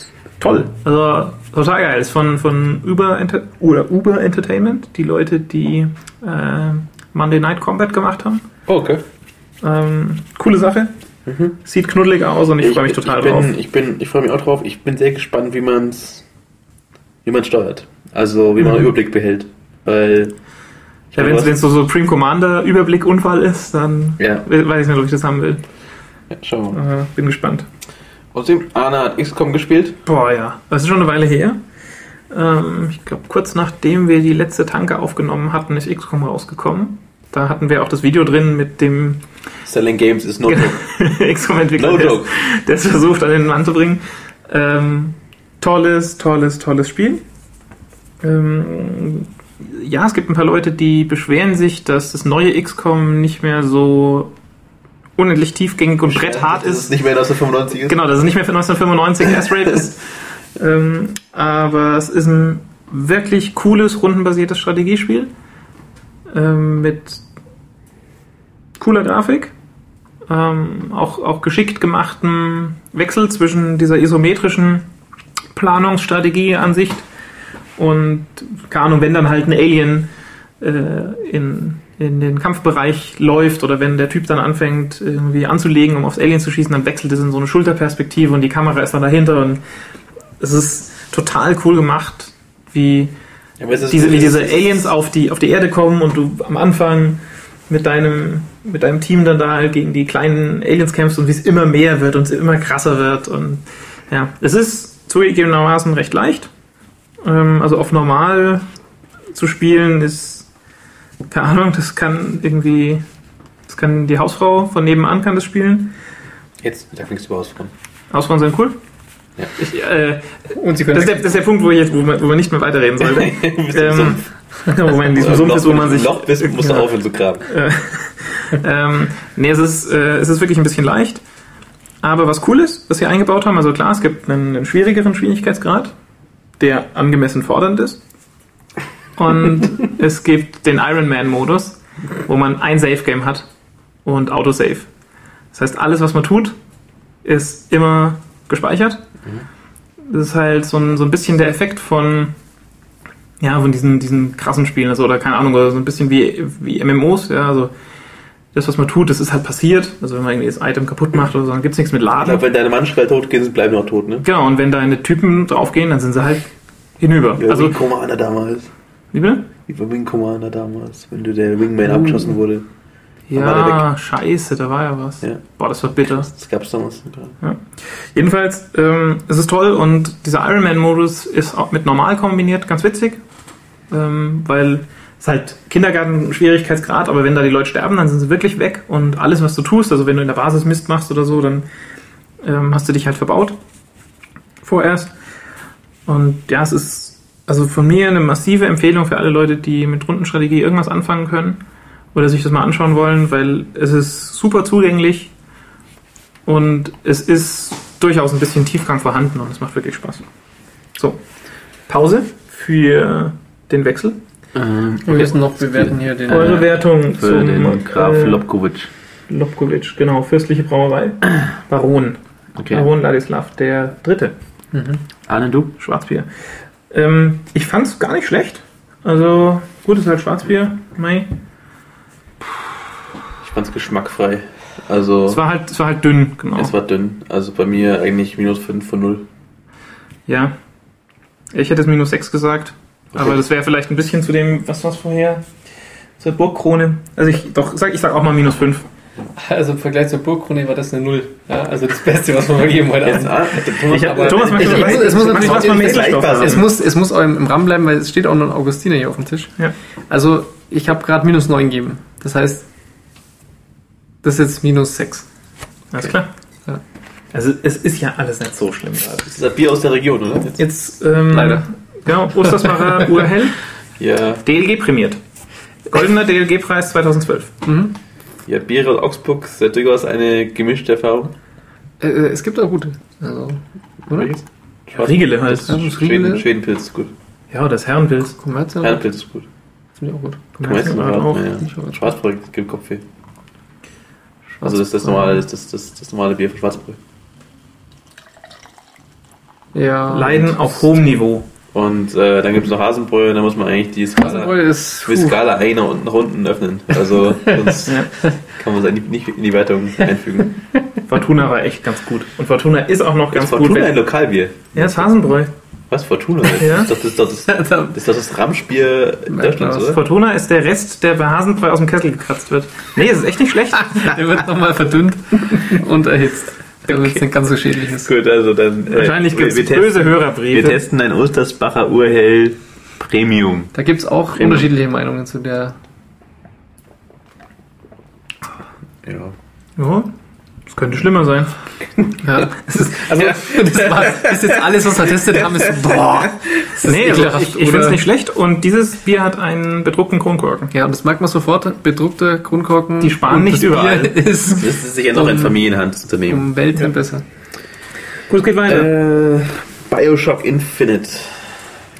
toll, also total geil. Ist von, von Uber, Enter- oder Uber Entertainment, die Leute, die äh, Monday Night Combat gemacht haben. Oh, okay. Ähm, coole Sache. Mhm. Sieht knuddelig aus und ich, ich freue mich total ich bin, drauf. Ich, bin, ich freue mich auch drauf. Ich bin sehr gespannt, wie man es wie man steuert. Also wie man mhm. einen Überblick behält. Weil ja, wenn es so Supreme Commander Überblick-Unfall ist, dann ja. weiß ich nicht, ob ich das haben will. Ja, schauen wir mal. Äh, bin gespannt. Außerdem, Anna hat X COM gespielt. Boah, ja. Das ist schon eine Weile her. Ähm, ich glaube, kurz nachdem wir die letzte Tanke aufgenommen hatten, ist X COM rausgekommen. Da hatten wir auch das Video drin mit dem... Selling Games is no joke. X COM-Entwickler, no joke. Der es versucht, an den Mann zu bringen. Ähm, tolles, tolles, tolles Spiel. Ähm, ja, es gibt ein paar Leute, die beschweren sich, dass das neue X COM nicht mehr so... unendlich tiefgängig und bretthart ist. Dass es nicht mehr neunzehnhundertfünfundneunzig ist. Genau, dass es nicht mehr für neunzehnhundertfünfundneunzig S-Rate ist. Ähm, aber es ist ein wirklich cooles, rundenbasiertes Strategiespiel. Ähm, mit cooler Grafik. Ähm, auch, auch geschickt gemachten Wechsel zwischen dieser isometrischen Planungsstrategieansicht und, keine Ahnung, wenn dann halt ein Alien äh, in... in den Kampfbereich läuft oder wenn der Typ dann anfängt irgendwie anzulegen, um aufs Alien zu schießen, dann wechselt es in so eine Schulterperspektive und die Kamera ist dann dahinter und es ist total cool gemacht, wie ja, diese, wie diese Aliens auf die, auf die Erde kommen und du am Anfang mit deinem, mit deinem Team dann da gegen die kleinen Aliens kämpfst und wie es immer mehr wird und es immer krasser wird und ja, es ist zugegebenermaßen recht leicht, also auf normal zu spielen ist keine Ahnung, das kann irgendwie, das kann die Hausfrau von nebenan kann das spielen. Jetzt, da klingst du über Hausfrauen. Hausfrauen sind cool. Ja. Ich, äh, Und sie können das, ist der, das ist der Punkt, wo, ich jetzt, wo, man, wo man nicht mehr weiterreden sollte. ähm, wo man in diesem Sumpf ist, wo man sich... Loch bist, musst du genau. aufhören zu graben. ähm, nee, es ist, äh, es ist wirklich ein bisschen leicht. Aber was cool ist, was sie eingebaut haben, also klar, es gibt einen, einen schwierigeren Schwierigkeitsgrad, der angemessen fordernd ist. Und es gibt den Ironman-Modus, wo man ein Save-Game hat und Autosave. Das heißt, alles, was man tut, ist immer gespeichert. Das ist halt so ein, so ein bisschen der Effekt von, ja, von diesen, diesen krassen Spielen, also, oder keine Ahnung, oder so ein bisschen wie, wie M M Os. Ja, also das, was man tut, das ist halt passiert. Also wenn man irgendwie das Item kaputt macht oder so, dann gibt es nichts mit Laden. Ich glaube, wenn deine Mannschaften tot gehen, bleiben auch tot, ne? Genau, und wenn deine Typen draufgehen, dann sind sie halt hinüber. Ja, also Commander damals. Wie bitte? Wie bei Wing Commander damals, wenn du der Wingman uh. abgeschossen wurde. Ja, scheiße, da war ja was. Ja. Boah, das war bitter. Das gab's damals. Ja. Jedenfalls, ähm, es ist toll und dieser Ironman-Modus ist auch mit normal kombiniert, ganz witzig. Ähm, weil es halt Kindergarten-Schwierigkeitsgrad, aber wenn da die Leute sterben, dann sind sie wirklich weg und alles, was du tust, also wenn du in der Basis Mist machst oder so, dann ähm, hast du dich halt verbaut. Vorerst. Und ja, es ist also von mir eine massive Empfehlung für alle Leute, die mit Rundenstrategie irgendwas anfangen können oder sich das mal anschauen wollen, weil es ist super zugänglich und es ist durchaus ein bisschen Tiefgang vorhanden und es macht wirklich Spaß. So, Pause für den Wechsel. Ähm, wir müssen noch bewerten hier den... Eure äh, Wertung für zum, den Graf äh, Lobkowitsch. Lobkowitsch, genau, fürstliche Brauerei. Baron. Okay. Baron Ladislav der Dritte. Mhm. Ahne, du? Schwarzbier. Ähm, ich fand's gar nicht schlecht. Also, gut, es ist halt Schwarzbier. Mai. Ich fand's geschmackfrei. Also, es war halt, es war halt dünn, genau. Es war dünn. Also bei mir eigentlich minus fünf von null. Ja. Ich hätte es minus sechs gesagt. Okay. Aber das wäre vielleicht ein bisschen zu dem, was war es vorher? Zur Burgkrone. Also ich doch sag, ich sag auch mal minus fünf. Also im Vergleich zur Burgkrone war das eine null. Ja, also das Beste, was man mal geben wollte. Thomas, es muss es muss im Rahmen bleiben, weil es steht auch noch ein Augustiner hier auf dem Tisch. Ja. Also ich habe gerade minus neun gegeben. Das heißt, das ist jetzt minus sechs. Alles klar. Ja. Also es ist ja alles nicht so schlimm gerade. Das ist ein Bier aus der Region, oder? Jetzt, jetzt ähm, leider. Genau, Ostersmacher Urhell. Ja. D L G prämiert. Goldener D L G-Preis zweitausendzwölf. Mhm. Ja, Biere und Augsburg ist ja durchaus eine gemischte Erfahrung. Äh, es gibt auch gute. Also, oder? Ja, Riegele halt. Das ist Schweden, Schwedenpilz ist gut. Ja, das Herrenpilz. Kommerzial. Herrenpilz ist gut. Das finde ich auch gut. Kommerzial auch. Ja. Schwarzbrot gibt Kopfweh. Also das ist das normale, das, das, das, das normale Bier von Schwarzbrot. Ja. Leiden auf hohem Niveau. Und äh, dann gibt es noch Hasenbräu, da muss man eigentlich die Skala, ist, die Skala einer unten nach unten öffnen. Also sonst ja. kann man es eigentlich nicht in die Wertung einfügen. Fortuna war echt ganz gut. Und Fortuna ist auch noch ganz, ganz gut. Fortuna ein Lokalbier? Ja, das Hasenbräu. Was? Fortuna? Ja. Das ist doch das, das, das, das, das, das Ramschbier in Deutschland, oder? Fortuna ist der Rest, der bei Hasenbräu aus dem Kessel gekratzt wird. Nee, das ist echt nicht schlecht. Der wird nochmal verdünnt und erhitzt. Okay. Damit es nicht ganz so schädlich ist. Gut, also dann... Wahrscheinlich äh, gibt es böse Hörerbriefe. Wir testen ein Ostersbacher Urhell Premium. Da gibt es auch Premium. Unterschiedliche Meinungen zu der... Ja. Ja, das könnte schlimmer sein. Ja. Das ist, also, ja. das war, ist jetzt alles, was wir testet haben, ist boah. Ist nee, also ich, ich finde es nicht schlecht. Und dieses Bier hat einen bedruckten Kronkorken. Ja, und das merkt man sofort. Bedruckte Kronkorken. Die sparen nicht überall. Ist das ist sicher noch ein Familienhandelsunternehmen. Um Welten ja. besser. Gut, es geht weiter. Äh, Bioshock Infinite.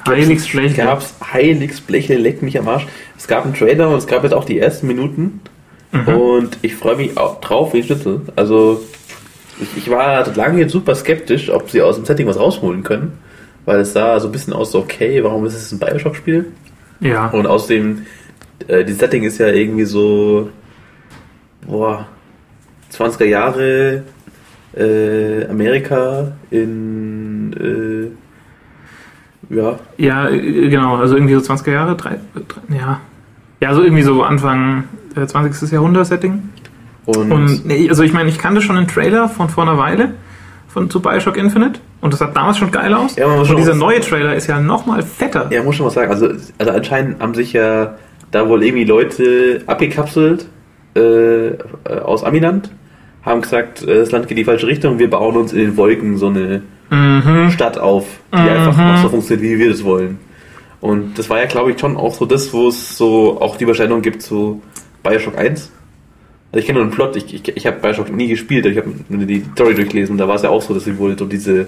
Heiligsblechle. Gab's Heiligsblechle, leck mich am Arsch. Es gab einen Trailer und es gab jetzt auch die ersten Minuten. Mhm. Und ich freue mich auch drauf, wie ich schnitzel. Also... Ich war lange jetzt super skeptisch, ob sie aus dem Setting was rausholen können, weil es sah so ein bisschen aus, so okay, warum ist es ein Bioshock-Spiel? Ja. Und außerdem, äh, die Setting ist ja irgendwie so, boah, zwanziger Jahre, äh, Amerika in, äh, ja. Ja, genau, also irgendwie so zwanziger Jahre, drei, drei, ja. Ja, so irgendwie so Anfang äh, zwanzigstes Jahrhundert-Setting. Und, und nee, also ich meine, ich kannte schon einen Trailer von vor einer Weile von zu Bioshock Infinite und das sah damals schon geil aus. Ja, und dieser neue Trailer ist ja nochmal fetter. Ja, muss schon was sagen. Also, also anscheinend haben sich ja da wohl irgendwie Leute abgekapselt äh, aus Amiland, haben gesagt, das Land geht in die falsche Richtung, wir bauen uns in den Wolken so eine mhm. Stadt auf, die mhm. einfach so funktioniert, wie wir das wollen. Und das war ja, glaube ich, schon auch so das, wo es so auch die Überschneidung gibt zu Bioshock eins. Also ich kenne nur den Plot, ich, ich, ich habe Bioshock nie gespielt, ich habe die Story durchgelesen, da war es ja auch so, dass sie wohl so diese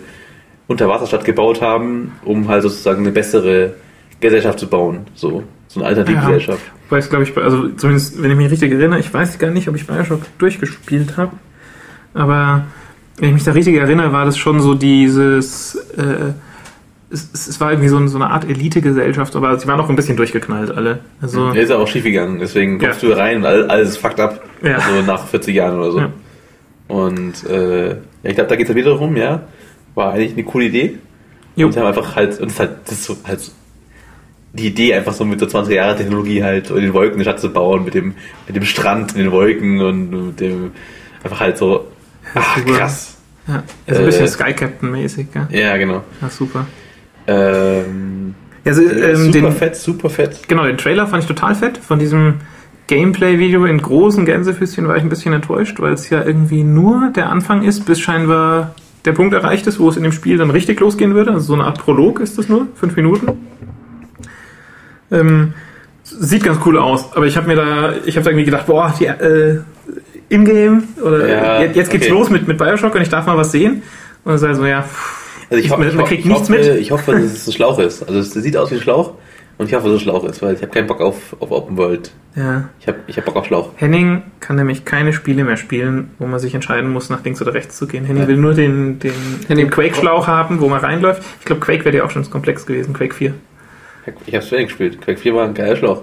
Unterwasserstadt gebaut haben, um halt sozusagen eine bessere Gesellschaft zu bauen, so, so eine Alternativgesellschaft. Ja, ich weiß, glaube ich, also zumindest, wenn ich mich richtig erinnere, ich weiß gar nicht, ob ich Bioshock durchgespielt habe, aber wenn ich mich da richtig erinnere, war das schon so dieses, äh, es, es war irgendwie so, so eine Art Elite-Gesellschaft, aber sie waren auch ein bisschen durchgeknallt, alle. Also ja, ist ja auch schief gegangen, deswegen kommst ja. du rein und alles ist fucked up. Ja. Also nach vierzig Jahren oder so. Ja. Und äh, ja, ich glaube, da geht es halt wieder rum, ja. War eigentlich eine coole Idee. Jo. Und sie haben einfach halt, und es halt, das ist so, halt die Idee, einfach so mit der zwanziger Jahre Technologie halt in den Wolken eine Stadt zu bauen, mit dem, mit dem Strand in den Wolken und mit dem, einfach halt so, ach krass. Ja, also ein bisschen äh, Sky Captain-mäßig, ja. Ja, genau. Ach, super. Ähm, also, ähm, super den, fett, super fett. Genau, den Trailer fand ich total fett. Von diesem Gameplay-Video in großen Gänsefüßchen war ich ein bisschen enttäuscht, weil es ja irgendwie nur der Anfang ist, bis scheinbar der Punkt erreicht ist, wo es in dem Spiel dann richtig losgehen würde. Also so eine Art Prolog ist das nur, fünf Minuten. Ähm, sieht ganz cool aus, aber ich habe mir da, ich habe irgendwie gedacht, boah, die, äh, in-game oder ja, jetzt, jetzt geht's okay. los mit, mit Bioshock und ich darf mal was sehen. Und es ist halt so, ja. Also ich hoffe, man kriegt ich nichts hoffe, mit. Ich hoffe, dass es ein Schlauch ist. Also es sieht aus wie ein Schlauch und ich hoffe, dass es ein Schlauch ist, weil ich habe keinen Bock auf, auf Open World. Ja. Ich habe ich hab Bock auf Schlauch. Henning kann nämlich keine Spiele mehr spielen, wo man sich entscheiden muss, nach links oder rechts zu gehen. Henning ja. will nur den, den, den Quake-Schlauch haben, wo man reinläuft. Ich glaube, Quake wäre ja auch schon komplex gewesen, Quake vier. Ich habe es wenig gespielt. Quake vier war ein geiler Schlauch.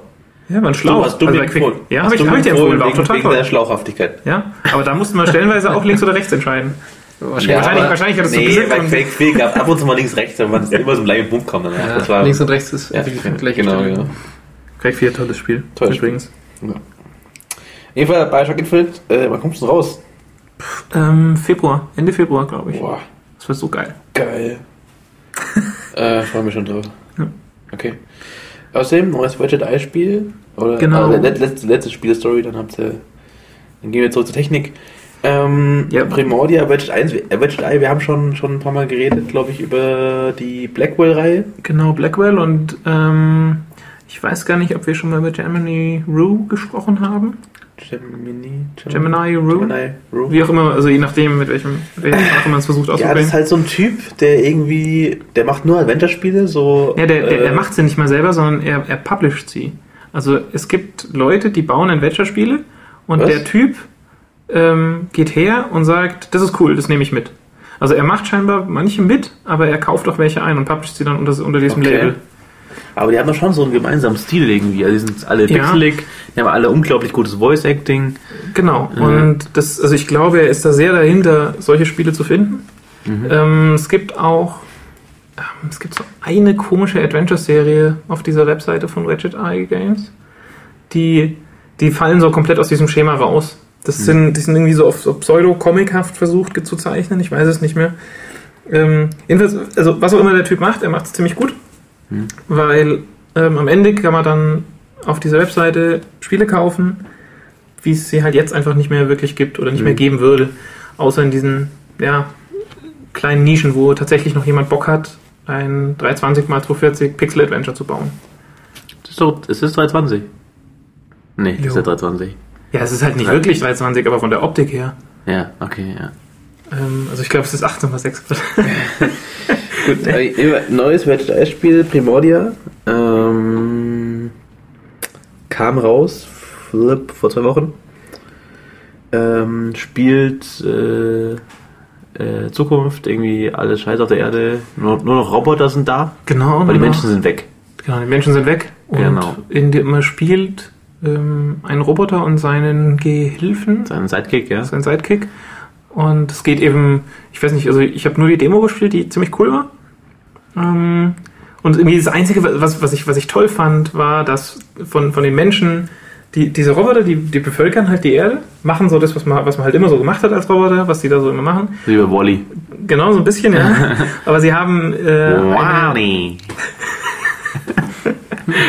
Ja, war ein Schlauch. Hast du also mir empfohlen? Ja, habe ich dir empfohlen. War auch total toll. Wegen der Schlauchhaftigkeit. Ja, aber da mussten wir stellenweise auch links oder rechts entscheiden. Wahrscheinlich, ja, wahrscheinlich, wahrscheinlich hat es nee, so gesagt. Bei Quake gab es ab und zu mal links, rechts, aber man ist immer so im gleichen Punkt kommt. Ja, das war, links und rechts ist ja, gleich. Genau, genau. Quake vier, tolles Spiel. Tolles Spiel. Übrigens. Ja. Jedenfalls Bioshock Infinite, äh, wann kommst du denn raus? Pff, ähm, Februar, Ende Februar, glaube ich. Boah. Das wird so geil. Geil. äh, freue mich schon drauf. Ja. Okay. Außerdem neues Widget Eye Spiel. Oder genau. Also letzte, letzte Spielstory, dann habt ihr. Dann gehen wir zurück zur Technik. Ähm, ja. Primordia, Wedged eins, Wedged eins, wir haben schon, schon ein paar Mal geredet, glaube ich, über die Blackwell-Reihe. Genau, Blackwell und ähm, ich weiß gar nicht, ob wir schon mal über Gemini Rue gesprochen haben. Gemini, Gemini, Gemini, Rue? Gemini Rue? Wie auch immer, also je nachdem, mit welchem man es versucht auszubringen. Ja, das ist halt so ein Typ, der irgendwie, der macht nur Adventure-Spiele, so... Ja, der, der, äh, der macht sie nicht mal selber, sondern er, er publisht sie. Also es gibt Leute, die bauen Adventure-Spiele und was? Der Typ... geht her und sagt, das ist cool, das nehme ich mit. Also er macht scheinbar manche mit, aber er kauft auch welche ein und publisht sie dann unter, unter diesem okay. Label. Aber die haben doch schon so einen gemeinsamen Stil irgendwie. Also die sind alle ja. pixelig, die haben alle unglaublich gutes Voice-Acting. Genau. Mhm. Und das, also ich glaube, er ist da sehr dahinter, solche Spiele zu finden. Mhm. Ähm, es gibt auch ähm, es gibt so eine komische Adventure-Serie auf dieser Webseite von Widget Eye Games. Die, die fallen so komplett aus diesem Schema raus. Das sind, die sind irgendwie so, so pseudo-comichaft versucht zu zeichnen, ich weiß es nicht mehr. Ähm, jedenfalls, also was auch immer der Typ macht, er macht es ziemlich gut, mhm. weil ähm, am Ende kann man dann auf dieser Webseite Spiele kaufen, wie es sie halt jetzt einfach nicht mehr wirklich gibt oder nicht mhm. mehr geben würde, außer in diesen ja, kleinen Nischen, wo tatsächlich noch jemand Bock hat, ein dreihundertzwanzig mal zweihundertvierzig Pixel-Adventure zu bauen. Das ist doch, ist das dreihundertzwanzig? Nee, das ist ja dreihundertzwanzig. Ja, es ist halt nicht ja. wirklich dreihundertzwanzig, aber von der Optik her. Ja, okay, ja. Ähm, also ich glaube, es ist achtzehn mal sechs. Gut, äh, neues Widget Eye Spiel, Primordia, ähm, kam raus, Flip, vor zwei Wochen. Ähm, spielt äh, äh, Zukunft, irgendwie alles Scheiße auf der Erde, nur, nur noch Roboter sind da. Genau. Weil die Menschen noch, sind weg. Genau, die Menschen sind weg. Und genau. In dem man spielt... einen Roboter und seinen Gehilfen. Seinen Sidekick, ja. Seinen Sidekick. Und es geht eben, ich weiß nicht, also ich habe nur die Demo gespielt, die ziemlich cool war. Und irgendwie das Einzige, was, was, ich, was ich toll fand, war, dass von, von den Menschen, die, diese Roboter, die, die bevölkern halt die Erde, machen so das, was man, was man halt immer so gemacht hat als Roboter, was die da so immer machen. Wie bei Wall-E. Genau, so ein bisschen, ja. Aber sie haben... Äh, Wall-E.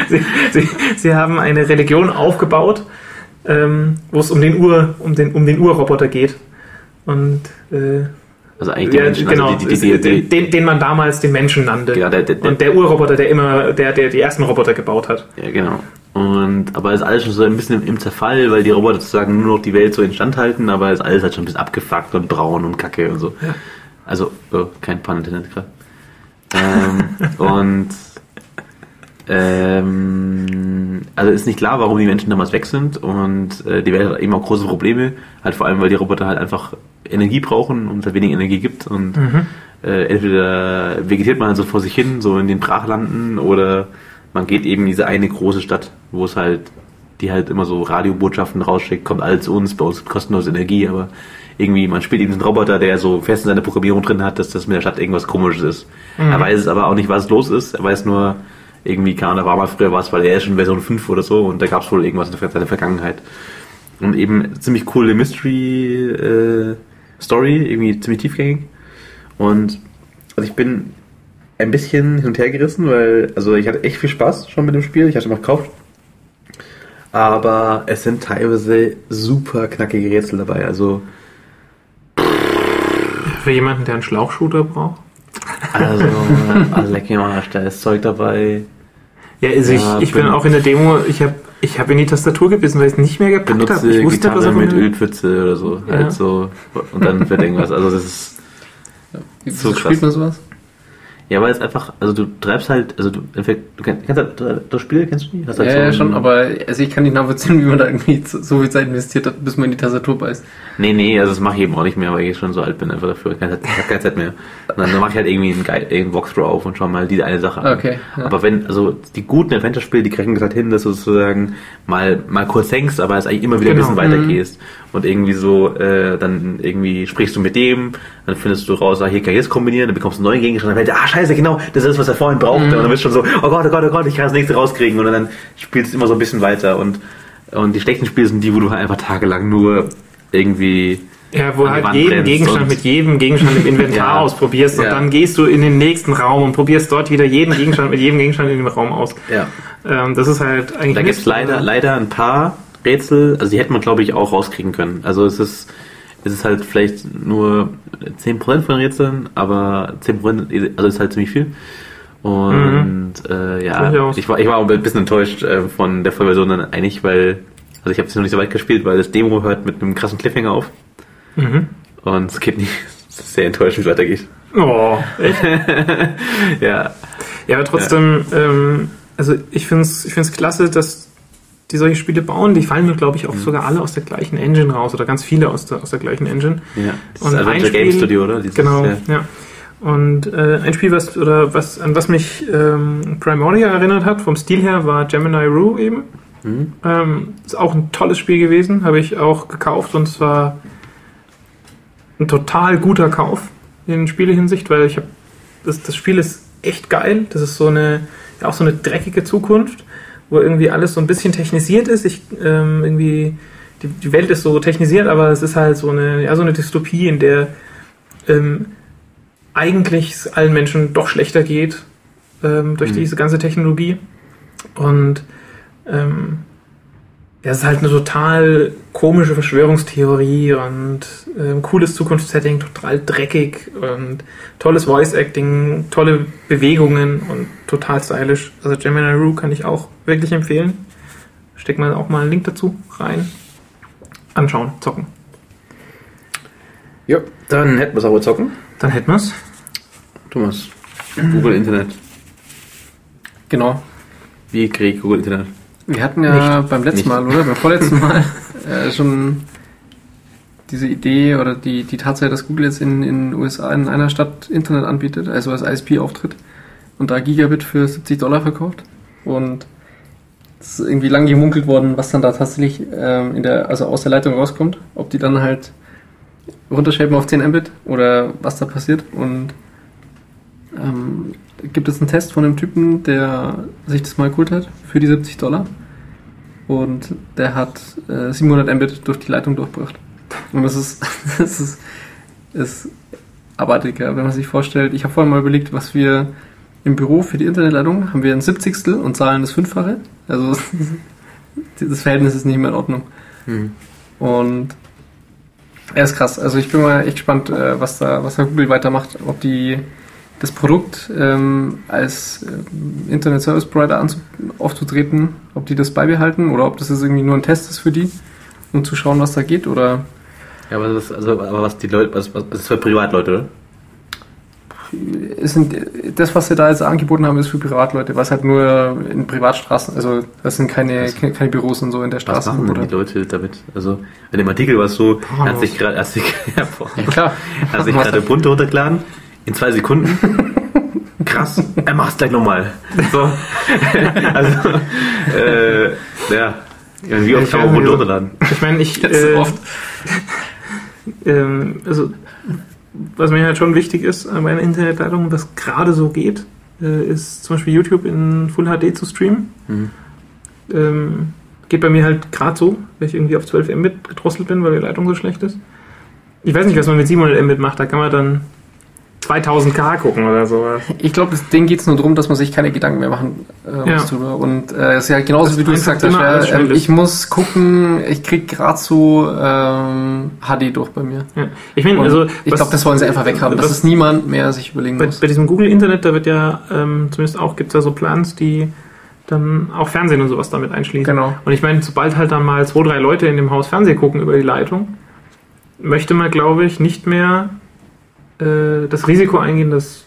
Sie, sie, sie haben eine Religion aufgebaut, ähm, wo es um den Ur, um den, um den Urroboter geht. Und, äh, also eigentlich ja, Menschen, genau, also die, die, die, die, den, den man damals den Menschen nannte. Genau, der, der, der, und der Urroboter, der immer, der, der die ersten Roboter gebaut hat. Ja, genau. Und, aber ist alles schon so ein bisschen im Zerfall, weil die Roboter sozusagen nur noch die Welt so instand halten, aber ist alles halt schon ein bisschen abgefuckt und braun und kacke und so. Ja. Also, oh, kein Pun intended gerade. Ähm, und, Ähm, also ist nicht klar, warum die Menschen damals weg sind und äh, die Welt hat eben auch große Probleme, halt vor allem, weil die Roboter halt einfach Energie brauchen und es halt wenig Energie gibt und mhm. äh, entweder vegetiert man halt so vor sich hin, so in den Brachlanden oder man geht eben in diese eine große Stadt, wo es halt, die halt immer so Radiobotschaften rausschickt, kommt alle zu uns, bei uns kostenlose Energie, aber irgendwie, man spielt eben diesen Roboter, der so fest in seiner Programmierung drin hat, dass das mit der Stadt irgendwas Komisches ist. Mhm. Er weiß es aber auch nicht, was los ist, er weiß nur, irgendwie, keine Ahnung, da war mal früher was, weil er ist schon Version fünf oder so und da gab es wohl irgendwas in der Vergangenheit. Und eben ziemlich coole Mystery-Story, äh, irgendwie ziemlich tiefgängig. Und also ich bin ein bisschen hin und her gerissen, weil also ich hatte echt viel Spaß schon mit dem Spiel, ich hatte mal gekauft. Aber es sind teilweise super knackige Rätsel dabei, also... Für jemanden, der einen Schlauchshooter braucht? Also, also leck mir mal, da ist Zeug dabei. Ja, also ja, ich, ich bin auch in der Demo, ich habe ich hab in die Tastatur gebissen, weil ich es nicht mehr gepackt habe. Ich wusste Gitarre was mit Ölpfütze oder so. Ja. Halt so. Und dann wird irgendwas. Also das ist so krass. Spielt man sowas? Ja, weil es einfach, also du treibst halt, also du, du kannst halt, das Spiel kennst du nicht? Hast halt ja, so ja, schon, aber also ich kann nicht nachvollziehen, wie man da irgendwie so viel Zeit investiert hat, bis man in die Tastatur beißt. Nee, nee, also das mache ich eben auch nicht mehr, weil ich schon so alt bin einfach dafür. Ich habe keine Zeit mehr. Und dann mache ich halt irgendwie einen, Guide, einen Walkthrough auf und schau mal diese eine Sache an. Okay, ja. Aber wenn, also die guten Adventure-Spiele, die kriegen das halt hin, dass du sozusagen mal, mal kurz hängst, aber es eigentlich immer wieder genau. ein bisschen weitergehst. Und irgendwie so, äh, dann irgendwie sprichst du mit dem, dann findest du raus, ah, hier kann ich das kombinieren, dann bekommst du einen neuen Gegenstand, dann fällt dir, ah, scheiße, genau, das ist, was er vorhin brauchte. Mhm. Und dann bist du schon so, oh Gott, oh Gott, oh Gott, ich kann das nächste rauskriegen. Und dann spielst du immer so ein bisschen weiter. Und, und die schlechten Spiele sind die, wo du halt einfach tagelang nur irgendwie... Ja, wo halt jeden Gegenstand mit jedem Gegenstand im Inventar ja. ausprobierst und ja. dann gehst du in den nächsten Raum und probierst dort wieder jeden Gegenstand mit jedem Gegenstand in dem Raum aus. Ja. Ähm, das ist halt eigentlich... Da gibt es leider, leider ein paar Rätsel, also die hätte man, glaube ich, auch rauskriegen können. Also es ist, es ist halt vielleicht nur zehn Prozent von den Rätseln, aber zehn Prozent, also ist halt ziemlich viel. Und mhm. äh, ja, ich war, ich war auch ein bisschen enttäuscht äh, von der Vollversion dann eigentlich, weil, also ich habe es noch nicht so weit gespielt, weil das Demo hört mit einem krassen Cliffhanger auf. Mhm. Und es geht nicht, es ist sehr enttäuschend, wie es weitergeht. Oh, echt? ja. Ja, aber trotzdem, ja. Ähm, also ich finde es ich find's klasse, dass die solche Spiele bauen, die fallen mir, glaube ich, auch mhm. sogar alle aus der gleichen Engine raus oder ganz viele aus der, aus der gleichen Engine. Ja, das und ist Adventure Spiel, Game Studio, oder? Dieses, genau, ja. ja. Und äh, ein Spiel, was oder was an was mich ähm, Primordia erinnert hat, vom Stil her, war Gemini Rue eben. Mhm. Ähm, ist auch ein tolles Spiel gewesen, habe ich auch gekauft und zwar ein total guter Kauf in Spielehinsicht, weil ich habe das, das Spiel ist echt geil. Das ist so eine ja auch so eine dreckige Zukunft, wo irgendwie alles so ein bisschen technisiert ist. Ich ähm, irgendwie die, die Welt ist so technisiert, aber es ist halt so eine ja so eine Dystopie, in der ähm, eigentlich es allen Menschen doch schlechter geht ähm, durch mhm. diese ganze Technologie und ähm, ja, es ist halt eine total komische Verschwörungstheorie und äh, cooles Zukunftssetting, total dreckig und tolles Voice-Acting, tolle Bewegungen und total stylisch. Also Gemini Rue kann ich auch wirklich empfehlen. Steck mal auch mal einen Link dazu rein. Anschauen, zocken. Ja, dann hätten wir es aber zocken. Dann hätten wir es. Thomas, Google Internet. Genau. Wie kriege ich Google Internet? Wir hatten ja nicht, beim letzten nicht. Mal, oder? Beim vorletzten Mal äh, schon diese Idee oder die, die Tatsache, dass Google jetzt in den U S A in einer Stadt Internet anbietet, also als I S P auftritt und da Gigabit für siebzig Dollar verkauft. Und es ist irgendwie lang gemunkelt worden, was dann da tatsächlich ähm, in der, also aus der Leitung rauskommt, ob die dann halt runterschäben auf zehn Mbit oder was da passiert. Und ähm, gibt es einen Test von einem Typen, der sich das mal geholt hat für die siebzig Dollar und der hat äh, siebenhundert Mbit durch die Leitung durchgebracht. Und das ist, das ist, ist abartig, ja, wenn man sich vorstellt. Ich habe vorhin mal überlegt, was wir im Büro für die Internetleitung haben wir ein Siebzigstel und zahlen das Fünffache. Also das Verhältnis ist nicht mehr in Ordnung. Mhm. Und er ist krass. Also ich bin mal echt gespannt, was da, was da Google weitermacht, ob die das Produkt ähm, als äh, Internet Service Provider anzu- aufzutreten, ob die das beibehalten oder ob das jetzt irgendwie nur ein Test ist für die, um zu schauen, was da geht, oder... Ja, aber, das, also, aber was die Leute, was, was ist für Privatleute, oder? Es sind, das, was sie da jetzt angeboten haben, ist für Privatleute, was halt nur in Privatstraßen, also das sind keine, also, keine, keine Büros und so in der Straße. Was machen denn oder? Die Leute damit? Also in dem Artikel war es so, oh, hat sich gerade ja, ja, klar. Hat sich gerade Ubuntu runtergeladen. In zwei Sekunden. Krass. Er macht's gleich nochmal. So. also, äh, ja. Wie oft kann man Ubuntu runterladen? Ich meine, ich, äh, oft. Ähm, also, was mir halt schon wichtig ist an meiner Internetleitung, was gerade so geht, äh, ist zum Beispiel YouTube in Full H D zu streamen. Mhm. Ähm, geht bei mir halt gerade so, weil ich irgendwie auf zwölf Mbit gedrosselt bin, weil die Leitung so schlecht ist. Ich weiß nicht, was man mit siebenhundert Mbit macht, da kann man dann zweitausend K gucken oder sowas. Ich glaube, denen geht es nur darum, dass man sich keine Gedanken mehr machen äh, ja. muss drüber. Und äh, es ist ja genauso, das wie du gesagt hast, äh, ich muss gucken, ich krieg gerade so ähm, H D durch bei mir. Ja. Ich meine, also ich glaube, das wollen sie einfach weghaben, dass es niemand mehr sich überlegen bei, muss. Bei diesem Google-Internet, da wird ja ähm, zumindest auch, gibt es ja so Plans, die dann auch Fernsehen und sowas damit einschließen. Genau. Und ich meine, sobald halt dann mal zwei, drei Leute in dem Haus Fernsehen gucken über die Leitung, möchte man, glaube ich, nicht mehr das Risiko eingehen, dass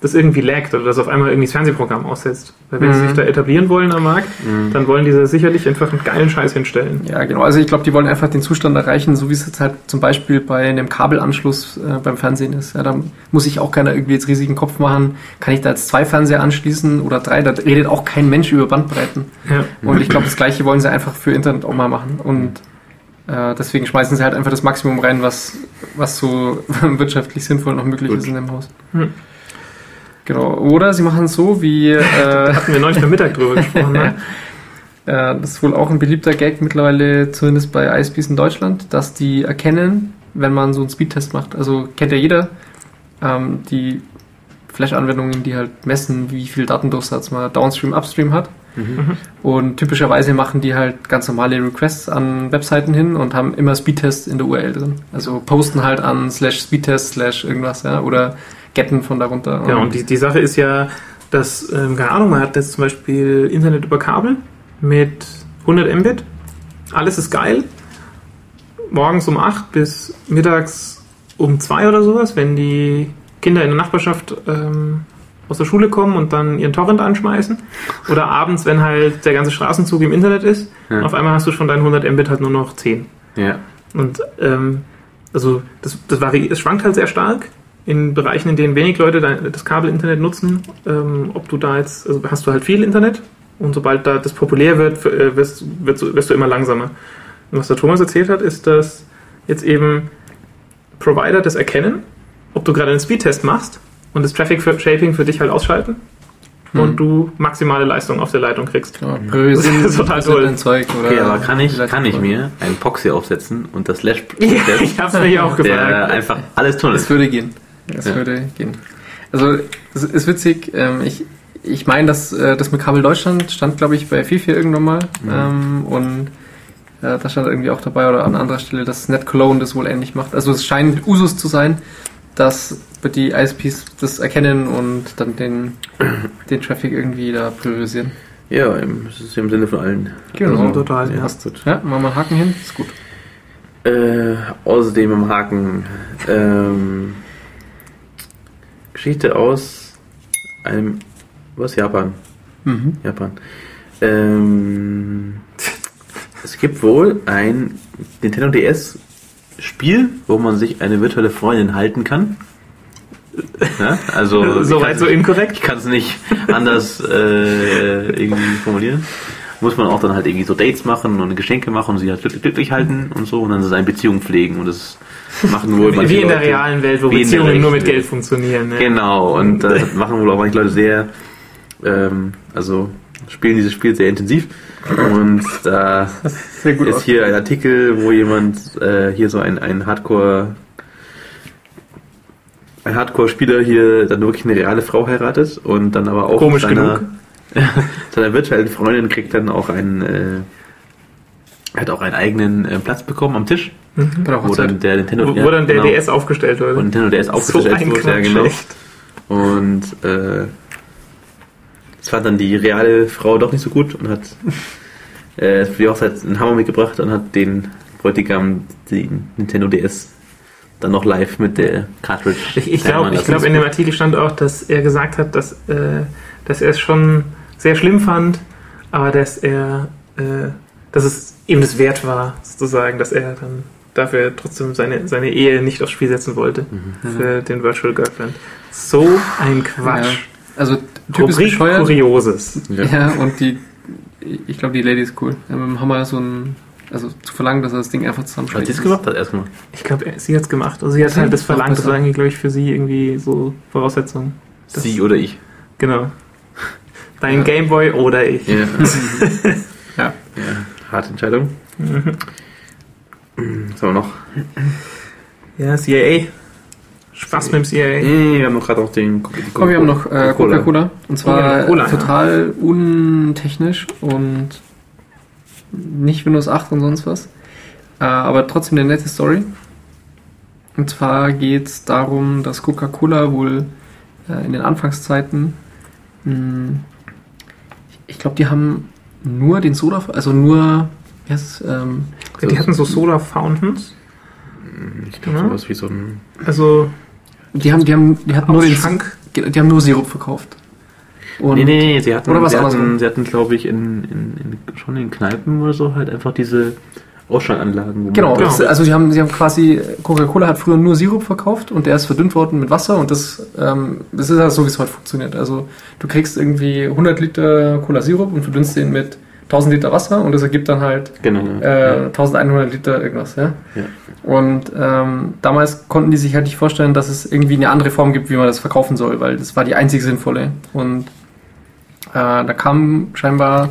das irgendwie laggt oder dass auf einmal irgendwie das Fernsehprogramm aussetzt. Weil wenn mhm. sie sich da etablieren wollen am Markt, mhm. dann wollen die da sicherlich einfach einen geilen Scheiß hinstellen. Ja, genau. Also ich glaube, die wollen einfach den Zustand erreichen, so wie es jetzt halt zum Beispiel bei einem Kabelanschluss äh, beim Fernsehen ist. Ja, da muss sich auch keiner irgendwie jetzt riesigen Kopf machen. Kann ich da jetzt zwei Fernseher anschließen oder drei? Da redet auch kein Mensch über Bandbreiten. Ja. Und ich glaube, das Gleiche wollen sie einfach für Internet auch mal machen. Und äh, deswegen schmeißen sie halt einfach das Maximum rein, was, was so wirtschaftlich sinnvoll noch möglich Gut. ist in dem Haus. Mhm. Genau. Oder sie machen es so, wie... Äh, da hatten wir neulich am Mittag drüber gesprochen, ne? Ja, das ist wohl auch ein beliebter Gag mittlerweile, zumindest bei I S Ps in Deutschland, dass die erkennen, wenn man so einen Speedtest macht. Also kennt ja jeder ähm, die Flash-Anwendungen, die halt messen, wie viel Datendurchsatz man Downstream, Upstream hat. Mhm. Und typischerweise machen die halt ganz normale Requests an Webseiten hin und haben immer Speedtests in der U R L drin. Also posten halt an slash Speedtest slash irgendwas, ja, oder getten von darunter. Ja, und die, die Sache ist ja, dass, ähm, keine Ahnung, man hat jetzt zum Beispiel Internet über Kabel mit hundert Mbit. Alles ist geil. Morgens um acht bis mittags um zwei oder sowas, wenn die Kinder in der Nachbarschaft ähm, aus der Schule kommen und dann ihren Torrent anschmeißen. Oder abends, wenn halt der ganze Straßenzug im Internet ist. Ja. Und auf einmal hast du von deinen hundert Mbit halt nur noch zehn. Ja. Und ähm, also das, das variiert, es schwankt halt sehr stark. In Bereichen, in denen wenig Leute das Kabelinternet nutzen, ähm, ob du da jetzt, also hast du halt viel Internet und sobald da das populär wird, wirst, wirst, wirst du immer langsamer. Und was der Thomas erzählt hat, ist, dass jetzt eben Provider das erkennen, ob du gerade einen Speedtest machst und das Traffic Shaping für dich halt ausschalten hm. und du maximale Leistung auf der Leitung kriegst. Klar, das ist total toll. Zeug, oder? Okay, aber kann ich, kann ich mir einen Proxy aufsetzen und das Slash-Test, ich hab's mir auch gefragt, der einfach alles tunnelt. Das würde gehen. Das ja. würde gehen. Also, es ist witzig, ähm, ich, ich meine, dass äh, das mit Kabel Deutschland stand, glaube ich, bei FIFA irgendwann mal. Mhm. Ähm, und äh, da stand irgendwie auch dabei oder an anderer Stelle, dass Net Cologne das wohl ähnlich macht. Also, es scheint Usus zu sein, dass die I S Ps das erkennen und dann den, den Traffic irgendwie da priorisieren. Ja, das ist ja im Sinne von allen. Genau, also, total. Ja. Passt gut. Ja, machen wir einen Haken hin, ist gut. Äh, außerdem im Haken, ähm, Geschichte aus einem was Japan. Mhm. Japan. Ähm, es gibt wohl ein Nintendo D S Spiel, wo man sich eine virtuelle Freundin halten kann. Ja, also soweit so inkorrekt. Ich kann es nicht anders äh, irgendwie formulieren. Muss man auch dann halt irgendwie so Dates machen und Geschenke machen und sie halt glücklich halten und so und dann seine Beziehung pflegen und das machen wohl manche Leute. Wie in der realen Welt, wo Beziehungen nur mit Geld funktionieren. Ne? Genau, und das äh, machen wohl auch manche Leute sehr, ähm, also spielen dieses Spiel sehr intensiv und da äh, ist, ist hier ein Artikel, wo jemand äh, hier so ein, ein Hardcore ein Hardcore-Spieler hier dann wirklich eine reale Frau heiratet und dann aber auch komisch genug seiner virtuellen Freundin kriegt dann auch einen äh, hat auch einen eigenen äh, Platz bekommen am Tisch, mhm. wo dann der Nintendo wo, wo dann der genau, D S aufgestellt wurde. Und Nintendo D S aufgestellt so wurde, ja, genau. Und äh, das fand dann die reale Frau doch nicht so gut und hat äh, für die Hochzeit einen Hammer mitgebracht und hat den Bräutigam den Nintendo D S dann noch live mit der Cartridge. Ich, ich glaube, glaub, in dem Artikel stand auch, dass er gesagt hat, dass, äh, dass er es schon sehr schlimm fand, aber dass er, äh, dass es ihm das wert war, sozusagen, dass er dann dafür trotzdem seine, seine Ehe nicht aufs Spiel setzen wollte, mhm. für den Virtual Girlfriend. So ein Quatsch. Ja. Also typisch bescheuert. Kurioses. Ja. ja, und die, ich glaube, die Lady ist cool. Mit dem Hammer so ein, also zu verlangen, dass er das Ding einfach zusammenschlägt. Hat sie es gemacht hat erstmal? Ich glaube, sie hat es gemacht. Also sie hat halt das verlangt, das war eigentlich, glaube ich, für sie irgendwie so Voraussetzungen. Sie oder ich. Genau. Dein ja. Gameboy oder ich. Ja. ja. ja. Harte Entscheidung. Mhm. Was haben wir noch? Ja, C I A. Spaß C I A. Mit dem C I A. Nee, wir haben noch gerade auch den Coca-Cola. Komm, wir haben noch äh, Coca-Cola. Und zwar Cola, total ja. untechnisch und nicht Windows acht und sonst was. Äh, aber trotzdem eine nette Story. Und zwar geht es darum, dass Coca-Cola wohl äh, in den Anfangszeiten ich glaube, die haben nur den Soda, also nur, yes, ähm, ja, die so hatten so Soda Fountains. Ich glaube, ja. sowas wie so ein. Also, die haben, die haben, die hatten nur den Schrank Die haben nur Sirup verkauft. Und nee, nee, nee, sie hatten, oder was sie hatten, sie hatten glaube ich, in, in, in, schon in Kneipen oder so halt einfach diese Ausschankanlagen. Genau, das, also sie haben, sie haben quasi, Coca-Cola hat früher nur Sirup verkauft und der ist verdünnt worden mit Wasser und das, ähm, das ist halt so, wie es heute funktioniert. Also du kriegst irgendwie hundert Liter Cola-Sirup und verdünnst den mit tausend Liter Wasser und das ergibt dann halt genau, äh, ja. eintausendeinhundert Liter irgendwas. Ja? Ja. Und ähm, damals konnten die sich halt nicht vorstellen, dass es irgendwie eine andere Form gibt, wie man das verkaufen soll, weil das war die einzig sinnvolle. Und äh, da kamen scheinbar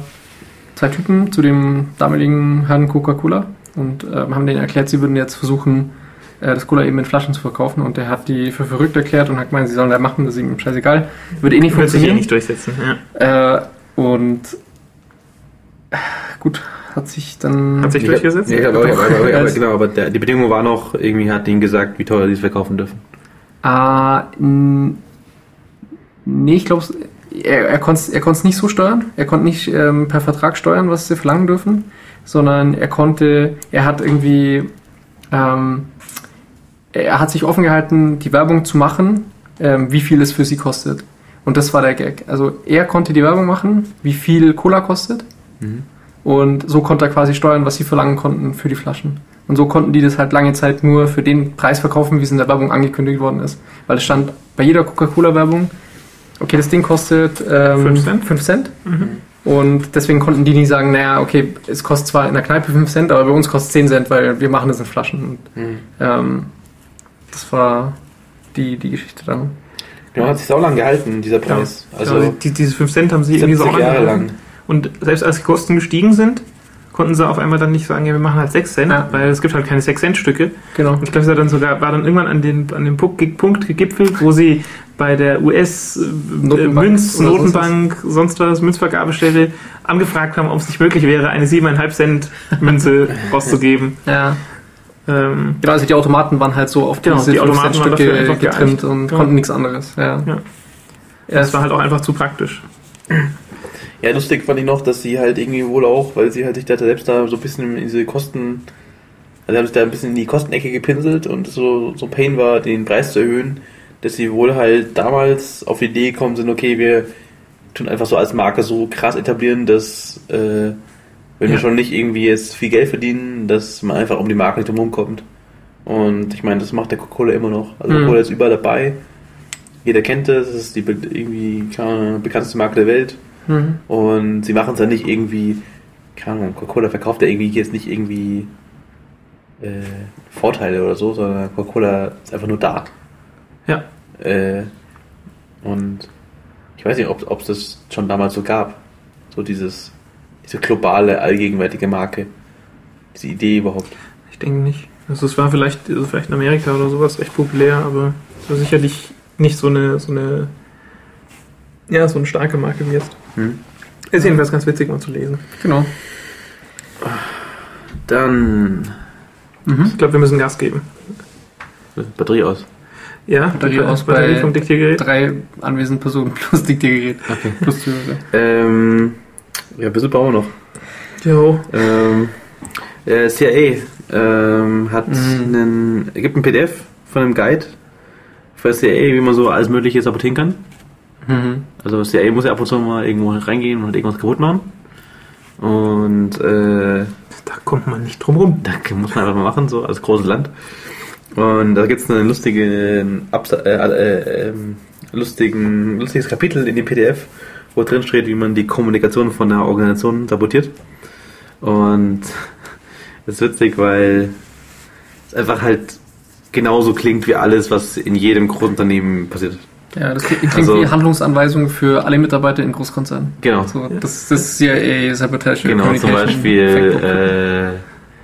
zwei Typen zu dem damaligen Herrn Coca-Cola und äh, haben denen erklärt, sie würden jetzt versuchen, äh, das Cola eben in Flaschen zu verkaufen. Und der hat die für verrückt erklärt und hat gemeint, sie sollen das machen, das ist ihm scheißegal. Wird eh nicht Wird funktionieren. Wird sich eh nicht durchsetzen. Ja. Äh, und gut, hat sich dann... Hat sich durchgesetzt? Ja, aber, aber, aber, aber, genau, aber der, die Bedingung war noch, irgendwie hat denen gesagt, wie teuer sie es verkaufen dürfen. Ah, n- nee, ich glaube, er, er konnte er es nicht so steuern, er konnte nicht ähm, per Vertrag steuern, was sie verlangen dürfen, sondern er konnte, er hat irgendwie, ähm, er hat sich offen gehalten, die Werbung zu machen, ähm, wie viel es für sie kostet. Und das war der Gag. Also er konnte die Werbung machen, wie viel Cola kostet. Mhm. Und so konnte er quasi steuern, was sie verlangen konnten für die Flaschen. Und so konnten die das halt lange Zeit nur für den Preis verkaufen, wie es in der Werbung angekündigt worden ist. Weil es stand bei jeder Coca-Cola-Werbung, okay, das Ding kostet ähm, fünf Cent. Mhm. Und deswegen konnten die nicht sagen, naja, okay, es kostet zwar in der Kneipe fünf Cent, aber bei uns kostet es zehn Cent, weil wir machen das in Flaschen. Und, mhm. ähm, das war die, die Geschichte dann. Ja, hat sich sau lang gehalten, dieser Preis. Ja. Also ja, die, diese fünf Cent haben sie irgendwie so Jahre lang. Und selbst als die Kosten gestiegen sind, konnten sie auf einmal dann nicht sagen, ja, wir machen halt sechs Cent, ja, weil es gibt halt keine sechs Cent Stücke. Genau. Und ich glaube, es war dann sogar, war dann irgendwann an den, an dem Punkt gegipfelt, wo sie bei der U S-Münz-Notenbank, sonst, sonst was, Münzvergabestelle, angefragt haben, ob es nicht möglich wäre, eine sieben Komma fünf Cent Münze rauszugeben. Ja. Ähm, genau, also die Automaten waren halt so auf genau, diese die fünf Cent Stücke getrimmt und genau. konnten nichts anderes. Ja. Ja. Das war halt auch einfach zu praktisch. Ja, lustig fand ich noch, dass sie halt irgendwie wohl auch, weil sie halt sich da selbst da so ein bisschen in diese Kosten, also haben sich da ein bisschen in die Kostenecke gepinselt und so so Pain war, den Preis zu erhöhen, dass sie wohl halt damals auf die Idee gekommen sind, okay, wir tun einfach so als Marke so krass etablieren, dass äh, wenn ja. wir schon nicht irgendwie jetzt viel Geld verdienen, dass man einfach um die Marke nicht drumherum kommt. Und ich meine, das macht der Coca-Cola immer noch. Also mhm. Coca-Cola ist überall dabei. Jeder kennt das, das ist die irgendwie keine, bekannteste Marke der Welt. Mhm. Und sie machen es ja nicht irgendwie, keine Ahnung, Coca-Cola verkauft ja irgendwie jetzt nicht irgendwie äh, Vorteile oder so, sondern Coca-Cola ist einfach nur Dart. Ja. Äh, und ich weiß nicht, ob es das schon damals so gab. So dieses, diese globale, allgegenwärtige Marke. Diese Idee überhaupt. Ich denke nicht. Also es war vielleicht, also vielleicht in Amerika oder sowas recht populär, aber es war sicherlich nicht so eine, so eine ja, so eine starke Marke wie jetzt. Hm. Ist jedenfalls ganz witzig mal zu lesen. Genau. Dann. Mhm. Ich glaube, wir müssen Gas geben. Batterie aus. Ja, Batterie, Batterie aus. Batterie bei vom Diktiergerät. Drei anwesenden Personen plus Diktiergerät. Okay. Plus Zuhörer. Ähm, ja, ein bisschen brauchen wir noch. Jo. Ähm, äh, C I A ähm, hat mhm. einen, gibt ein P D F von einem Guide für C I A, wie man so alles Mögliche sabotieren kann. Mhm. Also C I A muss ja ab und zu mal irgendwo reingehen und irgendwas kaputt machen. Und äh, da kommt man nicht drum rum. Da muss man einfach mal machen, so als großes Land. Und da gibt es einen lustigen, Absa- äh, äh, äh, lustigen, lustiges Kapitel in dem P D F, wo drin steht, wie man die Kommunikation von einer Organisation sabotiert. Und das ist witzig, weil es einfach halt genauso klingt wie alles, was in jedem Großunternehmen passiert. Ja, das klingt also, wie Handlungsanweisungen für alle Mitarbeiter in Großkonzernen. Genau. Also, das, das ist ja eh Sabotage. Genau, zum Beispiel äh,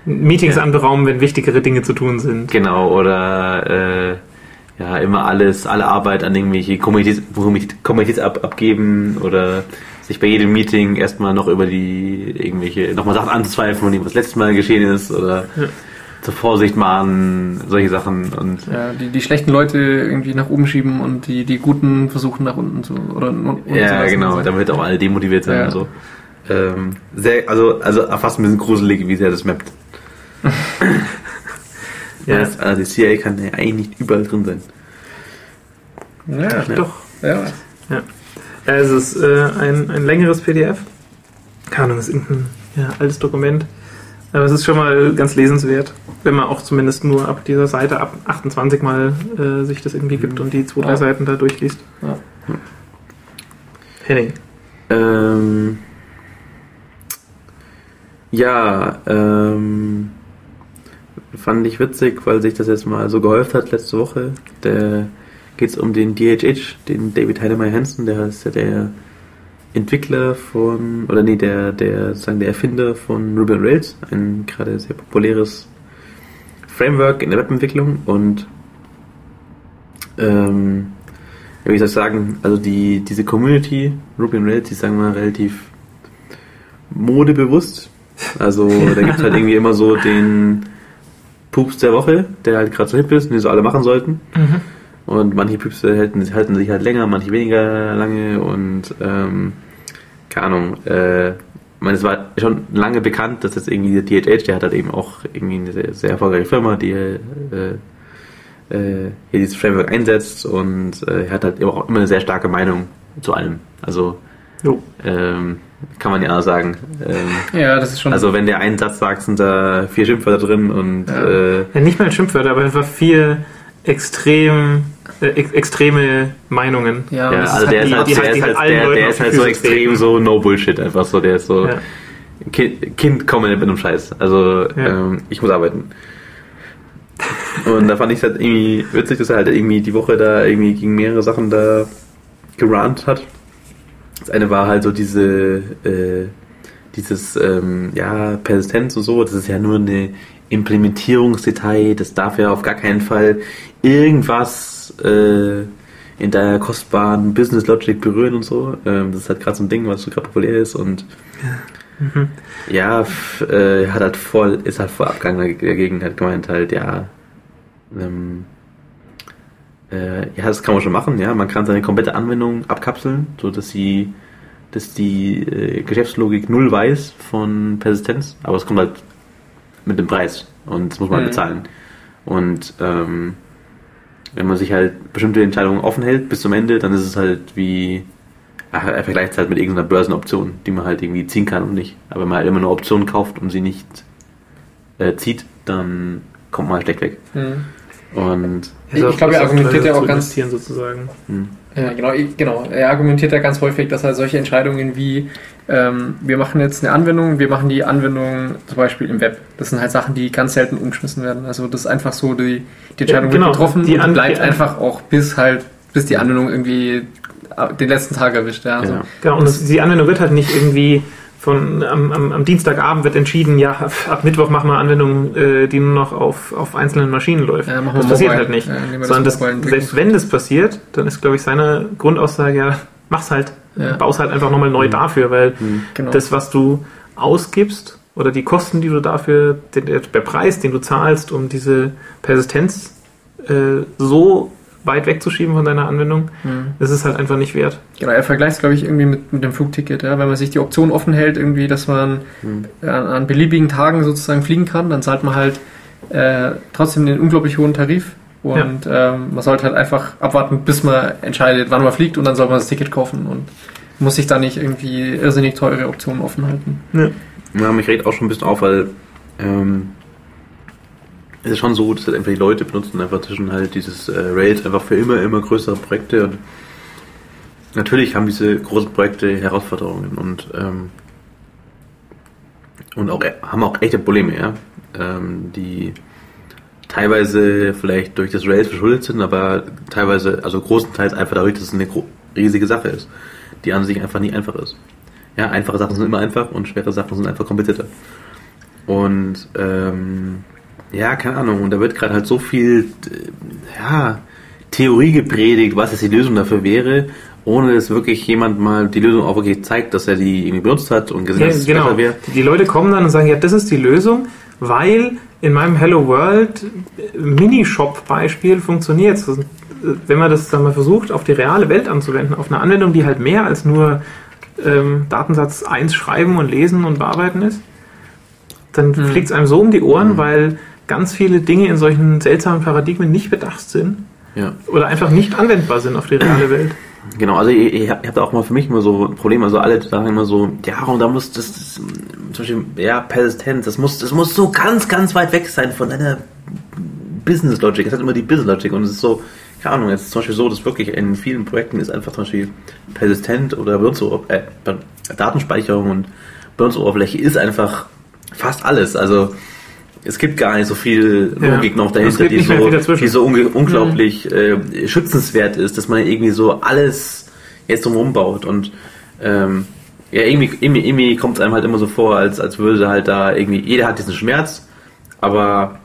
Meetings ja. anberaumen, wenn wichtigere Dinge zu tun sind. Genau, oder äh, ja, immer alles, alle Arbeit an irgendwelche Committees, Committees ab, abgeben oder sich bei jedem Meeting erstmal noch über die irgendwelche, nochmal Sachen anzuzweifeln, von was letztes Mal geschehen ist oder... Ja. Zur Vorsicht mahnen, solche Sachen. Und ja, die, die schlechten Leute irgendwie nach oben schieben und die, die Guten versuchen nach unten zu... Oder un, un ja, zu genau, damit auch alle demotiviert sind. Ja. So. Ähm, sehr, also, also fast ein bisschen gruselig, wie sehr das mappt. ja. Also die C I A kann ja eigentlich nicht überall drin sein. Ja, ja. Doch. Ja. Ja. Es ist äh, ein, ein längeres P D F. Keine Ahnung, es ist irgendein ja, altes Dokument. Aber es ist schon mal ganz lesenswert, wenn man auch zumindest nur ab dieser Seite, ab achtundzwanzig mal äh, sich das irgendwie gibt und die zwei, drei ja. Seiten da durchliest. Ja. Hm. Henning. Ähm, ja, ähm, fand ich witzig, weil sich das jetzt mal so gehäuft hat letzte Woche. Da geht es um den D H H, den David Heinemeier Hansson, der ist ja der Entwickler von, oder nee, der, der, sozusagen der Erfinder von Ruby on Rails, ein gerade sehr populäres Framework in der Webentwicklung und, ähm, ja, wie soll ich sagen, also die, diese Community Ruby on Rails, die ist, sagen wir mal, relativ modebewusst. Also, da gibt's halt irgendwie immer so den Pups der Woche, der halt gerade so hip ist und den so alle machen sollten. Mhm. Und manche Pups halten, halten sich halt länger, manche weniger lange und ähm, keine Ahnung. Äh, ich meine, es war schon lange bekannt, dass jetzt irgendwie der D H H, der hat halt eben auch irgendwie eine sehr, sehr erfolgreiche Firma, die äh, äh, hier dieses Framework einsetzt und äh, hat halt auch immer eine sehr starke Meinung zu allem. Also ähm, kann man ja auch sagen. Ähm, ja, das ist schon. Also wenn der einen Satz sagt, sind da vier Schimpfwörter drin und ja, äh, ja nicht mal Schimpfwörter, aber einfach vier extrem äh, ex- extreme Meinungen. Ja, ja, also der ist halt, die, der die, ist halt, der, der ist halt so extrem so no bullshit einfach so, der ist so ja. Kind, kind kommen mit einem Scheiß. Also ja. ähm, ich muss arbeiten. Und da fand ich es halt irgendwie witzig, dass er halt irgendwie die Woche da irgendwie gegen mehrere Sachen da gerantet hat. Das eine war halt so diese äh, dieses ähm, ja Persistenz und so, das ist ja nur eine Implementierungsdetail, das darf ja auf gar keinen Fall irgendwas äh, in deiner kostbaren Business Logic berühren und so. Ähm, das ist halt gerade so ein Ding, was so gerade populär ist und ja, mhm. ja f- äh, hat halt voll, ist halt voll abgegangen dagegen, hat gemeint halt, ja, ähm, äh, ja, das kann man schon machen, ja, man kann seine komplette Anwendung abkapseln, so dass sie dass die äh, Geschäftslogik null weiß von Persistenz, aber es kommt halt mit dem Preis und das muss man mhm. bezahlen. Und ähm, wenn man sich halt bestimmte Entscheidungen offen hält bis zum Ende, dann ist es halt wie, ach, er vergleicht es halt mit irgendeiner Börsenoption, die man halt irgendwie ziehen kann und nicht. Aber wenn man halt immer nur Optionen kauft und sie nicht äh, zieht, dann kommt man halt schlecht weg. Mhm. Und ich, ich glaube, er argumentiert ja auch ganz sozusagen. Mhm. Ja, genau, genau. Er argumentiert ja ganz häufig, dass er halt solche Entscheidungen wie ähm, wir machen jetzt eine Anwendung, wir machen die Anwendung zum Beispiel im Web. Das sind halt Sachen, die ganz selten umgeschmissen werden. Also das ist einfach so, die, die Entscheidung ja, genau, wird getroffen die und die bleibt die einfach auch bis halt, bis die Anwendung irgendwie den letzten Tag erwischt. Ja, also. Genau, und das, die Anwendung wird halt nicht irgendwie von am, am, am Dienstagabend wird entschieden, ja, ab Mittwoch machen wir Anwendungen, äh, die nur noch auf, auf einzelnen Maschinen läuft. Ja, das mobile. Passiert halt nicht. Ja, Sondern das das, selbst wenn das passiert, dann ist, glaube ich, seine Grundaussage, ja, mach's halt, ja. baust halt einfach nochmal neu mhm. dafür, weil mhm. genau. das, was du ausgibst oder die Kosten, die du dafür, den, der Preis, den du zahlst, um diese Persistenz äh, so weit wegzuschieben von deiner Anwendung, mhm. das ist halt einfach nicht wert. Genau, er vergleicht es, glaube ich, irgendwie mit, mit dem Flugticket. Ja? Wenn man sich die Option offen hält, irgendwie, dass man mhm. an, an beliebigen Tagen sozusagen fliegen kann, dann zahlt man halt äh, trotzdem den unglaublich hohen Tarif und ja. ähm, man sollte halt einfach abwarten, bis man entscheidet, wann man fliegt und dann soll man das Ticket kaufen und muss sich da nicht irgendwie irrsinnig teure Optionen offen halten. Ja, ja mich regt auch schon ein bisschen auf, weil ähm es ist schon so, dass halt einfach die Leute benutzen einfach zwischen halt dieses äh, Rails einfach für immer, immer größere Projekte und natürlich haben diese großen Projekte Herausforderungen und ähm, und auch haben auch echte Probleme, ja, ähm, die teilweise vielleicht durch das Rails verschuldet sind, aber teilweise, also großenteils einfach dadurch, dass es eine gro- riesige Sache ist, die an sich einfach nicht einfach ist. Ja, einfache Sachen sind immer einfach und schwere Sachen sind einfach komplizierter. Und ähm, ja, keine Ahnung. Und da wird gerade halt so viel ja, Theorie gepredigt, was jetzt die Lösung dafür wäre, ohne dass wirklich jemand mal die Lösung auch wirklich zeigt, dass er die irgendwie benutzt hat und gesehen hat, ja, dass es genau. besser wäre. Die Leute kommen dann und sagen, ja, das ist die Lösung, weil in meinem Hello World Minishop-Beispiel funktioniert es. Wenn man das dann mal versucht, auf die reale Welt anzuwenden, auf eine Anwendung, die halt mehr als nur ähm, Datensatz eins schreiben und lesen und bearbeiten ist, dann hm. fliegt es einem so um die Ohren, hm. weil ganz viele Dinge in solchen seltsamen Paradigmen nicht bedacht sind ja. oder einfach nicht anwendbar sind auf die reale Welt. Genau, also ich, ich habe hab da auch mal für mich immer so ein Problem, also alle sagen immer so, ja, und da muss das, das zum Beispiel, ja, Persistenz, das muss, das muss so ganz, ganz weit weg sein von deiner Business Logic. Es hat immer die Business Logic und es ist so, keine Ahnung, jetzt zum Beispiel so, dass wirklich in vielen Projekten ist einfach zum Beispiel persistent oder Benutzer, äh, Datenspeicherung und Benutzeroberfläche ist einfach fast alles, also es gibt gar nicht so viel Logik ja. noch dahinter, die so, die so un unglaublich mhm. äh, schützenswert ist, dass man irgendwie so alles jetzt drumherum baut. Und ähm, ja, irgendwie, irgendwie, irgendwie kommt es einem halt immer so vor, als, als würde halt da irgendwie, jeder hat diesen Schmerz, aber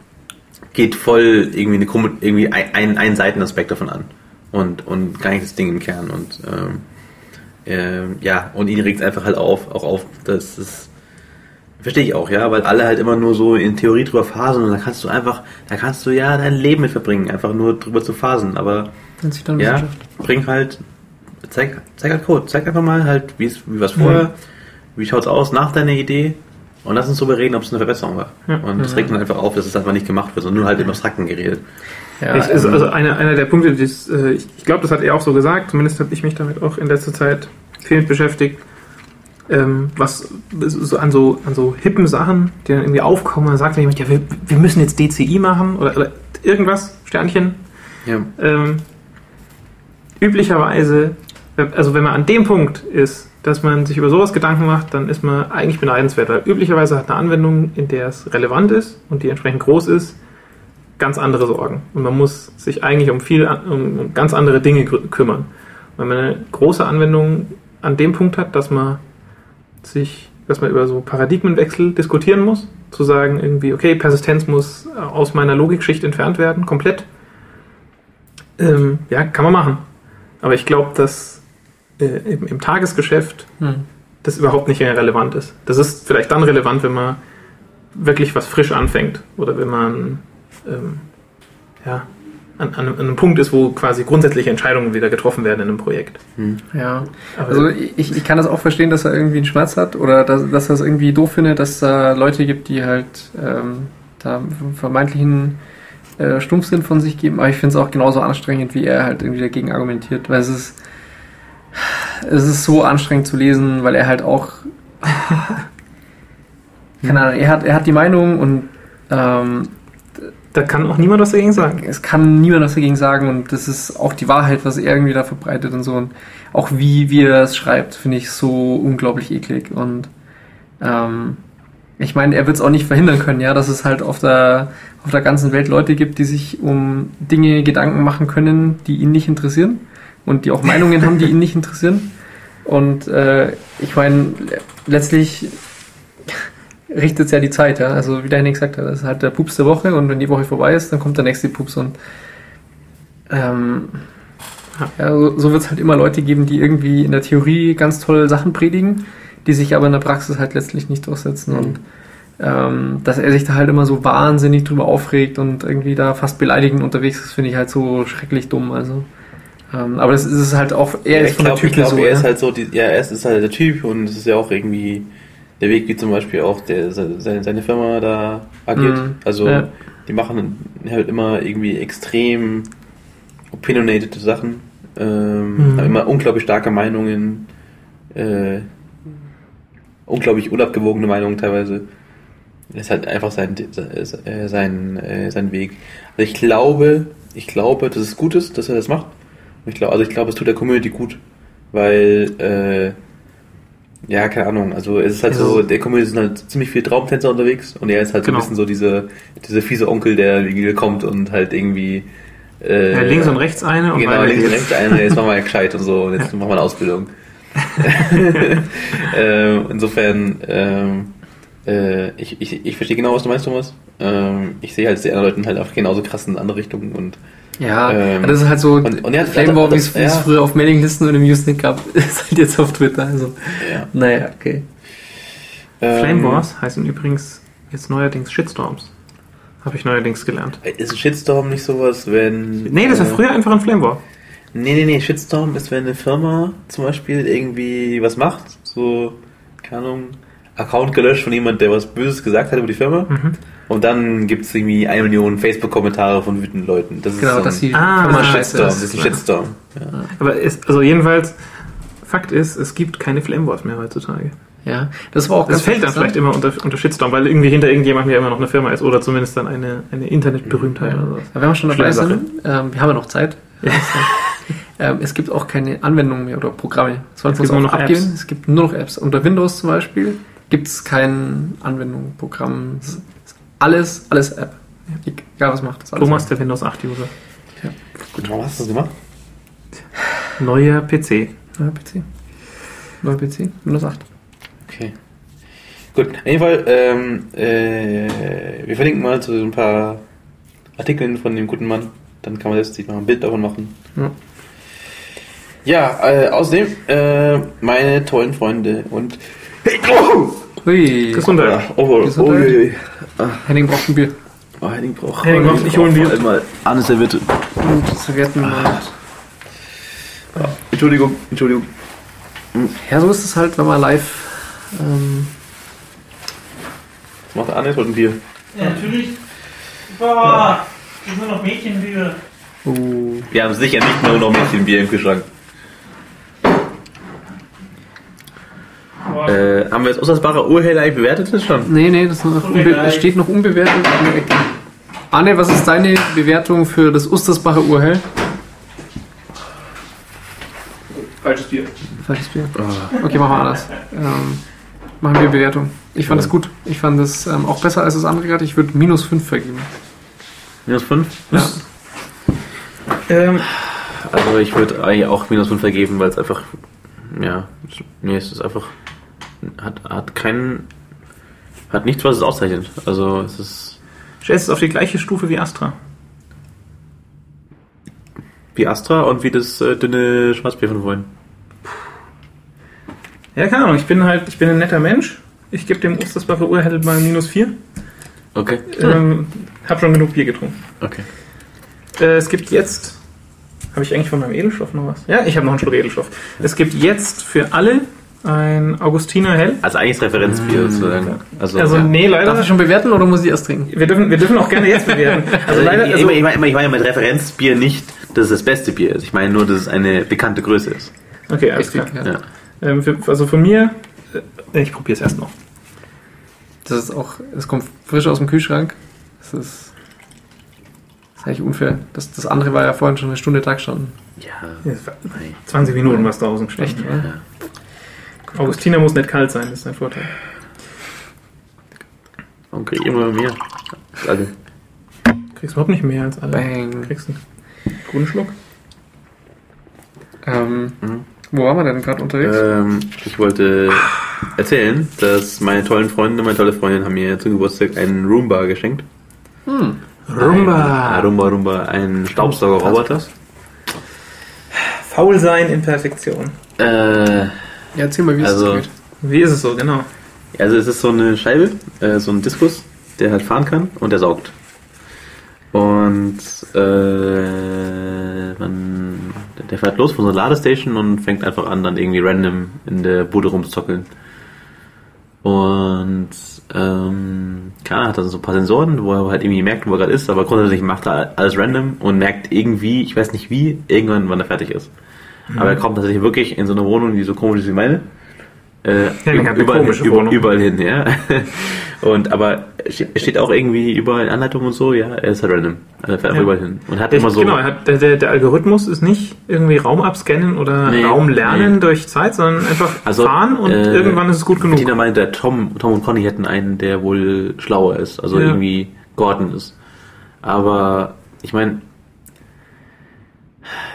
geht voll irgendwie, eine Krumme, irgendwie ein, ein, einen Seitenaspekt davon an und, und gar nicht das Ding im Kern. Und ähm, ähm, ja, und ihn regt es einfach halt auf, auch auf, dass es verstehe ich auch, ja, weil alle halt immer nur so in Theorie drüber phasen und da kannst du einfach, da kannst du ja dein Leben mit verbringen, einfach nur drüber zu phasen, aber ja, bring halt, zeig, zeig halt Code, zeig einfach mal halt, wie es, wie was vorher, ja. wie schaut's aus nach deiner Idee und lass uns drüber reden, ob es eine Verbesserung war. Ja. Und das regt dann einfach auf, dass es einfach nicht gemacht wird, sondern nur halt im Abstrakten geredet. Ja, es ist also einer, einer der Punkte, die ist, ich, ich glaube, das hat er auch so gesagt, zumindest habe ich mich damit auch in letzter Zeit viel mit beschäftigt. Was so an, so an so hippen Sachen, die dann irgendwie aufkommen, dann sagt jemand, ja, wir, wir müssen jetzt D C I machen oder, oder irgendwas, Sternchen. Ja. Ähm, üblicherweise, also wenn man an dem Punkt ist, dass man sich über sowas Gedanken macht, dann ist man eigentlich beneidenswert, weil üblicherweise hat eine Anwendung, in der es relevant ist und die entsprechend groß ist, ganz andere Sorgen. Und man muss sich eigentlich um viel, um ganz andere Dinge kümmern. Wenn man eine große Anwendung an dem Punkt hat, dass man sich, dass man über so Paradigmenwechsel diskutieren muss, zu sagen irgendwie, okay, Persistenz muss aus meiner Logikschicht entfernt werden, komplett. Ähm, ja, kann man machen. Aber ich glaube, dass äh, im, im Tagesgeschäft hm. das überhaupt nicht relevant ist. Das ist vielleicht dann relevant, wenn man wirklich was frisch anfängt oder wenn man ähm, ja, an, an einem Punkt ist, wo quasi grundsätzliche Entscheidungen wieder getroffen werden in einem Projekt. Hm. Ja, also ich, ich kann das auch verstehen, dass er irgendwie einen Schmerz hat oder dass, dass er es irgendwie doof findet, dass es da Leute gibt, die halt ähm, da vermeintlichen äh, Stumpfsinn von sich geben, aber ich finde es auch genauso anstrengend, wie er halt irgendwie dagegen argumentiert, weil es ist, es ist so anstrengend zu lesen, weil er halt auch keine Ahnung, er hat, er hat die Meinung und ähm, da kann auch niemand was dagegen sagen. Es kann niemand was dagegen sagen und das ist auch die Wahrheit, was er irgendwie da verbreitet und so. Und auch wie, wie er das schreibt, finde ich so unglaublich eklig. Und ähm, ich meine, er wird es auch nicht verhindern können, ja, dass es halt auf der, auf der ganzen Welt Leute gibt, die sich um Dinge Gedanken machen können, die ihn nicht interessieren und die auch Meinungen haben, die ihn nicht interessieren. Und äh, ich meine, letztlich richtet es ja die Zeit, ja. Also wie der Henning gesagt hat, das ist halt der Pups der Woche und wenn die Woche vorbei ist, dann kommt der nächste Pups und ähm, ja, so, so wird es halt immer Leute geben, die irgendwie in der Theorie ganz tolle Sachen predigen, die sich aber in der Praxis halt letztlich nicht durchsetzen mhm. und ähm, dass er sich da halt immer so wahnsinnig drüber aufregt und irgendwie da fast beleidigend unterwegs ist, finde ich halt so schrecklich dumm, also. Ähm, aber das ist halt auch, er ja, ist von glaub, der Typ, ich glaub, so, er ist halt so, die, ja, er ist halt der Typ und es ist ja auch irgendwie der Weg, wie zum Beispiel auch der, seine, seine Firma da agiert. Mm, also ja. Die machen halt immer irgendwie extrem opinionated Sachen, ähm, mm. haben immer unglaublich starke Meinungen, äh, unglaublich unabgewogene Meinungen teilweise. Das ist halt einfach sein, sein, sein, sein Weg. Also ich glaube, ich glaube, dass es gut ist, dass er das macht. Ich glaube, also ich glaube, es tut der Community gut, weil äh, ja, keine Ahnung, also es ist halt also, so, der Community sind halt ziemlich viele Traumtänzer unterwegs und er ist halt genau. so ein bisschen so diese, diese fiese Onkel, der kommt und halt irgendwie äh, ja, links und rechts eine und genau, links und rechts eine, jetzt machen wir ja gescheit und so und jetzt ja. machen wir eine Ausbildung. ähm, insofern ähm, äh, ich, ich, ich verstehe genau, was du meinst, Thomas. Ähm, ich sehe halt die anderen Leuten halt einfach genauso krass in andere Richtungen und ja, ähm, das ist halt so und, und ja, Flameball, wie es ja. früher auf Mailinglisten und im Usenet gab, ist halt jetzt auf Twitter. Also, ja. naja, okay. Ähm, Flamewars heißen übrigens jetzt neuerdings Shitstorms. Habe ich neuerdings gelernt. Ist ein Shitstorm nicht sowas, wenn... Nee, das war äh, früher einfach ein Flamewar. Nee, nee, nee, Shitstorm ist, wenn eine Firma zum Beispiel irgendwie was macht, so, keine Ahnung... Account gelöscht von jemand, der was Böses gesagt hat über die Firma. Mhm. Und dann gibt es irgendwie eine Million Facebook-Kommentare von wütenden Leuten. Das genau, ist so ein, dass die ah, Firma Shitstorm. Das ist ein Shitstorm. Ja. Aber es, also jedenfalls, Fakt ist, es gibt keine Flame-Wars mehr heutzutage. Ja, das war auch das ganz fällt dann vielleicht immer unter, unter Shitstorm, weil irgendwie hinter irgendjemandem ja immer noch eine Firma ist oder zumindest dann eine, eine Internetberühmtheit. Ja. Oder sowas. Aber wenn wir schon dabei sind, ähm, wir haben ja noch Zeit. Ja. Ähm, es gibt auch keine Anwendungen mehr oder Programme. Es gibt nur noch abgeben. Apps. Es gibt nur noch Apps. Unter Windows zum Beispiel gibt es keine Anwendung, Programm. Alles, alles App. Ja. Egal was macht. Thomas, der Windows acht User. Ja. Gut, warum hast du das gemacht? Neuer P C. Neuer P C. Neuer P C, Windows acht. Okay. Gut, auf jeden Fall, ähm, äh, wir verlinken mal zu so ein paar Artikeln von dem guten Mann. Dann kann man selbst sieht, man ein Bild davon machen. Ja, ja äh, außerdem, äh, meine tollen Freunde und. Hui! Gesundheit! Oh, oh, Henning braucht ein Bier. Oh, Henning braucht. Henning braucht nicht holen Bier. Einmal eine Serviette. Und Servietten. Ah. Ah. Entschuldigung, Entschuldigung. Ja, so ist es halt, wenn man live. Ähm. Was macht der Arne? Jetzt ein Bier. Ja, natürlich. Boah! Es ist nur noch Mädchenbier. Uh. Wir haben sicher nicht nur noch Mädchenbier im Kühlschrank. Äh, haben wir jetzt Ossersbacher Urheber eigentlich bewertet das schon? Nee, nee, das noch unbe- steht noch unbewertet. Anne, was ist deine Bewertung für das Ostersbacher Urheil? Falsches Bier. Falsches Bier. Oh. Okay, machen wir anders. Ähm, machen wir Bewertung. Ich fand es ja. gut. Ich fand es ähm, auch besser als das andere gerade. Ich würde minus fünf vergeben. minus fünf? Ja. Ähm, also ich würde eigentlich auch minus fünf vergeben, weil es einfach. Ja, nee, es ist einfach. Hat, hat keinen. Hat nichts, was es auszeichnet. Also es ist. Stellst du es auf die gleiche Stufe wie Astra? Wie Astra und wie das äh, dünne Schwarzbier von vorhin. Ja, keine Ahnung, ich bin halt, ich bin ein netter Mensch. Ich gebe dem Ostersbacher Urheld mal minus vier. Okay. Ähm, hab schon genug Bier getrunken. Okay. Äh, es gibt jetzt. Habe ich eigentlich von meinem Edelstoff noch was? Ja, ich habe noch einen Schluck Edelstoff. Es gibt jetzt für alle ein Augustiner Hell. Also eigentlich ist Referenzbier sozusagen. Mhm. Also, also ja. nee, leider. Darf ich schon bewerten oder muss ich erst trinken? Wir dürfen, wir dürfen auch gerne jetzt bewerten. Also leider, also ich, ich, meine, ich meine mit Referenzbier nicht, dass es das beste Bier ist. Ich meine nur, dass es eine bekannte Größe ist. Okay, alles klar. Ja. Ähm, für, also von mir, ich probiere es erst noch. Das ist auch, es kommt frisch aus dem Kühlschrank. Das ist, das ist eigentlich unfair. Das, das andere war ja vorhin schon eine Stunde Tag schon. Ja. zwanzig Minuten war es draußen schlecht. Ja. Ja. Gut, Augustiner gut. Muss nicht kalt sein, das ist ein Vorteil. Und krieg immer mehr als alle. Kriegst überhaupt nicht mehr als alle. Bang. Kriegst einen guten Schluck. Ähm, mhm. Wo waren wir denn gerade unterwegs? Ähm, ich wollte erzählen, dass meine tollen Freunde, meine tolle Freundin haben mir zum Geburtstag einen Roomba geschenkt. Hm. Roomba. Ein, Roomba, Roomba, ein Staubsaugerroboter. Faul sein in Perfektion. Äh, ja, erzähl mal, wie also, es so geht. Wie ist es so, genau. Also es ist so eine Scheibe, äh, so ein Diskus, der halt fahren kann und der saugt. Und äh, man, der fährt los von so einer Ladestation und fängt einfach an, dann irgendwie random in der Bude rumzuzockeln. Und ähm, klar, hat dann so ein paar Sensoren, wo er halt irgendwie merkt, wo er gerade ist, aber grundsätzlich macht er alles random und merkt irgendwie, ich weiß nicht wie, irgendwann, wann er fertig ist. Mhm. Aber er kommt tatsächlich wirklich in so eine Wohnung, die so komisch ist wie meine. Äh, ja, überall, überall, überall hin, ja. Und aber steht auch irgendwie überall in Anleitungen und so, ja, er ist halt random. Also er fährt ja. überall hin. Und hat der, immer so. Genau, hat, der, der Algorithmus ist nicht irgendwie Raum abscannen oder nee, Raum lernen nee. durch Zeit, sondern einfach also, fahren und äh, irgendwann ist es gut genug. Tina meinte, der Tom, Tom und Conny hätten einen, der wohl schlauer ist, also ja. irgendwie Gordon ist. Aber ich meine.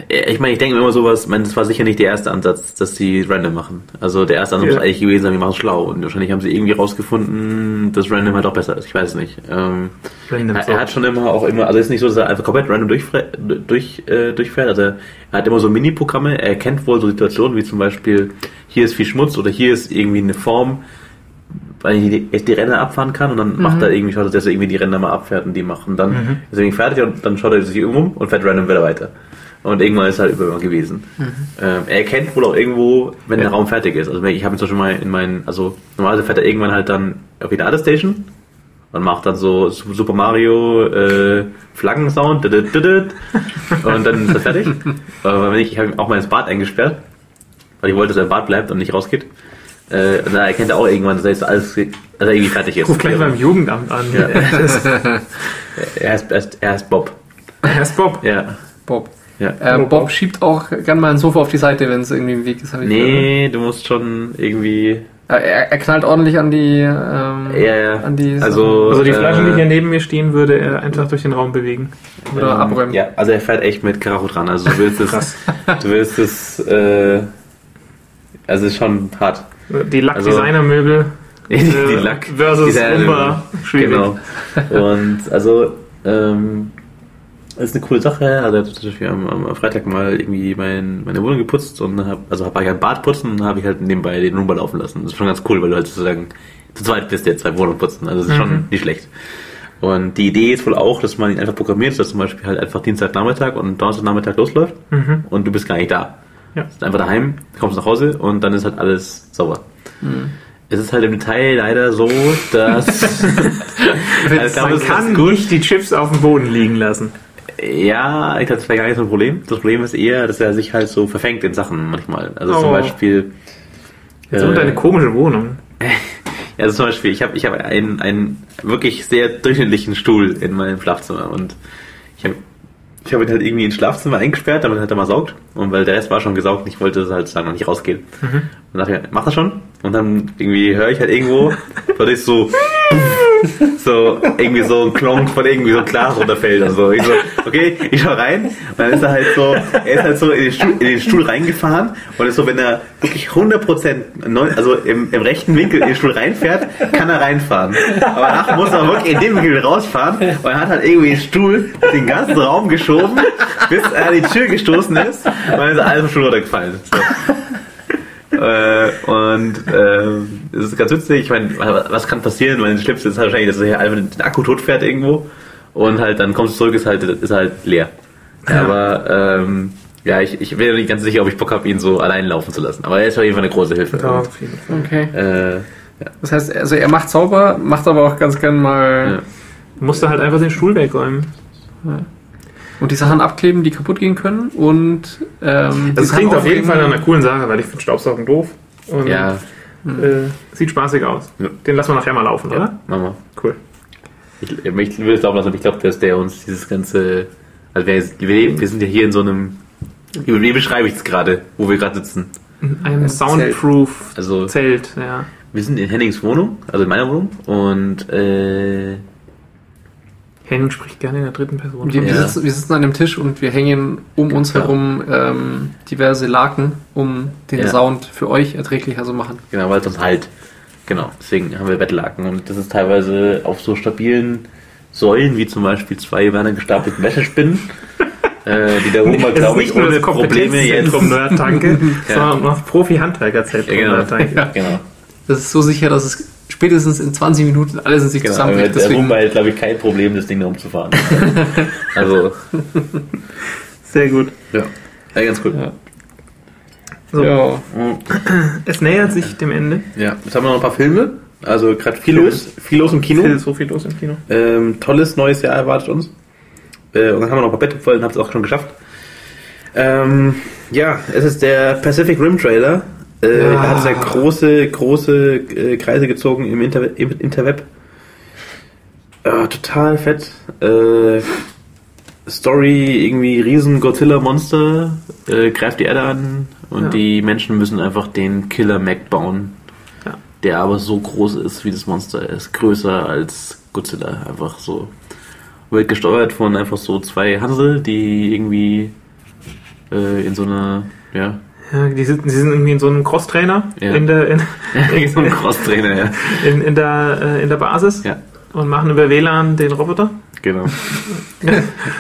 Ich meine, ich denke mir immer sowas, das war sicher nicht der erste Ansatz, dass sie Random machen. Also der erste Ansatz ja. muss eigentlich gewesen sein, wir machen es schlau. Und wahrscheinlich haben sie irgendwie rausgefunden, dass Random halt auch besser ist. Ich weiß es nicht. Ähm, er, er hat schon immer auch immer, also es ist nicht so, dass er einfach komplett Random durchfährt. Durch, äh, durchfährt. Also er hat immer so Mini-Programme. Er erkennt wohl so Situationen wie zum Beispiel, hier ist viel Schmutz oder hier ist irgendwie eine Form, weil ich die Ränder abfahren kann und dann mhm. macht er irgendwie, schaut er, dass er irgendwie die Ränder mal abfährt und die macht. Und dann mhm. deswegen fertig und dann schaut er sich um und fährt Random wieder weiter. Und irgendwann ist halt über gewesen. Mhm. Ähm, er erkennt wohl auch irgendwo, wenn ja. der Raum fertig ist. Also ich habe ihn zum Beispiel mal in meinen, also normalerweise fährt er irgendwann halt dann auf die Ladestation und macht dann so Super Mario äh, Flaggensound und dann ist er fertig. Aber wenn ich, ich habe ihm auch mal ins Bad eingesperrt, weil ich wollte, dass er im Bad bleibt und nicht rausgeht. Äh, und da erkennt er auch irgendwann, dass er jetzt alles, dass er irgendwie fertig ist. Ruf gleich beim Jugendamt an. Ja. er, ist, er, ist, er ist Bob. Er ist Bob? Ja. Bob. Ja. Äh, Bob, Bob schiebt auch gern mal ein Sofa auf die Seite, wenn es irgendwie im Weg ist. Hab ich nee, gehört. Du musst schon irgendwie... Er, er knallt ordentlich an die... Ähm, ja, ja. An die also, also die Flaschen, äh, die hier neben mir stehen, würde er einfach durch den Raum bewegen. Oder ähm, abräumen. Ja, also er fährt echt mit Karacho dran. Also du willst es... du willst es... Äh, also es ist schon hart. Die Lack-Designer-Möbel. Also, die, die Lack versus Roomba. Schwierig. Genau. Und also... Ähm, das ist eine coole Sache. Also ich habe zum Beispiel am, am Freitag mal irgendwie mein, meine Wohnung geputzt und habe, also habe ich halt ein Bad putzen und habe ich halt nebenbei den Roomba laufen lassen. Das ist schon ganz cool, weil du halt sozusagen zu zweit bist, der zwei Wohnungen putzen. Also das ist mhm. schon nicht schlecht. Und die Idee ist wohl auch, dass man ihn einfach programmiert, dass zum Beispiel halt einfach Dienstagnachmittag und Donnerstagnachmittag losläuft mhm. und du bist gar nicht da. Ja. Du bist einfach daheim, kommst nach Hause und dann ist halt alles sauber. Mhm. Es ist halt im Detail leider so, dass... also man kann nicht die Chips auf dem Boden liegen lassen. Ja, ich glaube, das wäre gar nicht so ein Problem. Das Problem ist eher, dass er sich halt so verfängt in Sachen manchmal. Also oh. zum Beispiel... Jetzt äh, und eine komische Wohnung. Ja, also zum Beispiel, ich habe ich hab einen, einen wirklich sehr durchschnittlichen Stuhl in meinem Schlafzimmer und ich habe ich hab ihn halt irgendwie ins Schlafzimmer eingesperrt, damit er halt mal saugt. Und weil der Rest war schon gesaugt und ich wollte, dass er halt dann noch nicht rausgeht. Mhm. Und dachte ich, mach das schon. Und dann irgendwie höre ich halt irgendwo, weil ich so... so irgendwie so ein Klonk von irgendwie so ein Glas runterfällt und so. Ich so, okay, ich schau rein und dann ist er halt so, er ist halt so in den Stuhl, in den Stuhl reingefahren und ist so, wenn er wirklich hundert Prozent, also im, im rechten Winkel in den Stuhl reinfährt, kann er reinfahren. Aber danach muss er wirklich in dem Winkel rausfahren und er hat halt irgendwie den Stuhl den ganzen Raum geschoben, bis er an die Tür gestoßen ist und dann ist er alles vom Stuhl runtergefallen. So. Äh, und es äh, ist ganz witzig, ich meine, was kann passieren? Mein Schlimmste ist halt wahrscheinlich, dass er einfach den Akku totfährt irgendwo und halt dann kommst du zurück, ist halt, ist halt leer. Ja. Aber ähm, ja, ich, ich bin mir nicht ganz sicher, ob ich Bock habe, ihn so allein laufen zu lassen. Aber er ist auf jeden Fall eine große Hilfe. Ja, auf jeden Fall. Okay. Äh, ja. Das heißt, also er macht sauber, macht aber auch ganz gern mal. Ja. Du musst da halt einfach den Stuhl wegräumen. Ja. Und die Sachen abkleben, die kaputt gehen können und ähm, das klingt auf jeden Fall nach einer coolen Sache, weil ich finde Staubsaugen doof und ja. äh, sieht spaßig aus. Ja. Den lassen wir nachher mal laufen, ja, oder? Machen wir. Cool. Ich, ich würde es laufen lassen, aber ich glaube, dass der uns dieses ganze... Also wir, wir, wir sind ja hier in so einem... Wie beschreibe ich es gerade, wo wir gerade sitzen? In einem Soundproof Zelt. Also, Zelt, ja. Wir sind in Hennings Wohnung, also in meiner Wohnung und... Äh, Henning spricht gerne in der dritten Person. Wir, ja. wir, sitzen, wir sitzen an dem Tisch und wir hängen um uns genau. herum ähm, diverse Laken, um den ja. Sound für euch erträglicher zu machen. Genau, weil sonst halt. Genau, deswegen haben wir Bettlaken. Und das ist teilweise auf so stabilen Säulen, wie zum Beispiel zwei übereinander gestapelten Wäschespinnen, äh, die der Roomba, glaube ich, ohne Probleme jetzt... vom Nerd-Tanke, sondern noch Profi-Handwerker-Zentrum ja, Nerd-Tanke. Ja, genau. Das ist so sicher, dass es... Spätestens in zwanzig Minuten alles in sich genau, zusammenbricht. Der Roomba hat, glaube ich, kein Problem, das Ding da umzufahren. Also. Sehr gut. Ja, ja ganz gut. Ja. So. Ja. Es nähert sich dem Ende. Ja, jetzt haben wir noch ein paar Filme. Also gerade viel los, viel los im Kino. Viel, so viel los im Kino. Ähm, tolles neues Jahr erwartet uns. Äh, und dann haben wir noch ein paar Bett voll und haben es auch schon geschafft. Ähm, ja, es ist der Pacific Rim Trailer. Äh, ja. Da hat es ja große, große äh, Kreise gezogen im, Interwe im Interweb. Äh, total fett. Äh, Story, irgendwie riesen Godzilla-Monster, äh, greift die Erde an und ja. die Menschen müssen einfach den Killer-Mac bauen, ja. der aber so groß ist, wie das Monster er ist. Größer als Godzilla, einfach so. Wird gesteuert von einfach so zwei Hansel, die irgendwie äh, in so einer, ja... Ja, die sind, die sind irgendwie in so einem Cross-Trainer. Ja. In der, in, in so einem Cross-Trainer, ja. In, in, der, in der Basis. Ja. Und machen über W LAN den Roboter. Genau.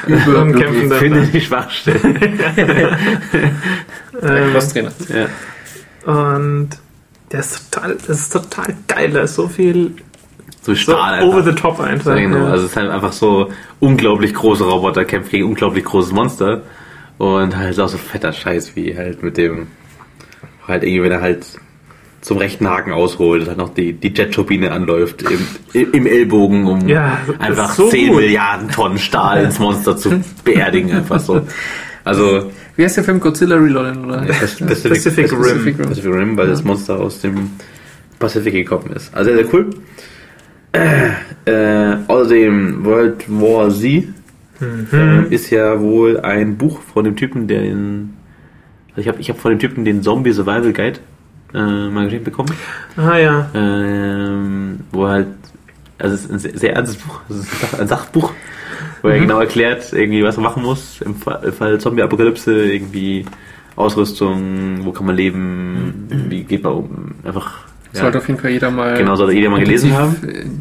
über und kämpfen dann. Finde die Schwachstellen. ähm, Cross-Trainer. Ja. Und der ist total, das ist total geil. Da ist so viel. So Stahl so over the top einfach. Ja, genau. Also es ist halt einfach so unglaublich große Roboter kämpfen gegen unglaublich großes Monster. Und halt auch so fetter Scheiß wie halt mit dem, halt irgendwie, wenn er halt zum rechten Haken ausholt, dass halt noch die, die Jet-Turbine anläuft im, im Ellbogen, um ja, einfach so zehn Milliarden Tonnen Stahl ins Monster zu beerdigen, einfach so. Also, wie heißt der Film? Godzilla Reloaded, oder? Ja, Pacific, Pacific, Rim. Pacific Rim. Pacific Rim, weil ja. das Monster aus dem Pazifik gekommen ist. Also sehr, sehr cool. Äh, äh, außerdem World War Z mhm. äh, ist ja wohl ein Buch von dem Typen, der den... Also ich habe ich hab von dem Typen den Zombie Survival Guide äh, mal geschenkt bekommen. Ah ja. Ähm, wo halt... Also es ist ein sehr, sehr ernstes Buch. Es ist ein Sachbuch, wo er mhm. genau erklärt, irgendwie, was man machen muss im Fall, Fall Zombie-Apokalypse, irgendwie Ausrüstung, wo kann man leben, mhm. wie geht man um, einfach... Ja. Sollte auf jeden Fall jeder mal... Genau, sollte jeder mal gelesen haben.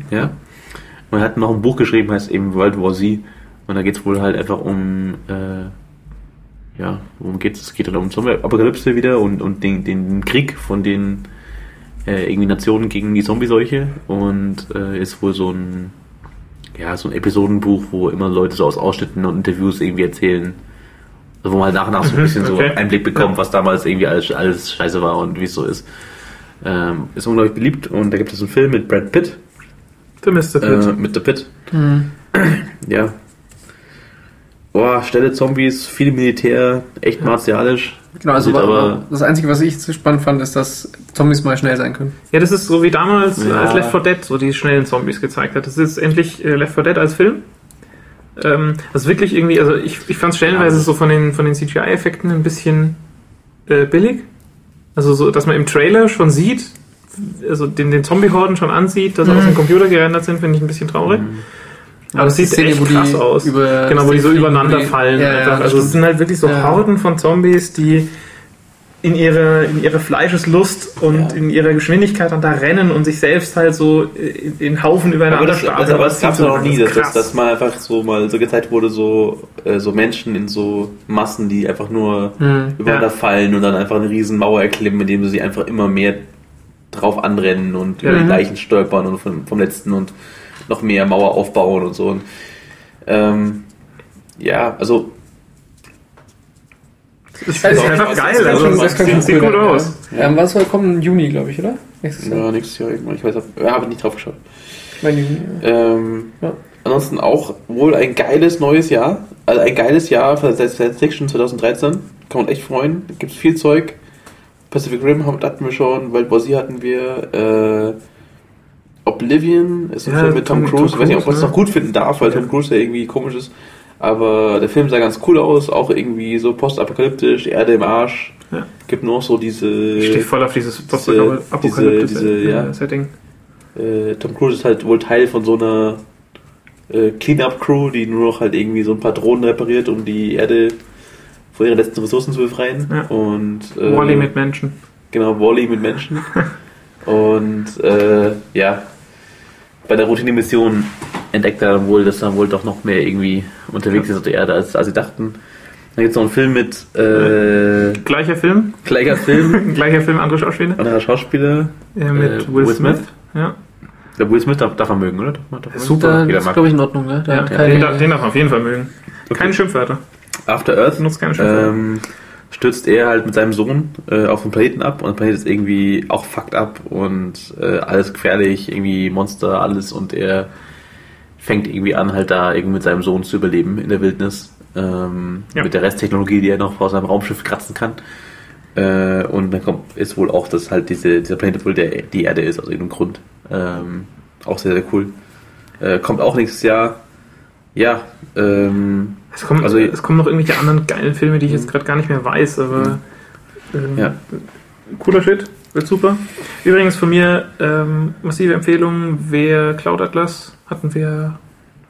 Ja. Und er hat noch ein Buch geschrieben, heißt eben World War Z. Und da geht es wohl halt einfach um... Äh, ja, worum geht es? Es geht halt um Zombie-Apokalypse wieder und, und den, den Krieg von den äh, irgendwie Nationen gegen die Zombie-Seuche. Und äh, ist wohl so ein... Ja, so ein Episodenbuch, wo immer Leute so aus Ausschnitten und Interviews irgendwie erzählen. Also wo man halt nach und nach so ein bisschen okay. so Einblick bekommt, ja. was damals irgendwie alles, alles scheiße war und wie es so ist. Ähm, ist unglaublich beliebt und da gibt es einen Film mit Brad Pitt. Der Mister Pitt. Äh, mit der Pitt. Mhm. Ja. Boah, schnelle Zombies, viel Militär, echt ja. martialisch. Genau, also aber das Einzige, was ich zu spannend fand, ist, dass Zombies mal schnell sein können. Ja, das ist so wie damals, ja. als Left four Dead so die schnellen Zombies gezeigt hat. Das ist endlich Left four Dead als Film. Ähm, das ist wirklich irgendwie, also ich, ich fand es stellenweise ja. so von den, von den C G I-Effekten ein bisschen äh, billig. Also so, dass man im Trailer schon sieht, also den, den Zombie-Horden schon ansieht, dass mhm. aus dem Computer gerendert sind, finde ich ein bisschen traurig. Mhm. Aber es sieht Szene, echt krass aus. Über genau, wo die so übereinander die, fallen. Ja, ja, also es sind halt wirklich so ja. Horden von Zombies, die in ihre, in ihre Fleischeslust und ja. in ihrer Geschwindigkeit dann da rennen und sich selbst halt so in, in Haufen übereinander stapeln. Aber das gab es noch nie, dass, dass mal einfach so mal so gezeigt wurde, so, äh, so Menschen in so Massen, die einfach nur hm, übereinander ja. fallen und dann einfach eine riesen Mauer erklimmen, indem sie einfach immer mehr drauf anrennen und ja. über die Leichen stolpern und vom, vom letzten und noch mehr Mauer aufbauen und so. Und, ähm, ja, also das ist, das ist einfach geil, das, also, das sieht, sieht gut aus. Ja. Ähm, was kommt im Juni, glaube ich, oder? Nächstes Jahr? Ja, nächstes Jahr irgendwann. Ich weiß, ich habe nicht drauf geschaut. Ich meine Juni. Ja. Ähm, ja. Ansonsten auch wohl ein geiles neues Jahr. Also ein geiles Jahr für Science Fiction zwanzig dreizehn. Kann man echt freuen. Da gibt es viel Zeug. Pacific Rim hatten wir schon, World War Z hatten wir. Äh, Oblivion ist ein ja, Film mit Tom, Tom Cruise. Tom Cruise. Ich weiß nicht, ob man es noch gut finden darf, weil ja. Tom Cruise ja irgendwie komisch ist. Aber der Film sah ganz cool aus, auch irgendwie so postapokalyptisch, Erde im Arsch. Ja. Gibt nur so diese... Ich stehe voll auf dieses postapokalyptische diese, ja. Setting. Äh, Tom Cruise ist halt wohl Teil von so einer äh, Clean-Up-Crew, die nur noch halt irgendwie so ein paar Drohnen repariert, um die Erde vor ihren letzten Ressourcen zu befreien. Ja. Und äh, Wall-E mit Menschen. Genau, Wall-E mit Menschen. Und äh, ja, bei der Routine-Mission entdeckt er dann wohl, dass er wohl doch noch mehr irgendwie unterwegs ist auf der Erde, als, als sie dachten. Dann gibt es noch einen Film mit... Äh, gleicher Film. Gleicher Film. Gleicher Film, andere Schauspieler. Andere Schauspieler. Ja, mit äh, Will, Will Smith. Smith. Ja. Der Will Smith darf, darf man mögen, oder? Darf man, darf man super. Das ist, glaube ich, in Ordnung, ne? Ja, ja. Den, darf, den darf man auf jeden Fall mögen. Okay. Keine Schimpfwörter. After Earth nutzt keine Schimpfwörter. Ähm, stürzt er halt mit seinem Sohn äh, auf den Planeten ab und der Planet ist irgendwie auch fucked up und äh, alles gefährlich, irgendwie Monster, alles, und er fängt irgendwie an, halt da irgendwie mit seinem Sohn zu überleben in der Wildnis, ähm, ja. mit der Resttechnologie, die er noch aus seinem Raumschiff kratzen kann, äh, und dann kommt, ist wohl auch, dass halt diese, dieser Planet wohl der, die Erde ist, aus irgendeinem Grund, ähm, auch sehr, sehr cool, äh, kommt auch nächstes Jahr, ja, ähm, Es kommen, also, es kommen noch irgendwelche anderen geilen Filme, die ich jetzt gerade gar nicht mehr weiß, aber ähm, ja. cooler Shit, wird super. Übrigens von mir ähm, massive Empfehlung, wer Cloud Atlas, hatten wir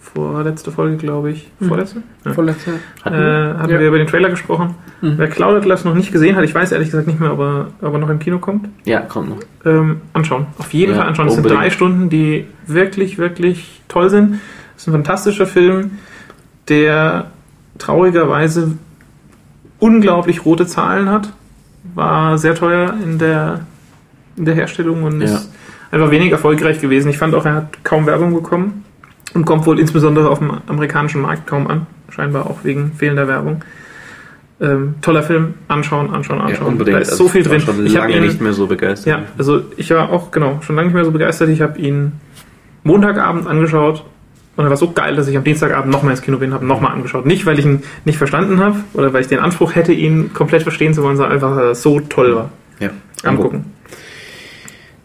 vorletzte Folge, glaube ich, vorletzte? Ja. Vorletzte. Hatten, äh, hatten ja. wir über den Trailer gesprochen. Mhm. Wer Cloud Atlas noch nicht gesehen hat, ich weiß ehrlich gesagt nicht mehr, ob er, ob er noch im Kino kommt. Ja, kommt noch. Ähm, anschauen, auf jeden ja, Fall anschauen. Es sind drei Stunden, die wirklich, wirklich toll sind. Es ist ein fantastischer Film, der traurigerweise unglaublich rote Zahlen hat, war sehr teuer in der, in der Herstellung und ja. ist einfach wenig erfolgreich gewesen. Ich fand auch, er hat kaum Werbung bekommen und kommt wohl insbesondere auf dem amerikanischen Markt kaum an, scheinbar auch wegen fehlender Werbung. Ähm, toller Film, anschauen, anschauen, anschauen. Ja, da ist so viel drin. Ich war schon lange nicht mehr so begeistert. Ja, also ich war auch, genau, schon lange nicht mehr so begeistert. Ich habe ihn Montagabend angeschaut und er war so geil, dass ich am Dienstagabend nochmal ins Kino bin, habe nochmal angeschaut. Nicht, weil ich ihn nicht verstanden habe oder weil ich den Anspruch hätte, ihn komplett verstehen zu wollen, sondern einfach, weil er so toll war. Ja, angucken.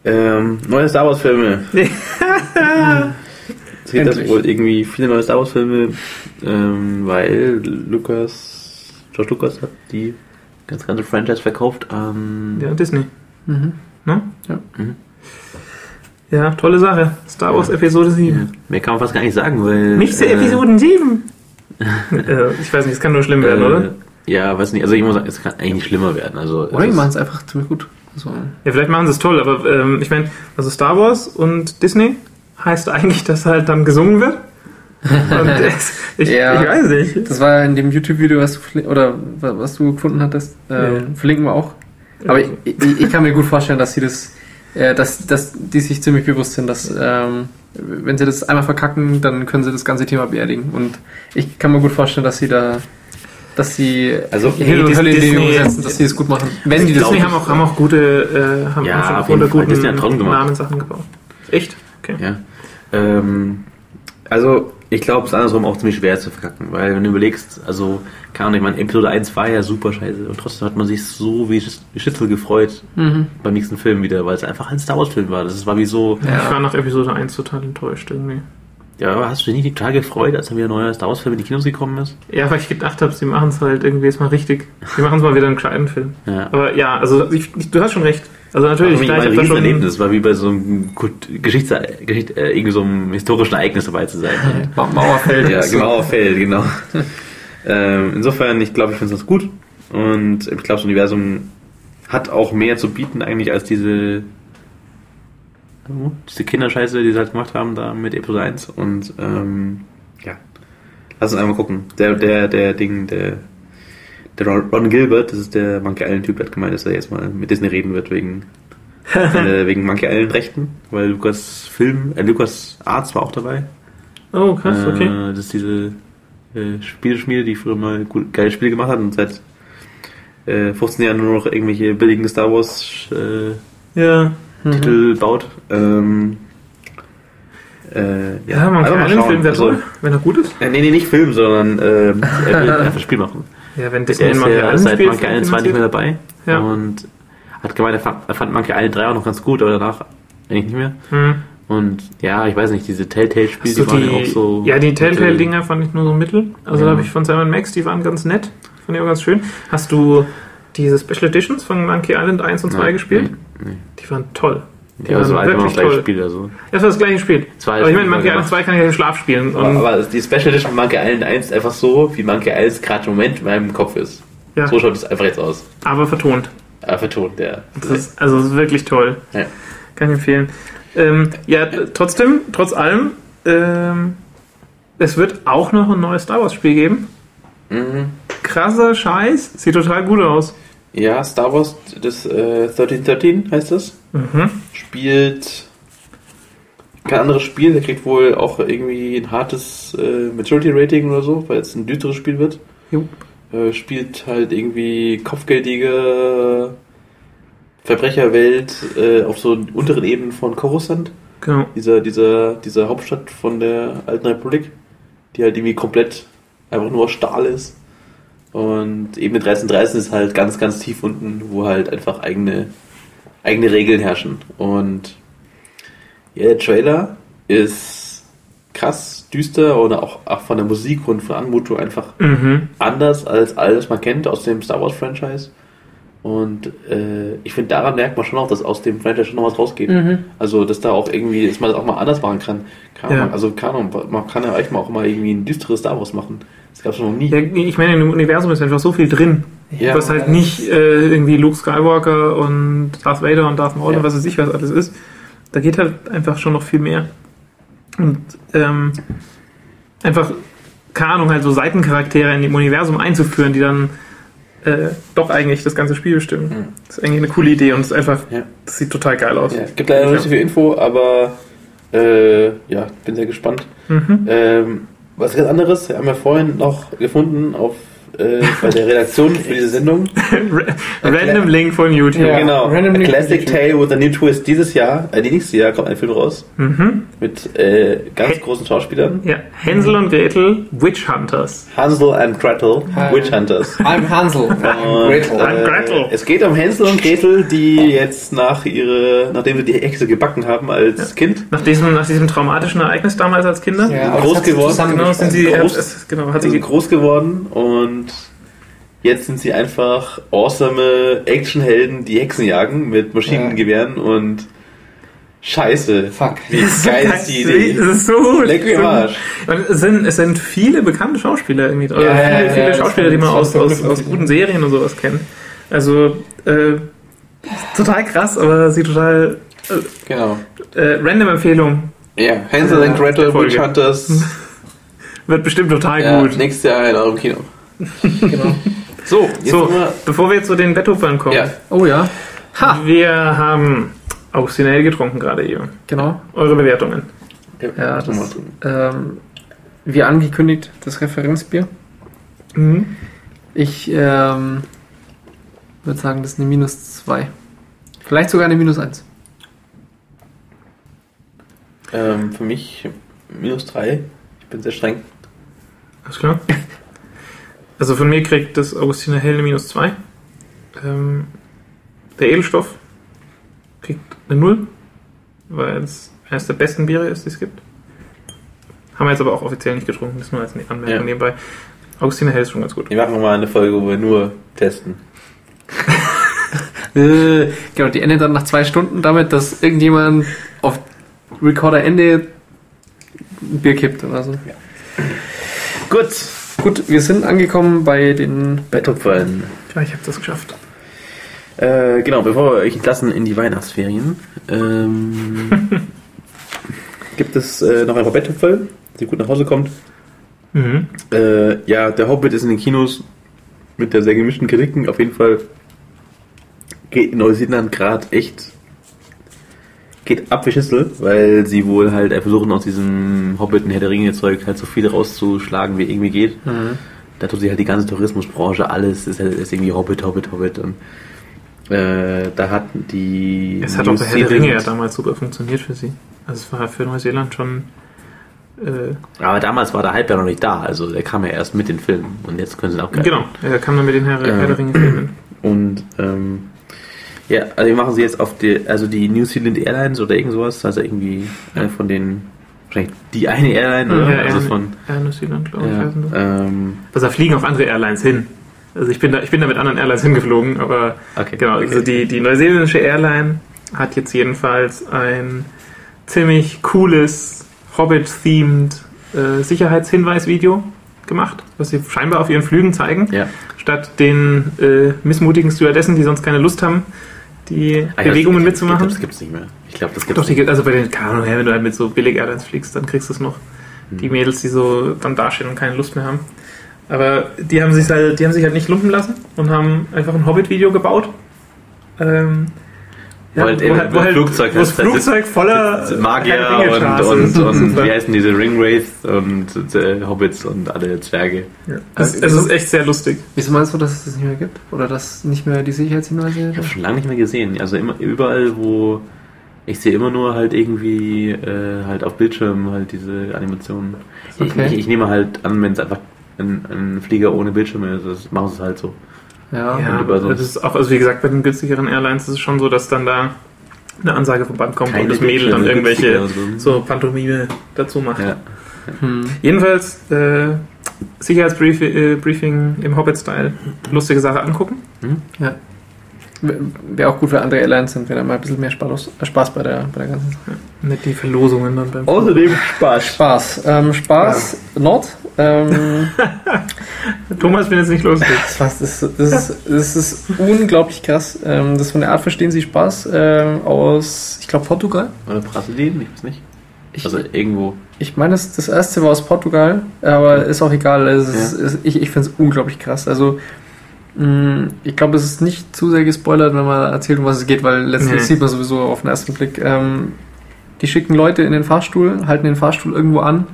Ähm, neue Star Wars Filme. Es gibt das wohl irgendwie viele neue Star Wars Filme, ähm, weil Lucas... George Lucas hat die ganz ganze Franchise verkauft an ähm ja, Disney. Mhm. Ne? Ja. Mhm. Ja, tolle Sache. Star Wars ja. Episode sieben. Ja. Mehr kann man fast gar nicht sagen, weil... Nicht zu äh, Episode sieben! äh, ich weiß nicht, es kann nur schlimm werden, äh, oder? Ja, weiß nicht. Also ich muss sagen, es kann eigentlich nicht schlimmer werden. Also, oder die machen es einfach ziemlich gut. Also, ja, vielleicht machen sie es toll, aber ähm, ich meine, also Star Wars und Disney heißt eigentlich, dass halt dann gesungen wird. Und ich, ja, ich weiß nicht. Das war in dem YouTube-Video, was du, oder was du gefunden hattest, äh, ja. verlinken wir auch. Aber ich, ich, ich kann mir gut vorstellen, dass sie das, äh, dass, dass die sich ziemlich bewusst sind, dass ähm, wenn sie das einmal verkacken, dann können sie das ganze Thema beerdigen. Und ich kann mir gut vorstellen, dass sie da, dass sie also Hill und Hölle in die Bewegung setzen, dass sie es gut machen. Wenn die Disney haben auch, haben auch gute, äh, haben ja, schon auch unter guten Namen-Sachen gebaut. Echt? Okay. Ja. Ähm, also ich glaube, es ist andersrum auch ziemlich schwer zu verkacken, weil wenn du überlegst, also, keine Ahnung, ich meine, Episode eins war ja super scheiße und trotzdem hat man sich so wie Schitzel gefreut mhm. beim nächsten Film wieder, weil es einfach ein Star Wars Film war. Das war wie so... Ja. Ich war nach Episode eins total enttäuscht irgendwie. Ja, aber hast du dich nicht total gefreut, als dann wieder ein neuer Star Wars Film in die Kinos gekommen ist? Ja, weil ich gedacht habe, sie machen es halt irgendwie jetzt mal richtig. Sie machen es mal wieder einen gescheiten Film. Ja. Aber ja, also ich, ich, du hast schon recht. Also natürlich, klar, ich habe da schon ein Erlebnis, war wie bei so einem Geschichts Geschicht äh, irgendwie so einem historischen Ereignis dabei zu sein. Mauerfeld, ja, Mauerfeld, genau. ähm, insofern, ich glaube, ich finde es gut und ich glaube, das Universum hat auch mehr zu bieten eigentlich als diese diese Kinderscheiße, die sie halt gemacht haben da mit Episode eins und ähm, ja, lass uns einmal gucken. Der der der Ding der Der Ron Gilbert, das ist der Monkey Island-Typ, der hat gemeint, dass er jetzt mal mit Disney reden wird wegen, äh, wegen Monkey Island-Rechten, weil Lukas Film, äh, Lukas Arts war auch dabei. Oh, krass, okay. Äh, das ist diese äh, Spielschmiede, die früher mal gut, geile Spiele gemacht hat und seit äh, fünfzehn Jahren nur noch irgendwelche billigen Star Wars äh, ja. Titel mhm. baut. Ähm, Äh, ja, ja, man kann einen Film wäre toll, also, wenn er gut ist. Äh, nee, nee, nicht Film, sondern äh, er will einfach Spiel machen. Ja, wenn Disney Monkey Island spielt. Er ist ja seit Monkey Island zwei nicht mehr dabei. Ja. Und hat gemeint, er fand, er fand Monkey Island drei auch noch ganz gut, aber danach eigentlich nicht mehr. Hm. Und ja, ich weiß nicht, diese Telltale-Spiele, die waren ja auch so... Ja, die Telltale-Dinger fand ich nur so mittel. Also ja. da habe ich von Simon Max, die waren ganz nett. Fand ich auch ganz schön. Hast du diese Special Editions von Monkey Island eins und zwei ja, gespielt? Nee, nee. Die waren toll. Die ja, das war wirklich das gleiche Spiel. Also. Das war das gleiche Spiel. Zwei aber ich meine, Monkey Island zwei kann ich ja im Schlaf spielen. Und aber, aber die Special Edition Monkey Island eins einfach so, wie Monkey Island gerade im Moment in meinem Kopf ist. Ja. So schaut es einfach jetzt aus. Aber vertont. Aber vertont, ja. Das ist, also das ist wirklich toll. Ja. Kann ich empfehlen. Ähm, ja, trotzdem, trotz allem, ähm, es wird auch noch ein neues Star Wars Spiel geben. Mhm. Krasser Scheiß. Sieht total gut aus. Ja, Star Wars, das äh, dreizehn dreizehn heißt das. Mhm. Spielt kein anderes Spiel, der kriegt wohl auch irgendwie ein hartes äh, Maturity-Rating oder so, weil es ein düsteres Spiel wird. Äh, spielt halt irgendwie kopfgeldige Verbrecherwelt äh, auf so unteren Ebenen von Coruscant. Genau. Dieser, dieser, dieser Hauptstadt von der Alten Republik, die halt irgendwie komplett einfach nur aus Stahl ist. Und Ebene dreizehn dreizehn ist halt ganz, ganz tief unten, wo halt einfach eigene, eigene Regeln herrschen. Und ja, der Trailer ist krass, düster und auch, auch von der Musik und von der Anmutung einfach mhm. anders als alles, was man kennt aus dem Star Wars Franchise. Und äh, ich finde, daran merkt man schon auch, dass aus dem Franchise schon noch was rausgeht. Mhm. Also, dass da auch irgendwie, dass man das auch mal anders machen kann. kann ja. man, also, kann man, man kann ja eigentlich mal auch mal irgendwie ein düsteres Star Wars machen. Das gab es noch nie. Ja, ich meine, im Universum ist einfach so viel drin, ja, was halt nicht äh, irgendwie Luke Skywalker und Darth Vader und Darth Maul ja. und was weiß ich, was alles ist. Da geht halt einfach schon noch viel mehr. Und ähm, einfach, keine Ahnung, halt so Seitencharaktere in dem Universum einzuführen, die dann Äh, doch eigentlich das ganze Spiel bestimmen. Mhm. Das ist eigentlich eine coole Idee und es ist einfach, ja. das sieht total geil aus. Es ja, gibt leider noch nicht so viel Info, aber äh, ja, bin sehr gespannt. Mhm. Ähm, was ganz anderes haben wir vorhin noch gefunden auf äh, bei der Redaktion für diese Sendung. Random Link von YouTube. Ja, genau. Random a Classic Tale with a New Twist. Dieses Jahr, äh, nächstes Jahr kommt ein Film raus. Mhm. Mit äh, ganz H- großen Schauspielern. Ja. Hänsel und Gretel, Witch Hunters. Hansel and Gretel, Hi. Witch Hunters. I'm Hansel. Und, I'm Gretel. Äh, es geht um Hänsel und Gretel, die jetzt nach ihre, nachdem sie die Hexe gebacken haben als ja. Kind. Nach diesem, nach diesem traumatischen Ereignis damals als Kinder. Ja, groß geworden. Genau, sind sie groß, äh, genau, hat sie sind groß geworden und jetzt sind sie einfach awesome Actionhelden, die Hexen jagen mit Maschinengewehren ja. und Scheiße. Fuck. Wie geil ist die Idee. Das ist so gut. Leck mich im Arsch. Es sind, es sind viele bekannte Schauspieler irgendwie drin. Ja, viele, ja, viele ja, Schauspieler, die man aus, aus, aus guten Serien und sowas kennt. Also äh, total krass, aber sie total äh, genau. Äh, random Empfehlung. Ja, Hansel and Gretel, Witch Hunters. Wird bestimmt total ja, gut. Nächstes Jahr in eurem Kino. Genau. So, jetzt so wir bevor wir jetzt zu den Betthupfern kommen. Ja. Oh ja. Ha. Wir haben Augustinell getrunken gerade eben. Genau. Eure Bewertungen. Ja, ja das, ähm, wie angekündigt, das Referenzbier. Mhm. Ich ähm, würde sagen, das ist eine minus zwei. Vielleicht sogar eine minus eins. Ähm, für mich minus drei. Ich bin sehr streng. Alles klar. Also von mir kriegt das Augustiner Hell eine minus zwei. Ähm, der Edelstoff kriegt eine null, weil es eines der besten Biere ist, die es gibt. Haben wir jetzt aber auch offiziell nicht getrunken, das nur als Anmerkung ja. nebenbei. Augustiner Hell ist schon ganz gut. Wir machen mal eine Folge, wo wir nur testen. Genau, die endet dann nach zwei Stunden damit, dass irgendjemand auf Recorder-Ende ein Bier kippt oder so. Ja. Gut. Gut, wir sind angekommen bei den Betthupfern. Ja, ich habe das geschafft. Äh, genau, bevor wir euch entlassen in die Weihnachtsferien, ähm, gibt es äh, noch ein paar Betthupfer, die gut nach Hause kommt. Mhm. Äh, ja, der Hobbit ist in den Kinos mit der sehr gemischten Kritiken. Auf jeden Fall geht in Neuseeland gerade echt geht ab wie Schüssel, weil sie wohl halt versuchen, aus diesem Hobbit- und Herr der Ringe-Zeug halt so viel rauszuschlagen, wie irgendwie geht. Mhm. Da tut sich halt die ganze Tourismusbranche, alles ist, halt, ist irgendwie Hobbit, Hobbit, Hobbit. Und äh, da hat die... Es hat auch bei Herr der Ringe ja damals super funktioniert für sie. Also es war für Neuseeland schon... Äh Aber damals war der Hype ja noch nicht da, also der kam ja erst mit den Filmen und jetzt können sie ihn auch greifen. Genau, er kam dann mit den Herr, äh, Herr der Ringe-Filmen. Und... Ähm, ja, also wir machen sie jetzt auf die, also die New Zealand Airlines oder irgend sowas, also irgendwie ja. eine von den, wahrscheinlich die eine Airline, oder? Ja, also von, ja New Zealand, glaube ich. Ja, heißen das. Ähm, also da fliegen auch andere Airlines hin. Also ich bin da, ich bin da mit anderen Airlines hingeflogen, aber okay, genau, okay. Also die, die neuseeländische Airline hat jetzt jedenfalls ein ziemlich cooles Hobbit-themed äh, Sicherheitshinweisvideo gemacht, was sie scheinbar auf ihren Flügen zeigen, ja. statt den äh, missmutigen Stewardessen, die sonst keine Lust haben, die ah, Bewegungen glaub, ich, mitzumachen. Ich, ich, ich, das gibt's nicht mehr. Ich glaube, das gibt's Doch, die gibt also bei den Kanu, wenn du halt mit so billig Airlines fliegst, dann kriegst du es noch. Hm. Die Mädels, die so dann dastehen und keine Lust mehr haben. Aber die haben sich halt, die haben sich halt nicht lumpen lassen und haben einfach ein Hobbit-Video gebaut. Ähm, ja, halt wo halt, wo halt, Flugzeug, das Flugzeug voller Magier und, und, und, und wie heißen diese Ringwraiths und äh, Hobbits und alle Zwerge. Ja. Es, es ist echt sehr lustig. Wieso meinst du, dass es das nicht mehr gibt? Oder dass nicht mehr die Sicherheitshinweise? Ich habe schon lange nicht mehr gesehen. Also immer, überall, wo ich sehe immer nur halt irgendwie äh, halt auf Bildschirmen halt diese Animationen. Okay. Ich, ich, ich nehme halt an, wenn es einfach ein, ein Flieger ohne Bildschirme ist, das machen sie es halt so. Ja, ja das ist auch, also wie gesagt, bei den günstigeren Airlines ist es schon so, dass dann da eine Ansage vom Band kommt Keine und das Mädel dann irgendwelche so Pantomime dazu macht. Ja. Hm. Jedenfalls äh, Sicherheitsbriefing im Hobbit-Style. Lustige Sache angucken. Hm? Ja. Wäre auch gut für andere Airlines sind, wenn da mal ein bisschen mehr Spaß, Spaß bei, der, bei der ganzen Sache. Ja. Nicht die Verlosungen dann beim Außerdem Spaß. Spaß. Ähm, Spaß ja. Nord. Ähm, Thomas will jetzt nicht los. Das ist, das ist, das ist unglaublich krass. Ähm, das ist von der Art verstehen Sie Spaß ähm, aus, ich glaube, Portugal. Oder Brasilien, ich weiß nicht. Ich, also irgendwo. Ich meine, das, das erste war aus Portugal, aber ja. ist auch egal. Es ist, ja. ist, ich ich finde es unglaublich krass. Also ich glaube, es ist nicht zu sehr gespoilert, wenn man erzählt, um was es geht, weil letztendlich nee. sieht man sowieso auf den ersten Blick. Ähm, die schicken Leute in den Fahrstuhl, halten den Fahrstuhl irgendwo an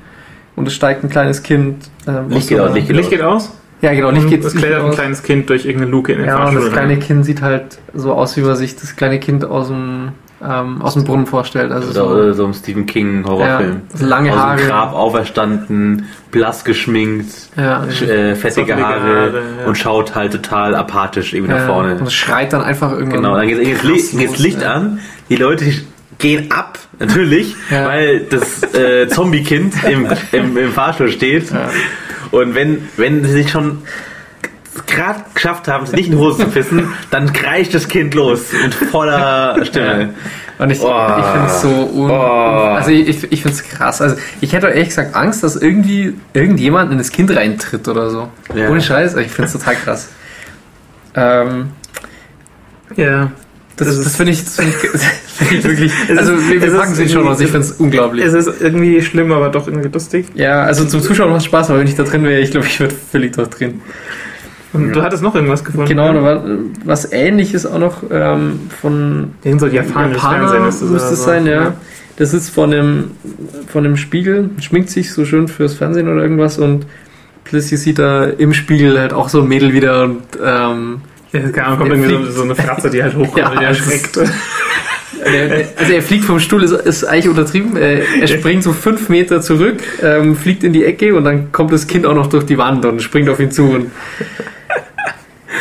und es steigt ein kleines Kind. Ähm, Licht, geht aus, Licht, geht Licht geht aus. Ja, genau, nicht Git. Das kleine, ein kleines Kind durch irgendeine Luke in den ja, Fahrstuhl. Ja, das kleine Kind sieht halt so aus, wie man sich das kleine Kind aus dem, ähm, aus dem Brunnen vorstellt. Also oder so, oder so ein Stephen King-Horrorfilm. Ja, lange Haare. Aus dem Grab auferstanden, blass geschminkt, ja, äh, fettige Haare, Haare ja. und schaut halt total apathisch irgendwie ja, nach vorne. Und schreit dann einfach irgendwann. Genau, dann geht das Licht ja. an, die Leute gehen ab, natürlich, ja. weil das äh, Zombie-Kind im, im, im Fahrstuhl steht. Ja. Und wenn, wenn sie sich schon gerade geschafft haben, es nicht in die Hose zu pissen, dann kreischt das Kind los mit voller Stimme. Und ich, oh. ich finde es so un- oh. also ich, ich finde es krass. Also ich hätte ehrlich gesagt Angst, dass irgendwie irgendjemand in das Kind reintritt oder so. Ja. Ohne Scheiß, ich finde es total krass. Ähm, ja. Das, das, das finde ich, find ich wirklich. Also, wir packen sie schon aus. Ich finde es unglaublich. Es ist irgendwie schlimm, aber doch irgendwie lustig. Ja, also zum Zuschauen macht es Spaß, aber wenn ich da drin wäre, ich glaube, ich würde völlig da drin. Und ja. du hattest noch irgendwas gefunden. Genau, da war was Ähnliches auch noch ähm, von. Irgend Japaner Japaner ist das müsste es sein, ja. Das sitzt vor einem, vor einem Spiegel, schminkt sich so schön fürs Fernsehen oder irgendwas und plötzlich sieht er im Spiegel halt auch so ein Mädel wieder und. Ähm, Da kommt irgendwie so, so eine Fratze, die halt hochkommt ja, und die erschreckt. Also er fliegt vom Stuhl, ist, ist eigentlich untertrieben. Er springt so fünf Meter zurück, ähm, fliegt in die Ecke und dann kommt das Kind auch noch durch die Wand und springt auf ihn zu. Und,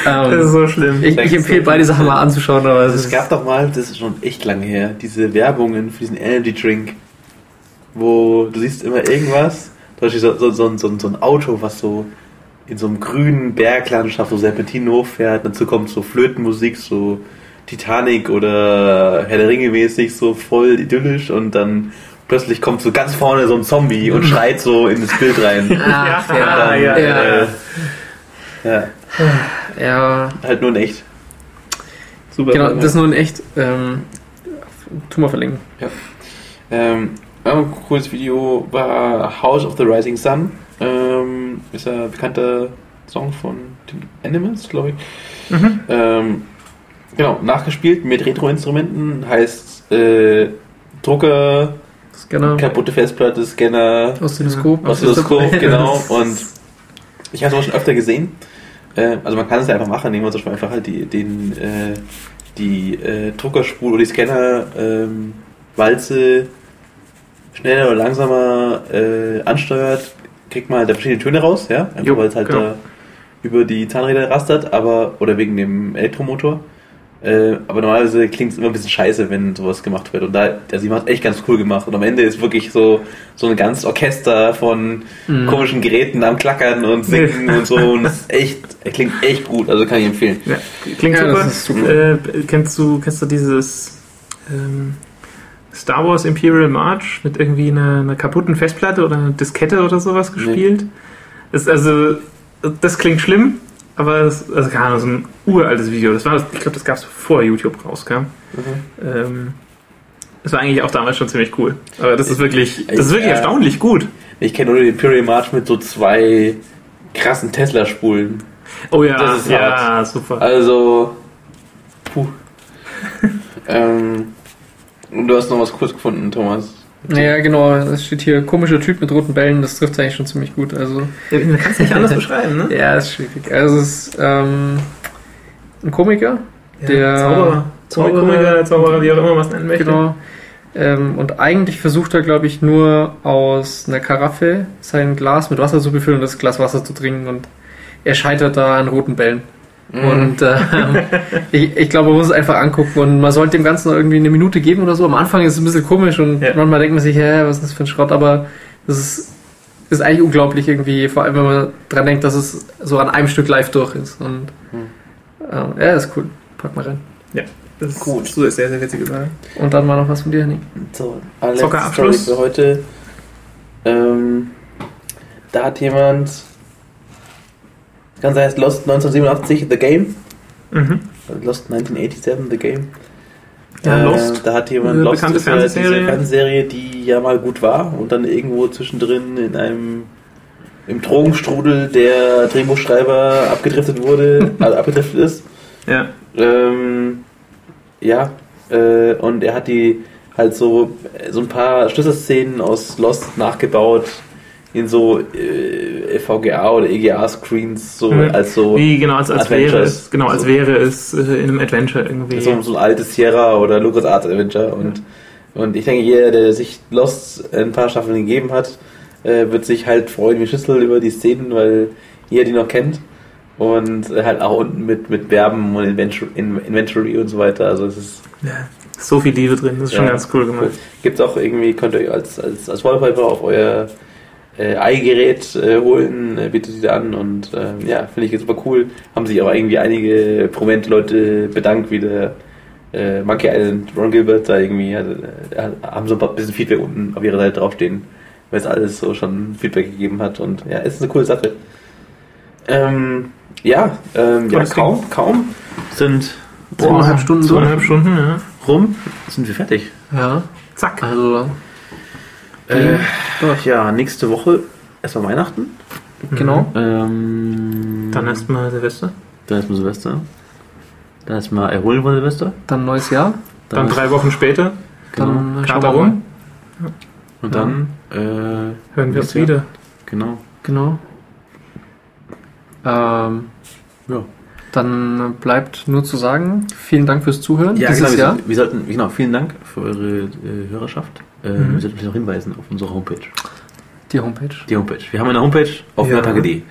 ähm, das ist so schlimm. Ich, ich empfehle beide Sachen mal anzuschauen. Aber es, es gab doch mal, das ist schon echt lange her, diese Werbungen für diesen Energy Drink, wo du siehst immer irgendwas, zum Beispiel so, so, so, so, so ein Auto, was so in so einem grünen Berglandschaft so Serpentinen hochfährt, dazu kommt so Flötenmusik, so Titanic oder Herr der Ringe mäßig, so voll idyllisch und dann plötzlich kommt so ganz vorne so ein Zombie und schreit so in das Bild rein. Ach, und ja, dann, ja, äh, ja. Ja. ja. Halt nur in echt. Super. Genau, das ist nur in echt. Ähm, tu mal verlinken. Ja. Ähm, ein cooles Video war House of the Rising Sun. Ähm, ist ein bekannter Song von den Animals, glaube ich. Mhm. Ähm, genau, nachgespielt mit Retro-Instrumenten, heißt äh, Drucker, Scanner, kaputte Festplatte, Scanner, Oszilloskop, Oszilloskop, genau. Und ich habe es auch schon öfter gesehen. Äh, also man kann es ja einfach machen, nehmen wir zum Beispiel einfach halt die, den, äh, die äh, Druckerspule oder die Scanner, ähm, Walze schneller oder langsamer äh, ansteuert, kriegt man halt da verschiedene Töne raus, ja, einfach weil es halt genau. da über die Zahnräder rastert, aber oder wegen dem Elektromotor. Äh, aber normalerweise klingt es immer ein bisschen scheiße, wenn sowas gemacht wird. Und da, der Simon hat echt ganz cool gemacht. Und am Ende ist wirklich so so ein ganzes Orchester von mm. komischen Geräten am Klackern und Singen und so. Und das ist echt, klingt echt gut. Also kann ich empfehlen. Ja, klingt ja, super. super. Äh, kennst du, kennst du dieses ähm Star Wars Imperial March mit irgendwie einer, einer kaputten Festplatte oder einer Diskette oder sowas gespielt. Nee. Ist also, das klingt schlimm, aber es also keine Ahnung, so ein uraltes Video. Das war, ich glaube, das gab es vor YouTube rauskam. Mhm. Ähm, das war eigentlich auch damals schon ziemlich cool. Aber das ist wirklich, das ist wirklich ich, äh, erstaunlich gut. Ich kenne nur den Imperial March mit so zwei krassen Tesla-Spulen. Oh ja, das ist ja hart. Super. Also, puh. ähm... Und du hast noch was kurz gefunden, Thomas. Ja, genau. Es steht hier, komischer Typ mit roten Bällen. Das trifft es eigentlich schon ziemlich gut. Also ja, man kann es nicht anders beschreiben, ne? Ja, ist schwierig. Also es ist ähm, ein Komiker, ja, der... Zauberer. Zauberer, Komiker, Zauberer, wie auch immer man es nennen möchte. Genau. Ähm, und eigentlich versucht er, glaube ich, nur aus einer Karaffe sein Glas mit Wasser zu befüllen und das Glas Wasser zu trinken. Und er scheitert da an roten Bällen. Und äh, ich, ich glaube, man muss es einfach angucken und man sollte dem Ganzen irgendwie eine Minute geben oder so. Am Anfang ist es ein bisschen komisch und ja. manchmal denkt man sich, hä, was ist das für ein Schrott? Aber das ist, ist eigentlich unglaublich irgendwie, vor allem wenn man dran denkt, dass es so an einem Stück live durch ist. Und ähm, ja, ist cool. Pack mal rein. Ja, das ist gut. So ist sehr, sehr witzig überall. Und dann mal noch was von dir, Henning. So, eine letzte Story für heute. Ähm, da hat jemand... Das Ganze heißt Lost neunzehnhundertsiebenundachtzig The Game. Mhm. Lost neunzehnhundertsiebenundachtzig The Game. Ja, äh, Lost. Da hat jemand eine Lost, bekannte ist, Fernsehserie. Diese Fernsehserie, die ja mal gut war und dann irgendwo zwischendrin in einem im Drogenstrudel der Drehbuchschreiber abgedriftet wurde, also abgedriftet ist. Ja. Ähm, ja. Äh, und er hat die halt so so ein paar Schlüsselszenen aus Lost nachgebaut, in so äh, V G A oder E G A-Screens so hm. als so Wie, genau, als, als wäre es, genau, als so. wäre es äh, in einem Adventure irgendwie. So, so ein altes Sierra oder LucasArts Adventure. Und, ja. und ich denke, jeder, der sich Lost ein paar Staffeln gegeben hat, äh, wird sich halt freuen wie Schüssel über die Szenen, weil jeder die noch kennt. Und halt auch unten mit, mit Verben und Inventory und so weiter. Also es ist ja, so viel Liebe drin, das ist ja, schon ganz cool gemacht. Cool. Gibt's auch irgendwie, könnt ihr euch als, als, als Wallpaper auf euer äh, i-Gerät äh, holen, äh, bietet die an und äh, ja, finde ich jetzt super cool. Haben sich auch irgendwie einige prominente Leute bedankt, wie der äh, Monkey Island Ron Gilbert da irgendwie, hat, äh, haben so ein paar bisschen Feedback unten auf ihrer Seite draufstehen, weil es alles so schon Feedback gegeben hat und ja, ist eine coole Sache. Ähm, Ja, ähm, ja kaum, kaum. Sind zweieinhalb Stunden, zweieinhalb Stunden ja. rum, sind wir fertig. Ja, zack. Also, äh, ja, nächste Woche erstmal Weihnachten. Genau. Mhm. Ähm, dann erstmal Silvester. Dann erstmal Silvester. Dann erstmal erholen von Silvester. Dann neues Jahr. Dann, dann drei Wochen später. Genau. Dann Kater rum. Ja. Und dann ja. äh, hören wir uns wieder. Genau. Genau. Ähm, ja. Dann bleibt nur zu sagen, vielen Dank fürs Zuhören. Ja, dieses genau, wir, Jahr. Sollten, wir sollten, genau, vielen Dank für eure äh, Hörerschaft. Äh, mhm. Wir sollten vielleicht noch hinweisen auf unsere Homepage. Die Homepage? Die Homepage. Wir haben eine Homepage auf ja. nerd Tanke punkt de.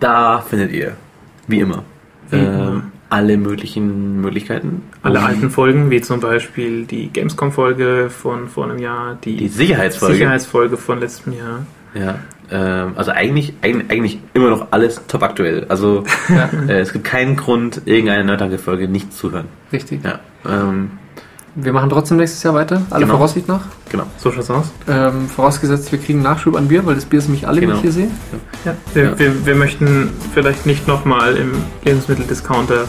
Da findet ihr, wie immer, wie äh, immer. alle möglichen Möglichkeiten. Alle um, alten Folgen, wie zum Beispiel die Gamescom-Folge von vor einem Jahr, die, die Sicherheitsfolge. Sicherheitsfolge von letztem Jahr. Ja. Also eigentlich, eigentlich immer noch alles top aktuell. Also ja. äh, es gibt keinen Grund, irgendeine Nerd-Tanke-Folge nicht zu hören. Richtig. Ja, ähm, wir machen trotzdem nächstes Jahr weiter. Alle genau. Voraussicht nach. Genau. So schaut's aus. Ähm, vorausgesetzt, wir kriegen Nachschub an Bier, weil das Bier ist nämlich alle, genau. wie ich hier sehe. Ja. Ja. Ja. Wir, wir möchten vielleicht nicht nochmal im Lebensmitteldiscounter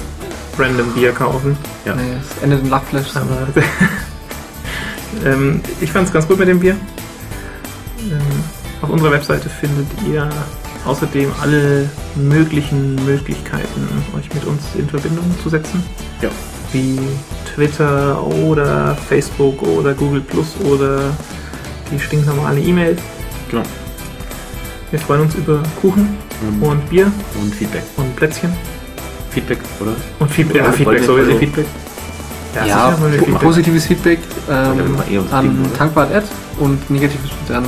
random Bier kaufen. Ja. Nee, es endet im Lachflash. Aber ähm, ich fand's ganz gut mit dem Bier. Ähm, Auf unserer Webseite findet ihr außerdem alle möglichen Möglichkeiten, euch mit uns in Verbindung zu setzen. Ja. Wie Twitter oder Facebook oder Google Plus oder die stinknormale E-Mail. Genau. Wir freuen uns über Kuchen mhm. und Bier. Und Feedback. Und Plätzchen. Feedback, oder? Und Feedback. Ja, Feedback sowieso. Feedback. Ja, ja sicher, po- Feedback. positives Feedback ähm, ja, eh an Tankwart Punkt at und negatives an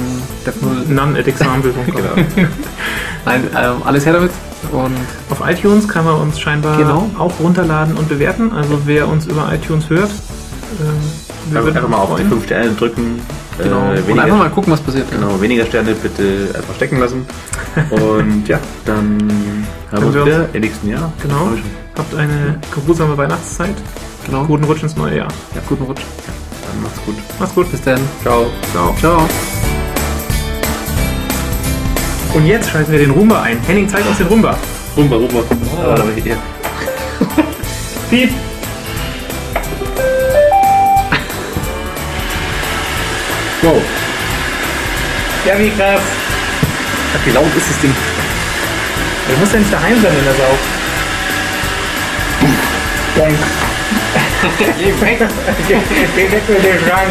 Dev null. Non-at example. Genau. Nein, ähm, alles her damit. Und auf iTunes kann man uns scheinbar genau. auch runterladen und bewerten. Also wer uns über iTunes hört, äh, wir würden einfach mal auf die fünf Sterne drücken. Genau. Äh, und einfach mal gucken, was passiert. Genau, weniger Sterne bitte einfach stecken lassen. Und ja, dann haben wir uns wieder im nächsten Jahr. Genau. Habt eine geruhsame Weihnachtszeit. Genau. Guten Rutsch ins neue Jahr. Ja, guten Rutsch. Ja, dann macht's gut. Macht's gut. Bis dann. Ciao. Ciao. Ciao. Und jetzt schalten wir den Roomba ein. Henning, zeig uns den Roomba. Roomba, Roomba. Oh. Ja. Piep. Wow. Ja, wie krass. Wie laut ist das Ding? Du musst ja nicht daheim sein, wenn das auch. Danke. Geh weg, geh weg mit dem Schrank.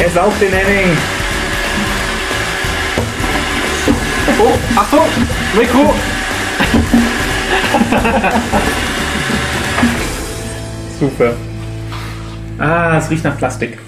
Er saugt den Henning. Oh, Achtung, Mikro. Super. Ah, es riecht nach Plastik.